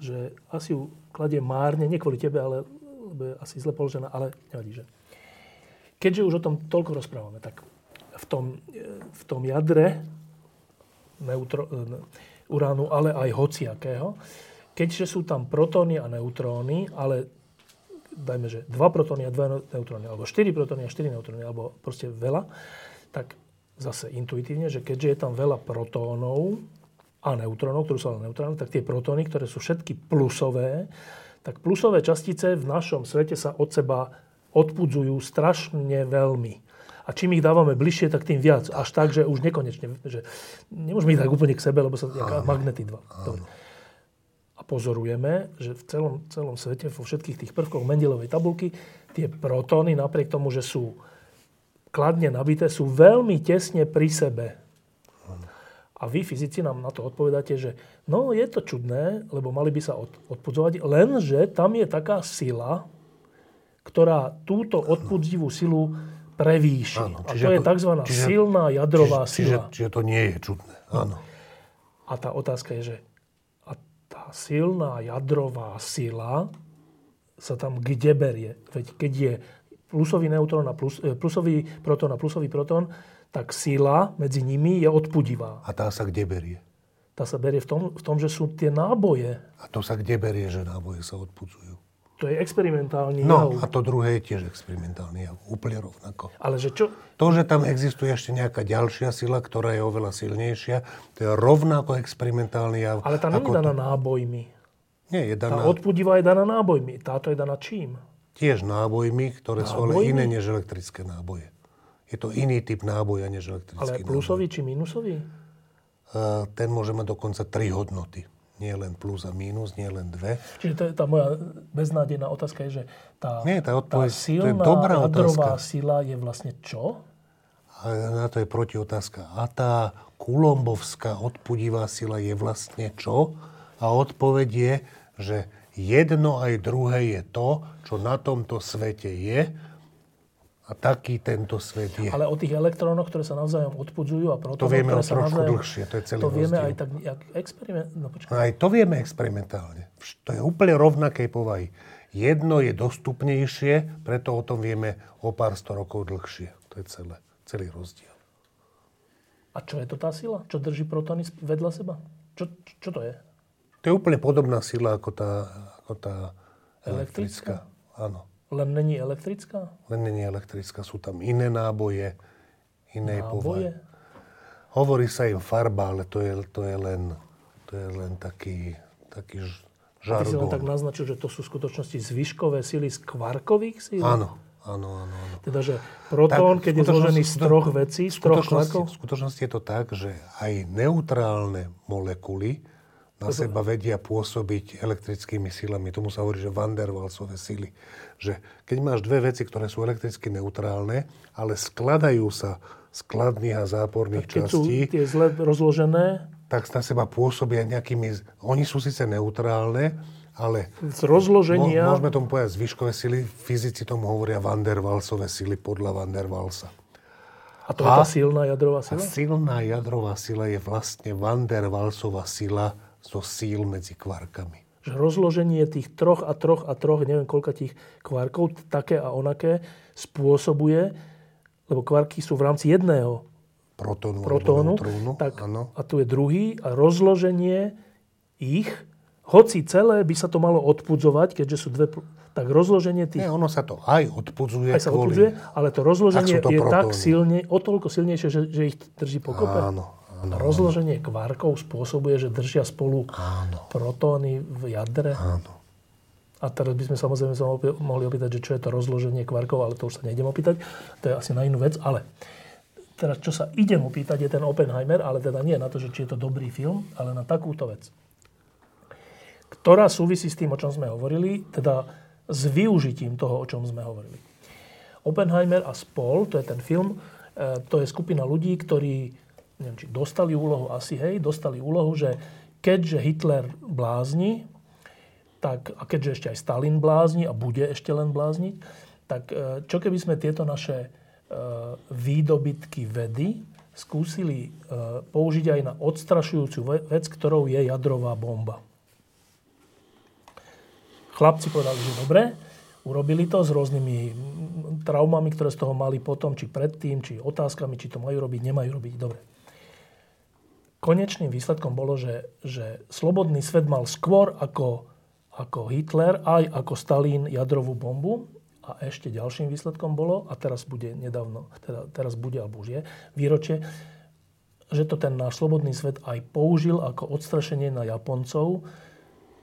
že asi ju kladie márne, nie kvôli tebe, ale asi zle položená, ale nevadí, že? Keďže už o tom toľko rozprávame, tak v tom jadre uránu, ale aj hociakého, keďže sú tam protóny a neutróny, ale dajme, že 2 protóny a 2 neutróny, alebo 4 protóny a 4 neutróny, alebo proste veľa, tak zase intuitívne, že keďže je tam veľa protónov a neutrónov, ktorú sú ale neutróny, tak tie protóny, ktoré sú všetky plusové, tak plusové častice v našom svete sa od seba odpudzujú strašne veľmi. A čím ich dávame bližšie, tak tým viac. Až tak, že už nekonečne. Že nemôžeme ich dať úplne k sebe, lebo sa nejaká magnety dva. A pozorujeme, že v celom svete, vo všetkých tých prvkoch Mendelovej tabulky, tie protóny, napriek tomu, že sú kladne nabité, sú veľmi tesne pri sebe. A vy, fyzici, nám na to odpovedáte, že no, je to čudné, lebo mali by sa odpudzovať, lenže tam je taká sila, ktorá túto odpudzivú silu prevýši. Áno, a to je tzv. Silná jadrová sila. Čiže to nie je čudné. Áno. A tá otázka je, že a tá silná jadrová sila sa tam kde berie? Veď keď je plusový neutrón a plusový proton a plusový proton, tak sila medzi nimi je odpudivá. A tá sa kde berie? Tá sa berie v tom, že sú tie náboje. A to sa kde berie, že náboje sa odpudzujú? To je experimentálny jav. No, a to druhé je tiež experimentálny jav. Úplne rovnako. Ale že čo? To, že tam existuje ešte nejaká ďalšia sila, ktorá je oveľa silnejšia, to je rovnako experimentálny jav. Ale tá nie je daná nábojmi. Nie, je daná... Tá odpudivá je daná nábojmi. Táto je daná čím? Tiež nábojmi, ktoré sú ale iné než elektrické náboje. Je to iný typ náboja než elektrický náboj. Ale plusový náboj. Či minusový? Ten môže mať dokonca 3 hodnoty. Nie len plus a mínus, nie len 2. Čiže to je tá moja beznádejná otázka je, že tá silná jadrová sila je vlastne čo? A na to je protiotázka. A tá kulombovská odpudivá sila je vlastne čo? A odpoveď je, že jedno aj druhé je to, čo na tomto svete je. A taký tento svet je. Ale o tých elektrónoch, ktoré sa navzájom odpudzujú a protónoch, ktoré sa navzájom... To vieme trošku dlhšie, to je celý rozdiel. To vieme aj tak aj to vieme experimentálne. To je úplne rovnakej povahy. Jedno je dostupnejšie, preto o tom vieme o pár 100 rokov dlhšie. To je celý rozdiel. A čo je to tá sila? Čo drží protóny vedľa seba? Čo to je? To je úplne podobná sila ako tá elektrická. Áno. Len není elektrická? Len není elektrická. Sú tam iné náboje, iné povahy. Hovorí sa im farba, ale to je len taký žargón. A ty si len tak naznačil, že to sú v skutočnosti zvyškové sily z kvarkových síl? Áno. Teda, že protón, tak, keď je zložený z 3 vecí, z 3 kvarkov? V skutočnosti je to tak, že aj neutrálne molekuly na seba vedia pôsobiť elektrickými silami. Tomu sa hovorí, že Van der Waals-ové sily. Že keď máš 2 veci, ktoré sú elektricky neutrálne, ale skladajú sa z kladných a záporných častí... Keď sú tie zle rozložené... Tak na seba pôsobia nejakými... Oni sú síce neutrálne, ale... Z rozloženia... Môžeme tomu povedať zvyškové sily. Fyzici tomu hovoria Van der Waals-ové sily podľa Van der Waalsa. A to je tá silná jadrová sila? Silná jadrová sila je vlastne Van der Waals-ova sila zo síl medzi kvarkami. Že rozloženie tých 3 a 3 a 3, neviem koľka tých kvarkov, také a onaké, spôsobuje, lebo kvarky sú v rámci jedného protónu tak, a tu je druhý a rozloženie ich, hoci celé by sa to malo odpudzovať, keďže sú 2, tak rozloženie tých... Nie, ono sa to aj odpudzuje. Aj sa odpudzuje, ale to rozloženie je protóny. Tak silne, o toľko silnejšie, že ich drží pokope. Áno. Rozloženie kvarkov spôsobuje, že držia spolu protóny v jadre. Áno. A teraz by sme samozrejme mohli opýtať, že čo je to rozloženie kvarkov, ale to už sa nejdem opýtať. To je asi na inú vec, ale teraz čo sa idem opýtať je ten Oppenheimer, ale teda nie na to, že či je to dobrý film, ale na takúto vec, ktorá súvisí s tým, o čom sme hovorili, teda s využitím toho, o čom sme hovorili. Oppenheimer a spol, to je ten film, to je skupina ľudí, ktorí neviem, či dostali úlohu, asi hej, že keďže Hitler blázni, tak, a keďže ešte aj Stalin blázni a bude ešte len blázniť, tak čo keby sme tieto naše výdobytky vedy skúsili použiť aj na odstrašujúcu vec, ktorou je jadrová bomba. Chlapci povedali, že dobre, urobili to s rôznymi traumami, ktoré z toho mali potom, či predtým, či otázkami, či to majú robiť, nemajú robiť. Dobre. Konečným výsledkom bolo, že slobodný svet mal skôr ako Hitler, aj ako Stalin jadrovú bombu. A ešte ďalším výsledkom bolo, a teraz bude nedávno, teraz bude alebo už je, výročie, že to ten náš slobodný svet aj použil ako odstrašenie na Japoncov,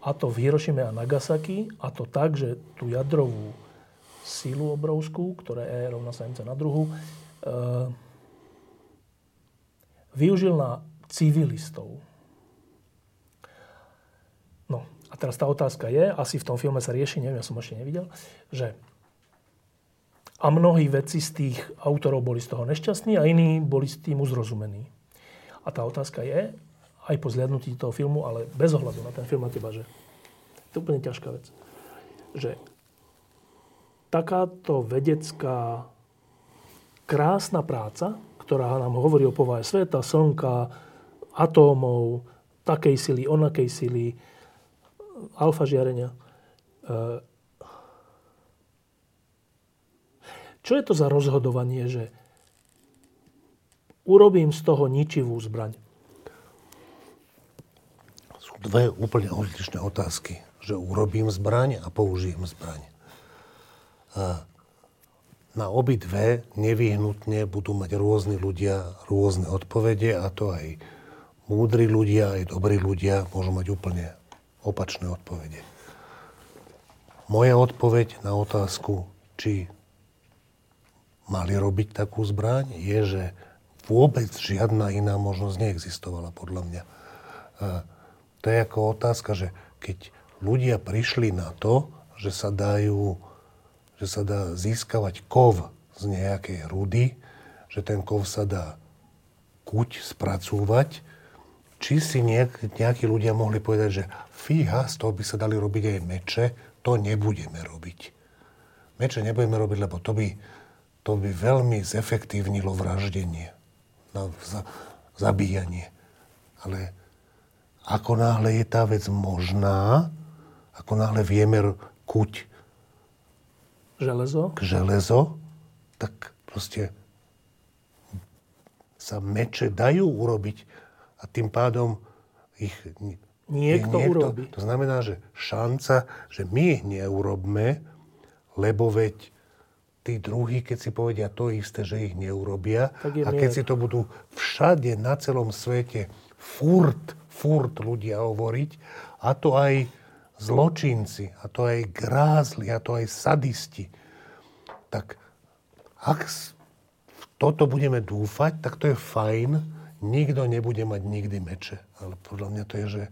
a to v Hirošime a Nagasaki, a to tak, že tú jadrovú silu obrovskú, ktorá je E=mc², využil na civilistov. No, a teraz tá otázka je, asi v tom filme sa rieši, neviem, ja som ešte nevidel, že a mnohí vedci z tých autorov boli z toho nešťastní a iní boli s tým uzrozumení. A tá otázka je, aj po zhliadnutí toho filmu, ale bez ohľadu na ten film na teba, že to je úplne ťažká vec, že takáto vedecká krásna práca, ktorá nám hovorí o povahe sveta, slnka, atómov, takej sily, onakej sily, alfa žiarenia. Čo je to za rozhodovanie, že urobím z toho ničivú zbraň? Dve úplne odlišné otázky. Že urobím zbraň a použijem zbraň. Na obidve nevyhnutne budú mať rôzni ľudia rôzne odpovede, a to aj múdri ľudia, aj dobrí ľudia môžu mať úplne opačné odpovede. Moja odpoveď na otázku, či mali robiť takú zbraň, je, že vôbec žiadna iná možnosť neexistovala podľa mňa. To je ako otázka, že keď ľudia prišli na to, že sa dá získavať kov z nejakej rudy, že ten kov sa dá kuť, spracúvať, či si nejakí ľudia mohli povedať, že fíha, z toho by sa dali robiť aj meče, to nebudeme robiť. Meče nebudeme robiť, lebo to by veľmi zefektívnilo vraždenie, zabíjanie. Ale ako náhle je tá vec možná, ako náhle vieme kuť železo, tak proste sa meče dajú urobiť a tým pádom ich niekto urobí. To znamená, že šanca, že my ich neurobme, lebo veď tí druhí, keď si povedia to isté, že ich neurobia, a keď si to budú všade na celom svete furt ľudia hovoriť, a to aj zločinci, a to aj grázli, a to aj sadisti. Tak ak v toto budeme dúfať, tak to je fajn, nikto nebude mať nikdy meče. Ale podľa mňa to je, že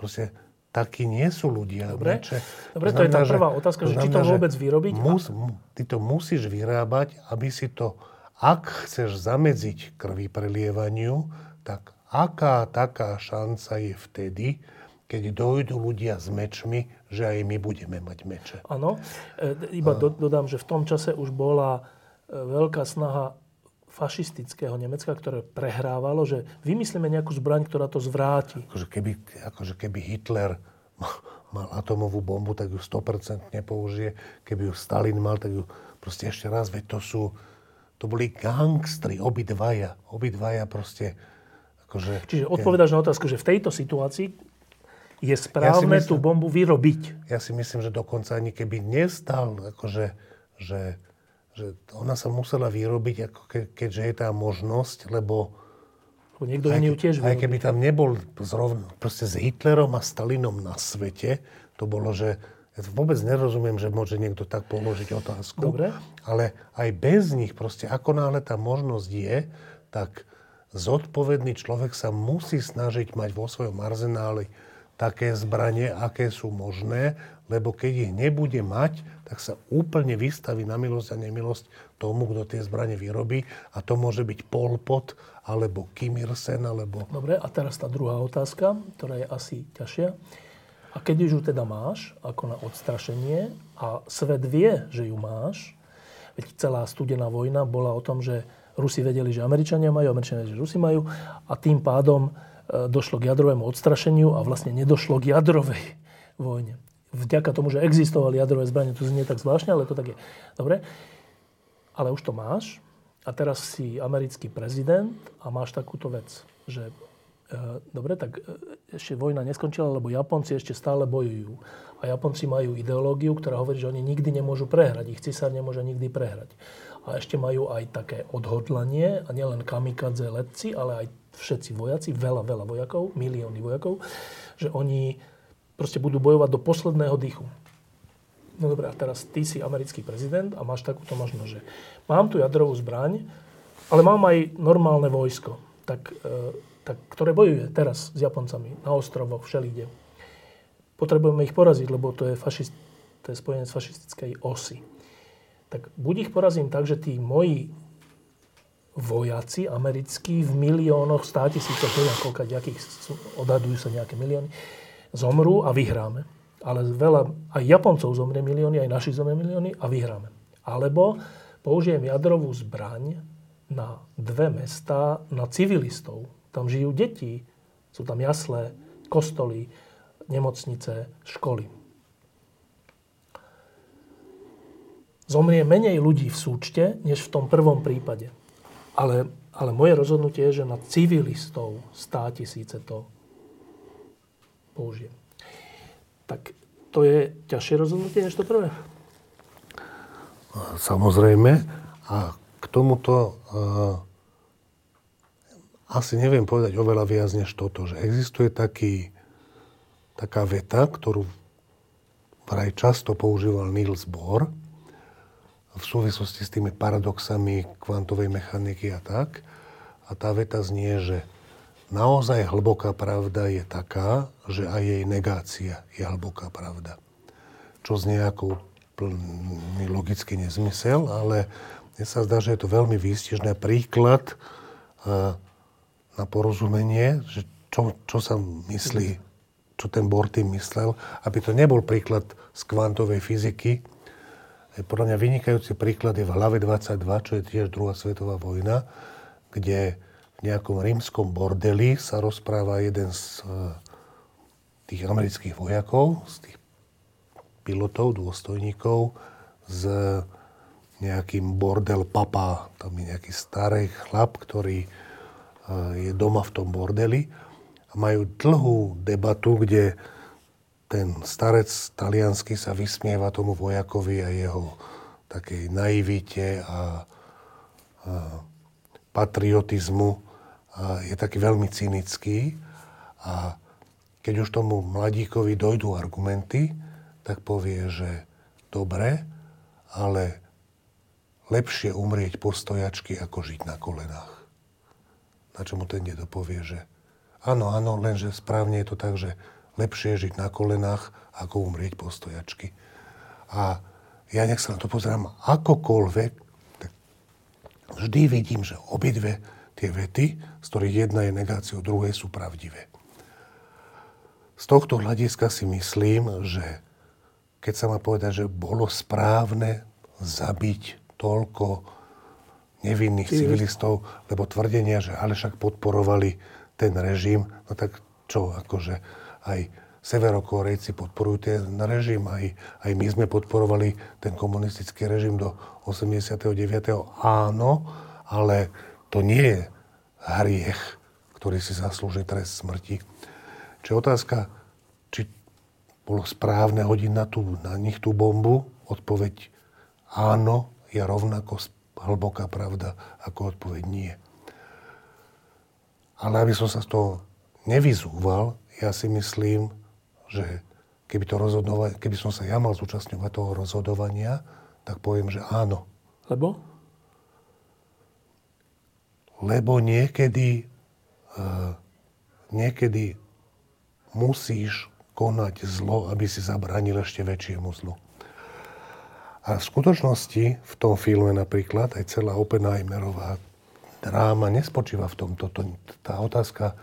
proste takí nie sú ľudia. Dobre, meče. Dobre, to je tá prvá otázka, že či to vôbec vyrobiť? Ty to musíš vyrábať, aby si to, ak chceš zamedziť krvi prelievaniu, tak aká taká šanca je vtedy, keď dojdú ľudia s mečmi, že aj my budeme mať meče. Áno, iba dodám, že v tom čase už bola veľká snaha fašistického Nemecka, ktoré prehrávalo, že vymyslíme nejakú zbraň, ktorá to zvráti. Akože keby Hitler mal atomovú bombu, tak ju 100% nepoužije. Keby ju Stalin mal, tak ju proste ešte raz, veď to boli gangstri, obidvaja proste. Čiže odpovedáš na otázku, že v tejto situácii je správne tú bombu vyrobiť. Ja si myslím, že dokonca ani keby nestal, že ona sa musela vyrobiť, keďže je tá možnosť, lebo niekto iný ju tiež vyrobil. Aj keby tam nebol proste s Hitlerom a Stalinom na svete, to bolo, že ja vôbec nerozumiem, že môže niekto tak položiť otázku. Dobre. Ale aj bez nich proste, ako náhle tá možnosť je, tak zodpovedný človek sa musí snažiť mať vo svojom arzenáli také zbranie, aké sú možné, lebo keď ich nebude mať, tak sa úplne vystaví na milosť a nemilosť tomu, kto tie zbranie vyrobí, a to môže byť Pol Pot alebo Kim Il Sen, alebo... Dobre, a teraz tá druhá otázka, ktorá je asi ťažšia. A keď už ju teda máš, ako na odstrašenie, a svet vie, že ju máš, Veď celá studená vojna bola o tom, že Rusi vedeli, že Američania majú, Američania vedeli, že Rusi majú a tým pádom došlo k jadrovému odstrašeniu a vlastne nedošlo k jadrovej vojne. Vďaka tomu, že existovali jadrové zbranie, to znie tak zvláštne, ale to tak je. Dobre, ale už to máš a teraz si americký prezident a máš takúto vec, že dobre, tak ešte vojna neskončila, lebo Japonci ešte stále bojujú. A Japonci majú ideológiu, ktorá hovorí, že oni nikdy nemôžu prehrať. Ich císar nemôže nikdy prehrať. A ešte majú aj také odhodlanie, a nielen kamikadze letci, ale aj všetci vojaci, veľa vojakov, milióny vojakov, že oni proste budú bojovať do posledného dýchu. No dobre, a teraz ty si americký prezident a máš takúto možnosť, že mám tu jadrovú zbraň, ale mám aj normálne vojsko. Tak, ktoré bojuje teraz s Japoncami na ostrovoch, všelikde. Potrebujeme ich poraziť, lebo to je spojenec fašistickej osy. Tak buď ich porazím tak, že tí moji vojaci americkí v miliónoch, státisícoch, nejakých, odhadujú sa nejaké milióny, zomrú a vyhráme. Ale veľa, aj Japoncov zomrie milióny, aj naši zomrie milióny a vyhráme. Alebo použijem jadrovú zbraň na dve mestá na civilistov. Tam žijú deti, sú tam jaslé, kostoly, nemocnice, školy. Zomrie menej ľudí v súčte, než v tom prvom prípade. Ale moje rozhodnutie je, že na civilistov 100 000 to použijem. Tak to je ťažšie rozhodnutie, než to prvé? Samozrejme. A k tomuto... Asi neviem povedať oveľa viac než toto, že existuje taká veta, ktorú vraj často používal Niels Bohr v súvislosti s tými paradoxami kvantovej mechaniky a tak. A tá veta znie, že naozaj hlboká pravda je taká, že aj jej negácia je hlboká pravda. Čo znie ako plný logický nezmysel, ale mne sa zdá, že je to veľmi výstižný príklad na porozumenie, že čo sa myslí, čo ten Bohr tým myslel, aby to nebol príklad z kvantovej fyziky. Podľa mňa vynikajúci príklad je v hlave 22, čo je tiež druhá svetová vojna, kde v nejakom rímskom bordeli sa rozpráva jeden z tých amerických vojakov, z tých pilotov, dôstojníkov, s nejakým bordel papa. Tam je nejaký starý chlap, ktorý je doma v tom bordeli a majú dlhú debatu, kde ten starec taliansky sa vysmieva tomu vojakovi a jeho takej naivite a patriotizmu. A je taký veľmi cynický a keď už tomu mladíkovi dojdú argumenty, tak povie, že dobre, ale lepšie umrieť po stojačky, ako žiť na kolenách. Na čo mu ten nedopovie, že áno, lenže správne je to tak, že lepšie je žiť na kolenách, ako umrieť po stojačky. A ja nech sa na to pozerám akokoľvek, tak vždy vidím, že obidve tie vety, z ktorých jedna je negáciou, druhej sú pravdivé. Z tohto hľadiska si myslím, že keď sa má povedať, že bolo správne zabiť toľko nevinných civilistov, lebo tvrdenia, že ale však podporovali ten režim, no tak čo, akože aj Severokorejci podporujú ten režim, aj my sme podporovali ten komunistický režim do 89. Áno, ale to nie je hriech, ktorý si zaslúži trest smrti. Čiže otázka, či bolo správne hodiť na nich tú bombu, odpoveď áno, je rovnako hlboká pravda, ako odpoveď nie. Ale aby som sa z toho nevyzúval, ja si myslím, že keby som sa ja mal zúčastňovať toho rozhodovania, tak poviem, že áno. Lebo? Lebo niekedy musíš konať zlo, aby si zabránil ešte väčšiemu zlu. A v skutočnosti, v tom filme napríklad, aj celá Oppenheimerová dráma nespočíva v tomto. Tá otázka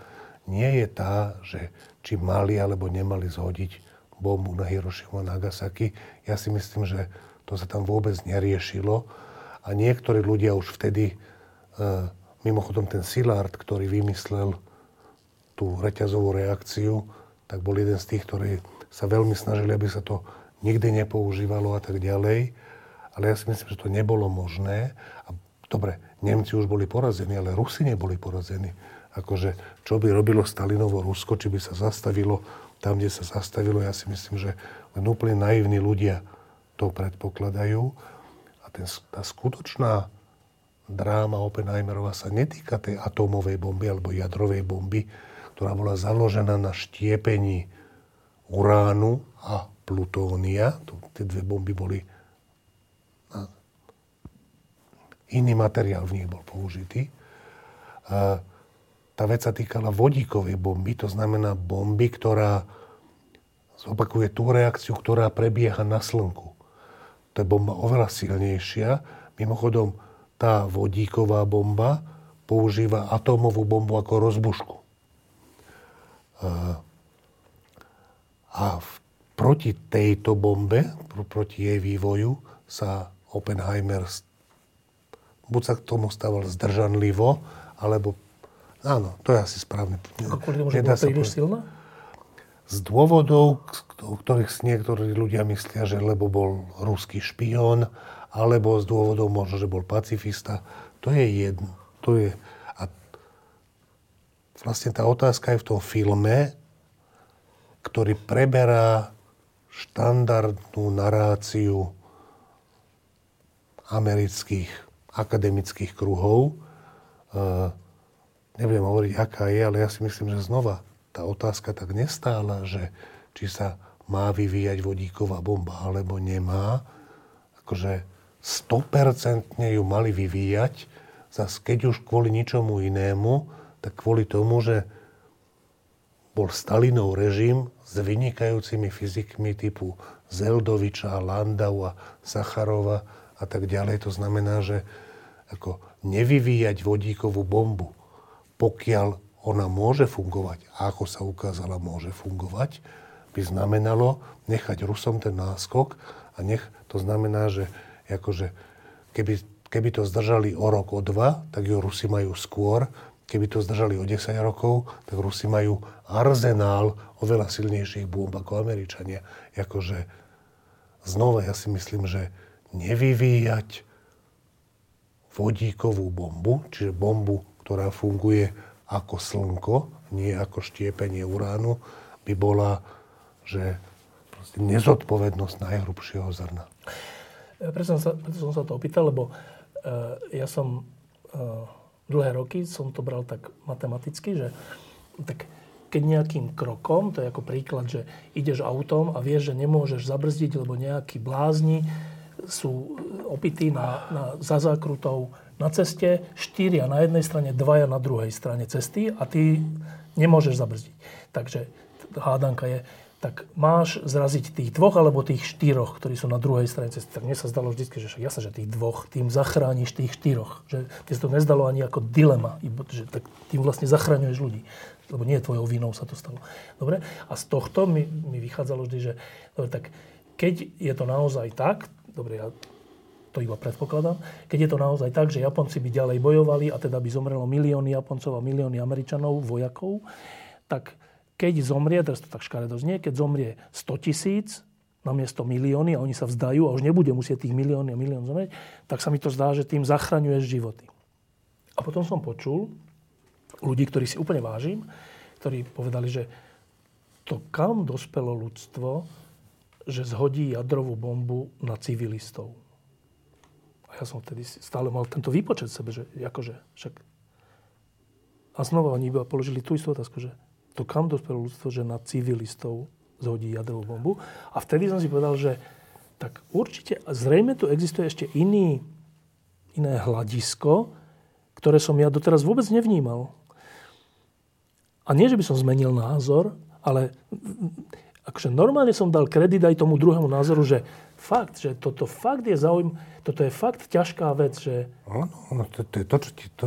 nie je tá, že či mali alebo nemali zhodiť bombu na Hirošimu a Nagasaki. Ja si myslím, že to sa tam vôbec neriešilo. A niektorí ľudia už vtedy, mimochodom ten Szilárd, ktorý vymyslel tú reťazovú reakciu, tak bol jeden z tých, ktorí sa veľmi snažili, aby sa to nikdy nepoužívalo a tak ďalej. Ale ja si myslím, že to nebolo možné. A dobre, Nemci už boli porazení, ale Rusi neboli porazení. Akože, čo by robilo Stalinovo Rusko, či by sa zastavilo tam, kde sa zastavilo, ja si myslím, že len úplne naivní ľudia to predpokladajú. A tá skutočná dráma Oppenheimerova sa netýka tej atómovej bomby alebo jadrovej bomby, ktorá bola založená na štiepení uránu a plutónia. Tie dve bomby boli... Iný materiál v nich bol použitý. Tá vec sa týkala vodíkovej bomby, to znamená bomby, ktorá zopakuje tú reakciu, ktorá prebieha na Slnku. To je bomba oveľa silnejšia. Mimochodom, tá vodíková bomba používa atómovú bombu ako rozbušku. A proti tejto bombe, proti jej vývoju, sa Oppenheimer buď sa k tomu stával zdržanlivo, alebo... Áno, to je asi správne. A kvôli tomu, že bola príliš silná? Z dôvodov, o ktorých si niektorí ľudia myslia, že lebo bol ruský špión, alebo z dôvodov možno, že bol pacifista. To je jedno. To je... A vlastne tá otázka je v tom filme, ktorý preberá štandardnú naráciu amerických akademických kruhov. Nebudem hovoriť, aká je, ale ja si myslím, že znova tá otázka tak nestála, že či sa má vyvíjať vodíková bomba, alebo nemá. Akože 100% ju mali vyvíjať, zase keď už kvôli ničomu inému, tak kvôli tomu, že bol Stalinov režim s vynikajúcimi fyzikmi typu Zeldoviča, Landaua, Sacharova a tak ďalej. To znamená, že ako nevyvíjať vodíkovú bombu, pokiaľ ona môže fungovať, a ako sa ukázala, môže fungovať, by znamenalo nechať Rusom ten náskok a to znamená, že akože, keby to zdržali o rok, o dva, tak ju Rusi majú skôr, keby to zdržali o 10 rokov, tak Rusi majú arzenál oveľa silnejších bomb ako Američania. Akože, znova ja si myslím, že nevyvíjať vodíkovú bombu, čiže bombu, ktorá funguje ako slnko, nie ako štiepenie uránu, by bola, že proste nezodpovednosť najhrubšieho zrna. Preto som sa to opýtal, lebo ja som dlhé roky som to bral tak matematicky, že tak keď nejakým krokom, to je ako príklad, že ideš autom a vieš, že nemôžeš zabrzdiť, lebo nejakí blázni sú opití za zákrutou na ceste, štyria na jednej strane, dvaja na druhej strane cesty a ty nemôžeš zabrzdiť. Takže hádanka je, tak máš zraziť tých dvoch alebo tých štyroch, ktorí sú na druhej strane cesty. Tak mne sa zdalo vždy, že jasne, že tých dvoch, tým zachrániš tých štyroch. Že ti sa to nezdalo ani ako dilema, že tak tým vlastne zachraňuješ ľudí. Lebo nie tvojou vinou sa to stalo. Dobre? A z tohto mi vychádzalo vždy, že dobre, tak keď je to naozaj tak, dobre, ja to iba predpokladám. Keď je to naozaj tak, že Japonci by ďalej bojovali a teda by zomrelo milióny Japoncov a milióny Američanov, vojakov, tak keď zomrie, teraz to tak škaredo znie, keď zomrie 100 000 namiesto milióny a oni sa vzdajú a už nebude musieť tých milióny a milión zomrieť, tak sa mi to zdá, že tým zachraňuješ životy. A potom som počul ľudí, ktorých si úplne vážim, ktorí povedali, že to kam dospelo ľudstvo, že zhodí jadrovú bombu na civilistov. A ja som vtedy stále mal tento výpočet sebe, že akože však... A znova oni iba položili tú istú otázku, že to kam dospelo ľudstvo, že na civilistov zhodí jadrovú bombu. A vtedy som si povedal, že tak určite, zrejme tu existuje ešte iné hľadisko, ktoré som ja doteraz vôbec nevnímal. A nie, že by som zmenil názor, ale... Akože normálne som dal kredit aj tomu druhému názoru, že toto fakt je toto je fakt ťažká vec, že... No, to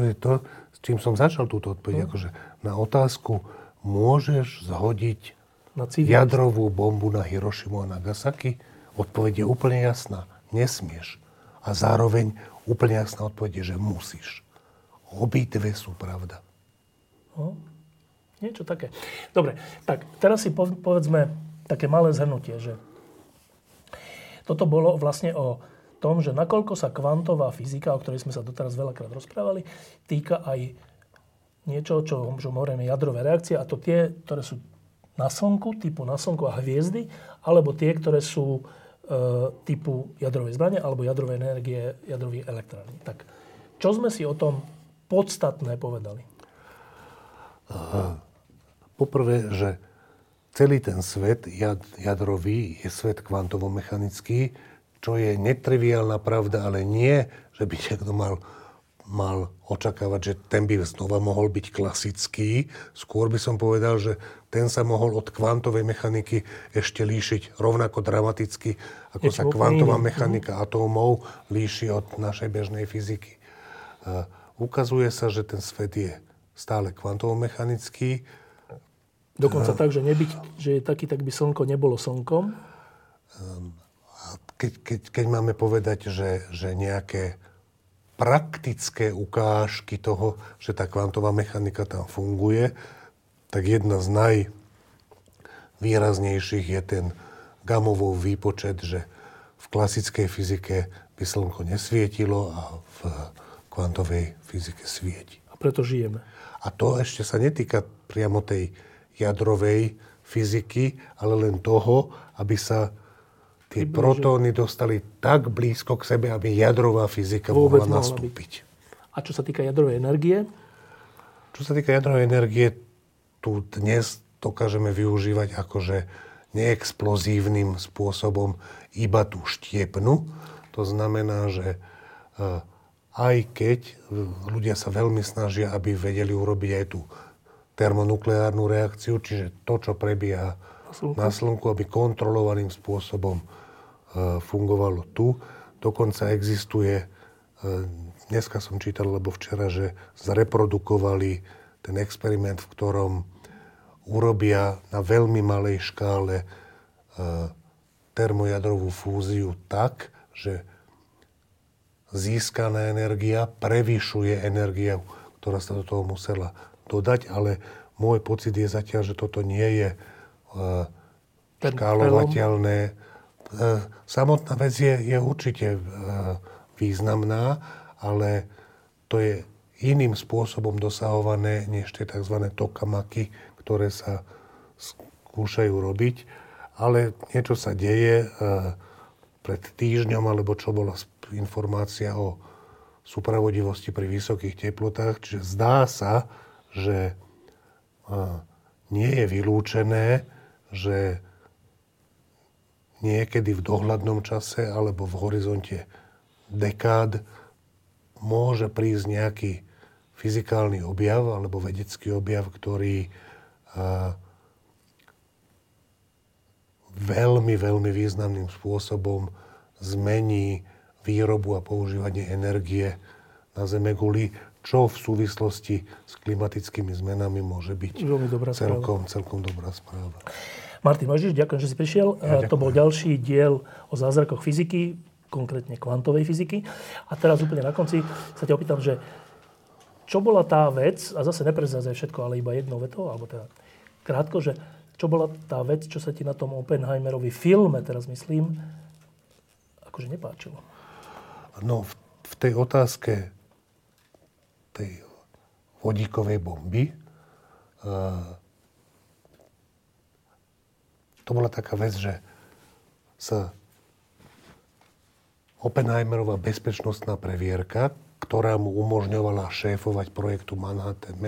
je to, s čím som začal túto odpoveď. Akože na otázku, môžeš zhodiť jadrovú bombu na Hirošimu a Nagasaki? Odpoveď je úplne jasná. Nesmieš. a zároveň úplne jasná odpoveď je, že musíš. Obidve sú pravda. Niečo také. Dobre, tak teraz si povedzme také malé zhrnutie, že toto bolo vlastne o tom, že nakoľko sa kvantová fyzika, o ktorej sme sa doteraz veľakrát rozprávali, týka aj niečo, čo hovoríme jadrové reakcie, a to tie, ktoré sú na slnku, typu na slnku a hviezdy, alebo tie, ktoré sú typu jadrovej zbrane alebo jadrovej energie, jadrových elektrární. Tak, čo sme si o tom podstatné povedali? Poprvé, že celý ten svet jadrový je svet kvantovo-mechanický, čo je netriviálna pravda, ale nie, že by niekto mal očakávať, že ten by znova mohol byť klasický. Skôr by som povedal, že ten sa mohol od kvantovej mechaniky ešte líšiť rovnako dramaticky, ako sa kvantová mechanika atómov líši od našej bežnej fyziky. Ukazuje sa, že ten svet je stále kvantovo-mechanický. Dokonca tak, že nebyť, že je taký, tak by slnko nebolo slnkom. Keď máme povedať, že nejaké praktické ukážky toho, že tá kvantová mechanika tam funguje, tak jedna z najvýraznejších je ten Gamowov výpočet, že v klasickej fyzike by slnko nesvietilo a v kvantovej fyzike svieti. A preto žijeme. A to ešte sa netýka priamo tej jadrovej fyziky, ale len toho, aby sa tie protóny dostali tak blízko k sebe, aby jadrová fyzika mohla nastúpiť. Byť. A čo sa týka jadrovej energie? Čo sa týka jadrovej energie, tu dnes dokážeme využívať akože neexplozívnym spôsobom iba tú štiepnu. To znamená, že aj keď ľudia sa veľmi snažia, aby vedeli urobiť aj tú termonukleárnu reakciu, čiže to, čo prebieha na slnku, aby kontrolovaným spôsobom fungovalo tu. Dokonca existuje, dneska som čítal, lebo včera, že zreprodukovali ten experiment, v ktorom urobia na veľmi malej škále termojadrovú fúziu tak, že získaná energia prevyšuje energiu, ktorá sa do toho musela dodať, ale môj pocit je zatiaľ, že toto nie je škálovateľné. Samotná vec je určite významná, ale to je iným spôsobom dosahované než tie tzv. Tokamaky, ktoré sa skúšajú robiť. Ale niečo sa deje. Pred týždňom, alebo čo bola informácia o súpravodivosti pri vysokých teplotách. Čiže zdá sa, že nie je vylúčené, že niekedy v dohľadnom čase alebo v horizonte dekád môže prísť nejaký fyzikálny objav alebo vedecký objav, ktorý veľmi, veľmi významným spôsobom zmení výrobu a používanie energie na Zemeguli, čo v súvislosti s klimatickými zmenami môže byť celkom dobrá správa. Martin Mojžiš, ďakujem, že si prišiel. Ja to bol ďalší diel o zázrakoch fyziky, konkrétne kvantovej fyziky. A teraz úplne na konci sa ťa opýtam, že čo bola tá vec, a zase neprezrazaj všetko, ale iba jednou vetou, alebo teda krátko, že čo bola tá vec, čo sa ti na tom Oppenheimerovi filme, teraz myslím, akože nepáčilo? No, v tej otázke tej vodíkovej bomby. To bola taká vec, že sa Oppenheimerova bezpečnostná previerka, ktorá mu umožňovala šéfovať projektu Manhattan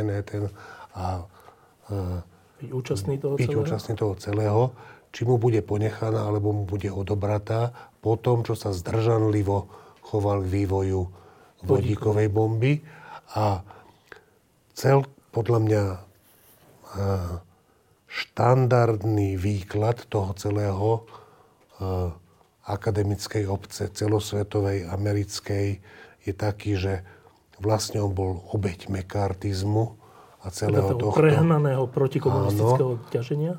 a byť účastný toho celého, či mu bude ponechaná, alebo mu bude odobratá po tom, čo sa zdržanlivo choval k vývoju vodíkovej bomby. A podľa mňa štandardný výklad toho celého akademickej obce, celosvetovej, americkej, je taký, že vlastne on bol obeť mekartizmu a celého tohto prehnaného protikomunistického ťaženia.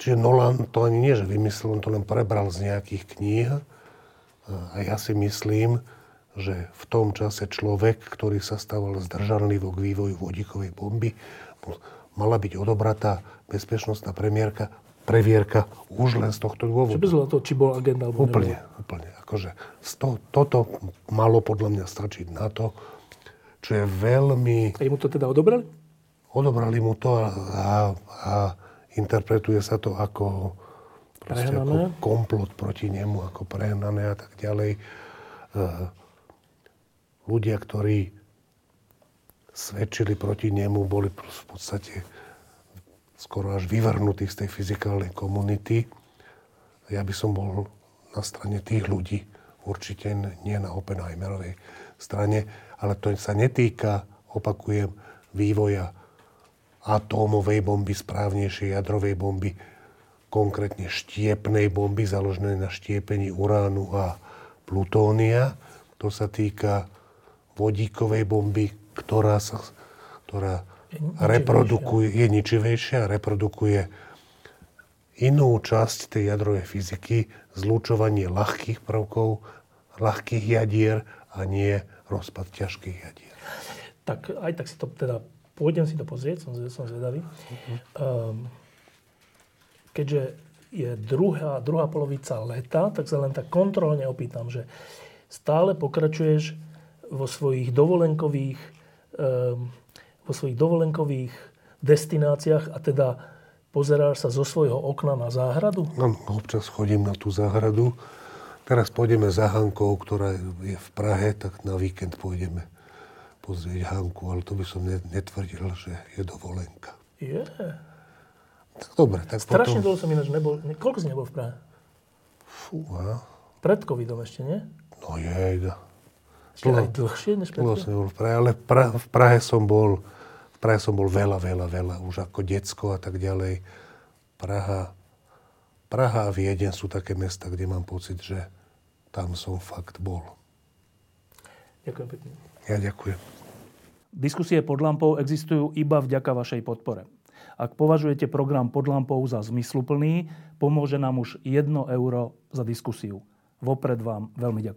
Čiže Nolan to ani nie, že vymyslel, on to len prebral z nejakých kníh. A ja si myslím, že v tom čase človek, ktorý sa stával zdržanlivo k vývoju vodíkovej bomby, mala byť odobratá bezpečnostná previerka už len z tohto dôvodu. Čo by zlo to, či bol agent alebo nebol? Úplne. Akože toto malo podľa mňa stačiť na to, čo je veľmi... A mu to teda odobrali? Odobrali mu to a interpretuje sa to ako, ako komplot proti nemu, ako prehnané a tak ďalej. Ľudia, ktorí svedčili proti nemu, boli v podstate skoro až vyvrhnutí z tej fyzikálnej komunity. Ja by som bol na strane tých ľudí, určite nie na Oppenheimerovej strane, ale to sa netýka, opakujem, vývoja atómovej bomby, správnejšej jadrovej bomby, konkrétne štiepnej bomby, založené na štiepení uránu a plutónia. To sa týka vodíkovej bomby, ktorá reprodukuje, je ničivejšia a reprodukuje inú časť tej jadrovej fyziky, zlučovanie ľahkých prvkov, ľahkých jadier a nie rozpad ťažkých jadier. Tak aj tak si to teda, pôjdem si to pozrieť, som zvedavý. Keďže je druhá polovica leta, tak sa len tak kontrolne opýtam, že stále pokračuješ vo svojich dovolenkových destináciách a teda pozeráš sa zo svojho okna na záhradu? No, občas chodím na tú záhradu. Teraz pôjdeme za Hankou, ktorá je v Prahe, tak na víkend pôjdeme pozrieť Hanku, ale to by som netvrdil, že je dovolenka. Je. Tak dobre, tak strašne potom... Strašne dlho som ináč nebol... Koľko si nebol v Prahe? Fúha. Pred covidom ešte, nie? No jejda. Ešte aj dlhšie než pred covidom? Nebol v Prahe, ale v Prahe som bol veľa, už ako decko a tak ďalej. Praha a Viedeň sú také mesta, kde mám pocit, že tam som fakt bol. Ďakujem pekne. Ja ďakujem. Diskusie pod lampou existujú iba vďaka vašej podpore. Ak považujete program pod lampou za zmysluplný, pomôže nám už 1 euro za diskusiu. Vopred vám veľmi ďakujem.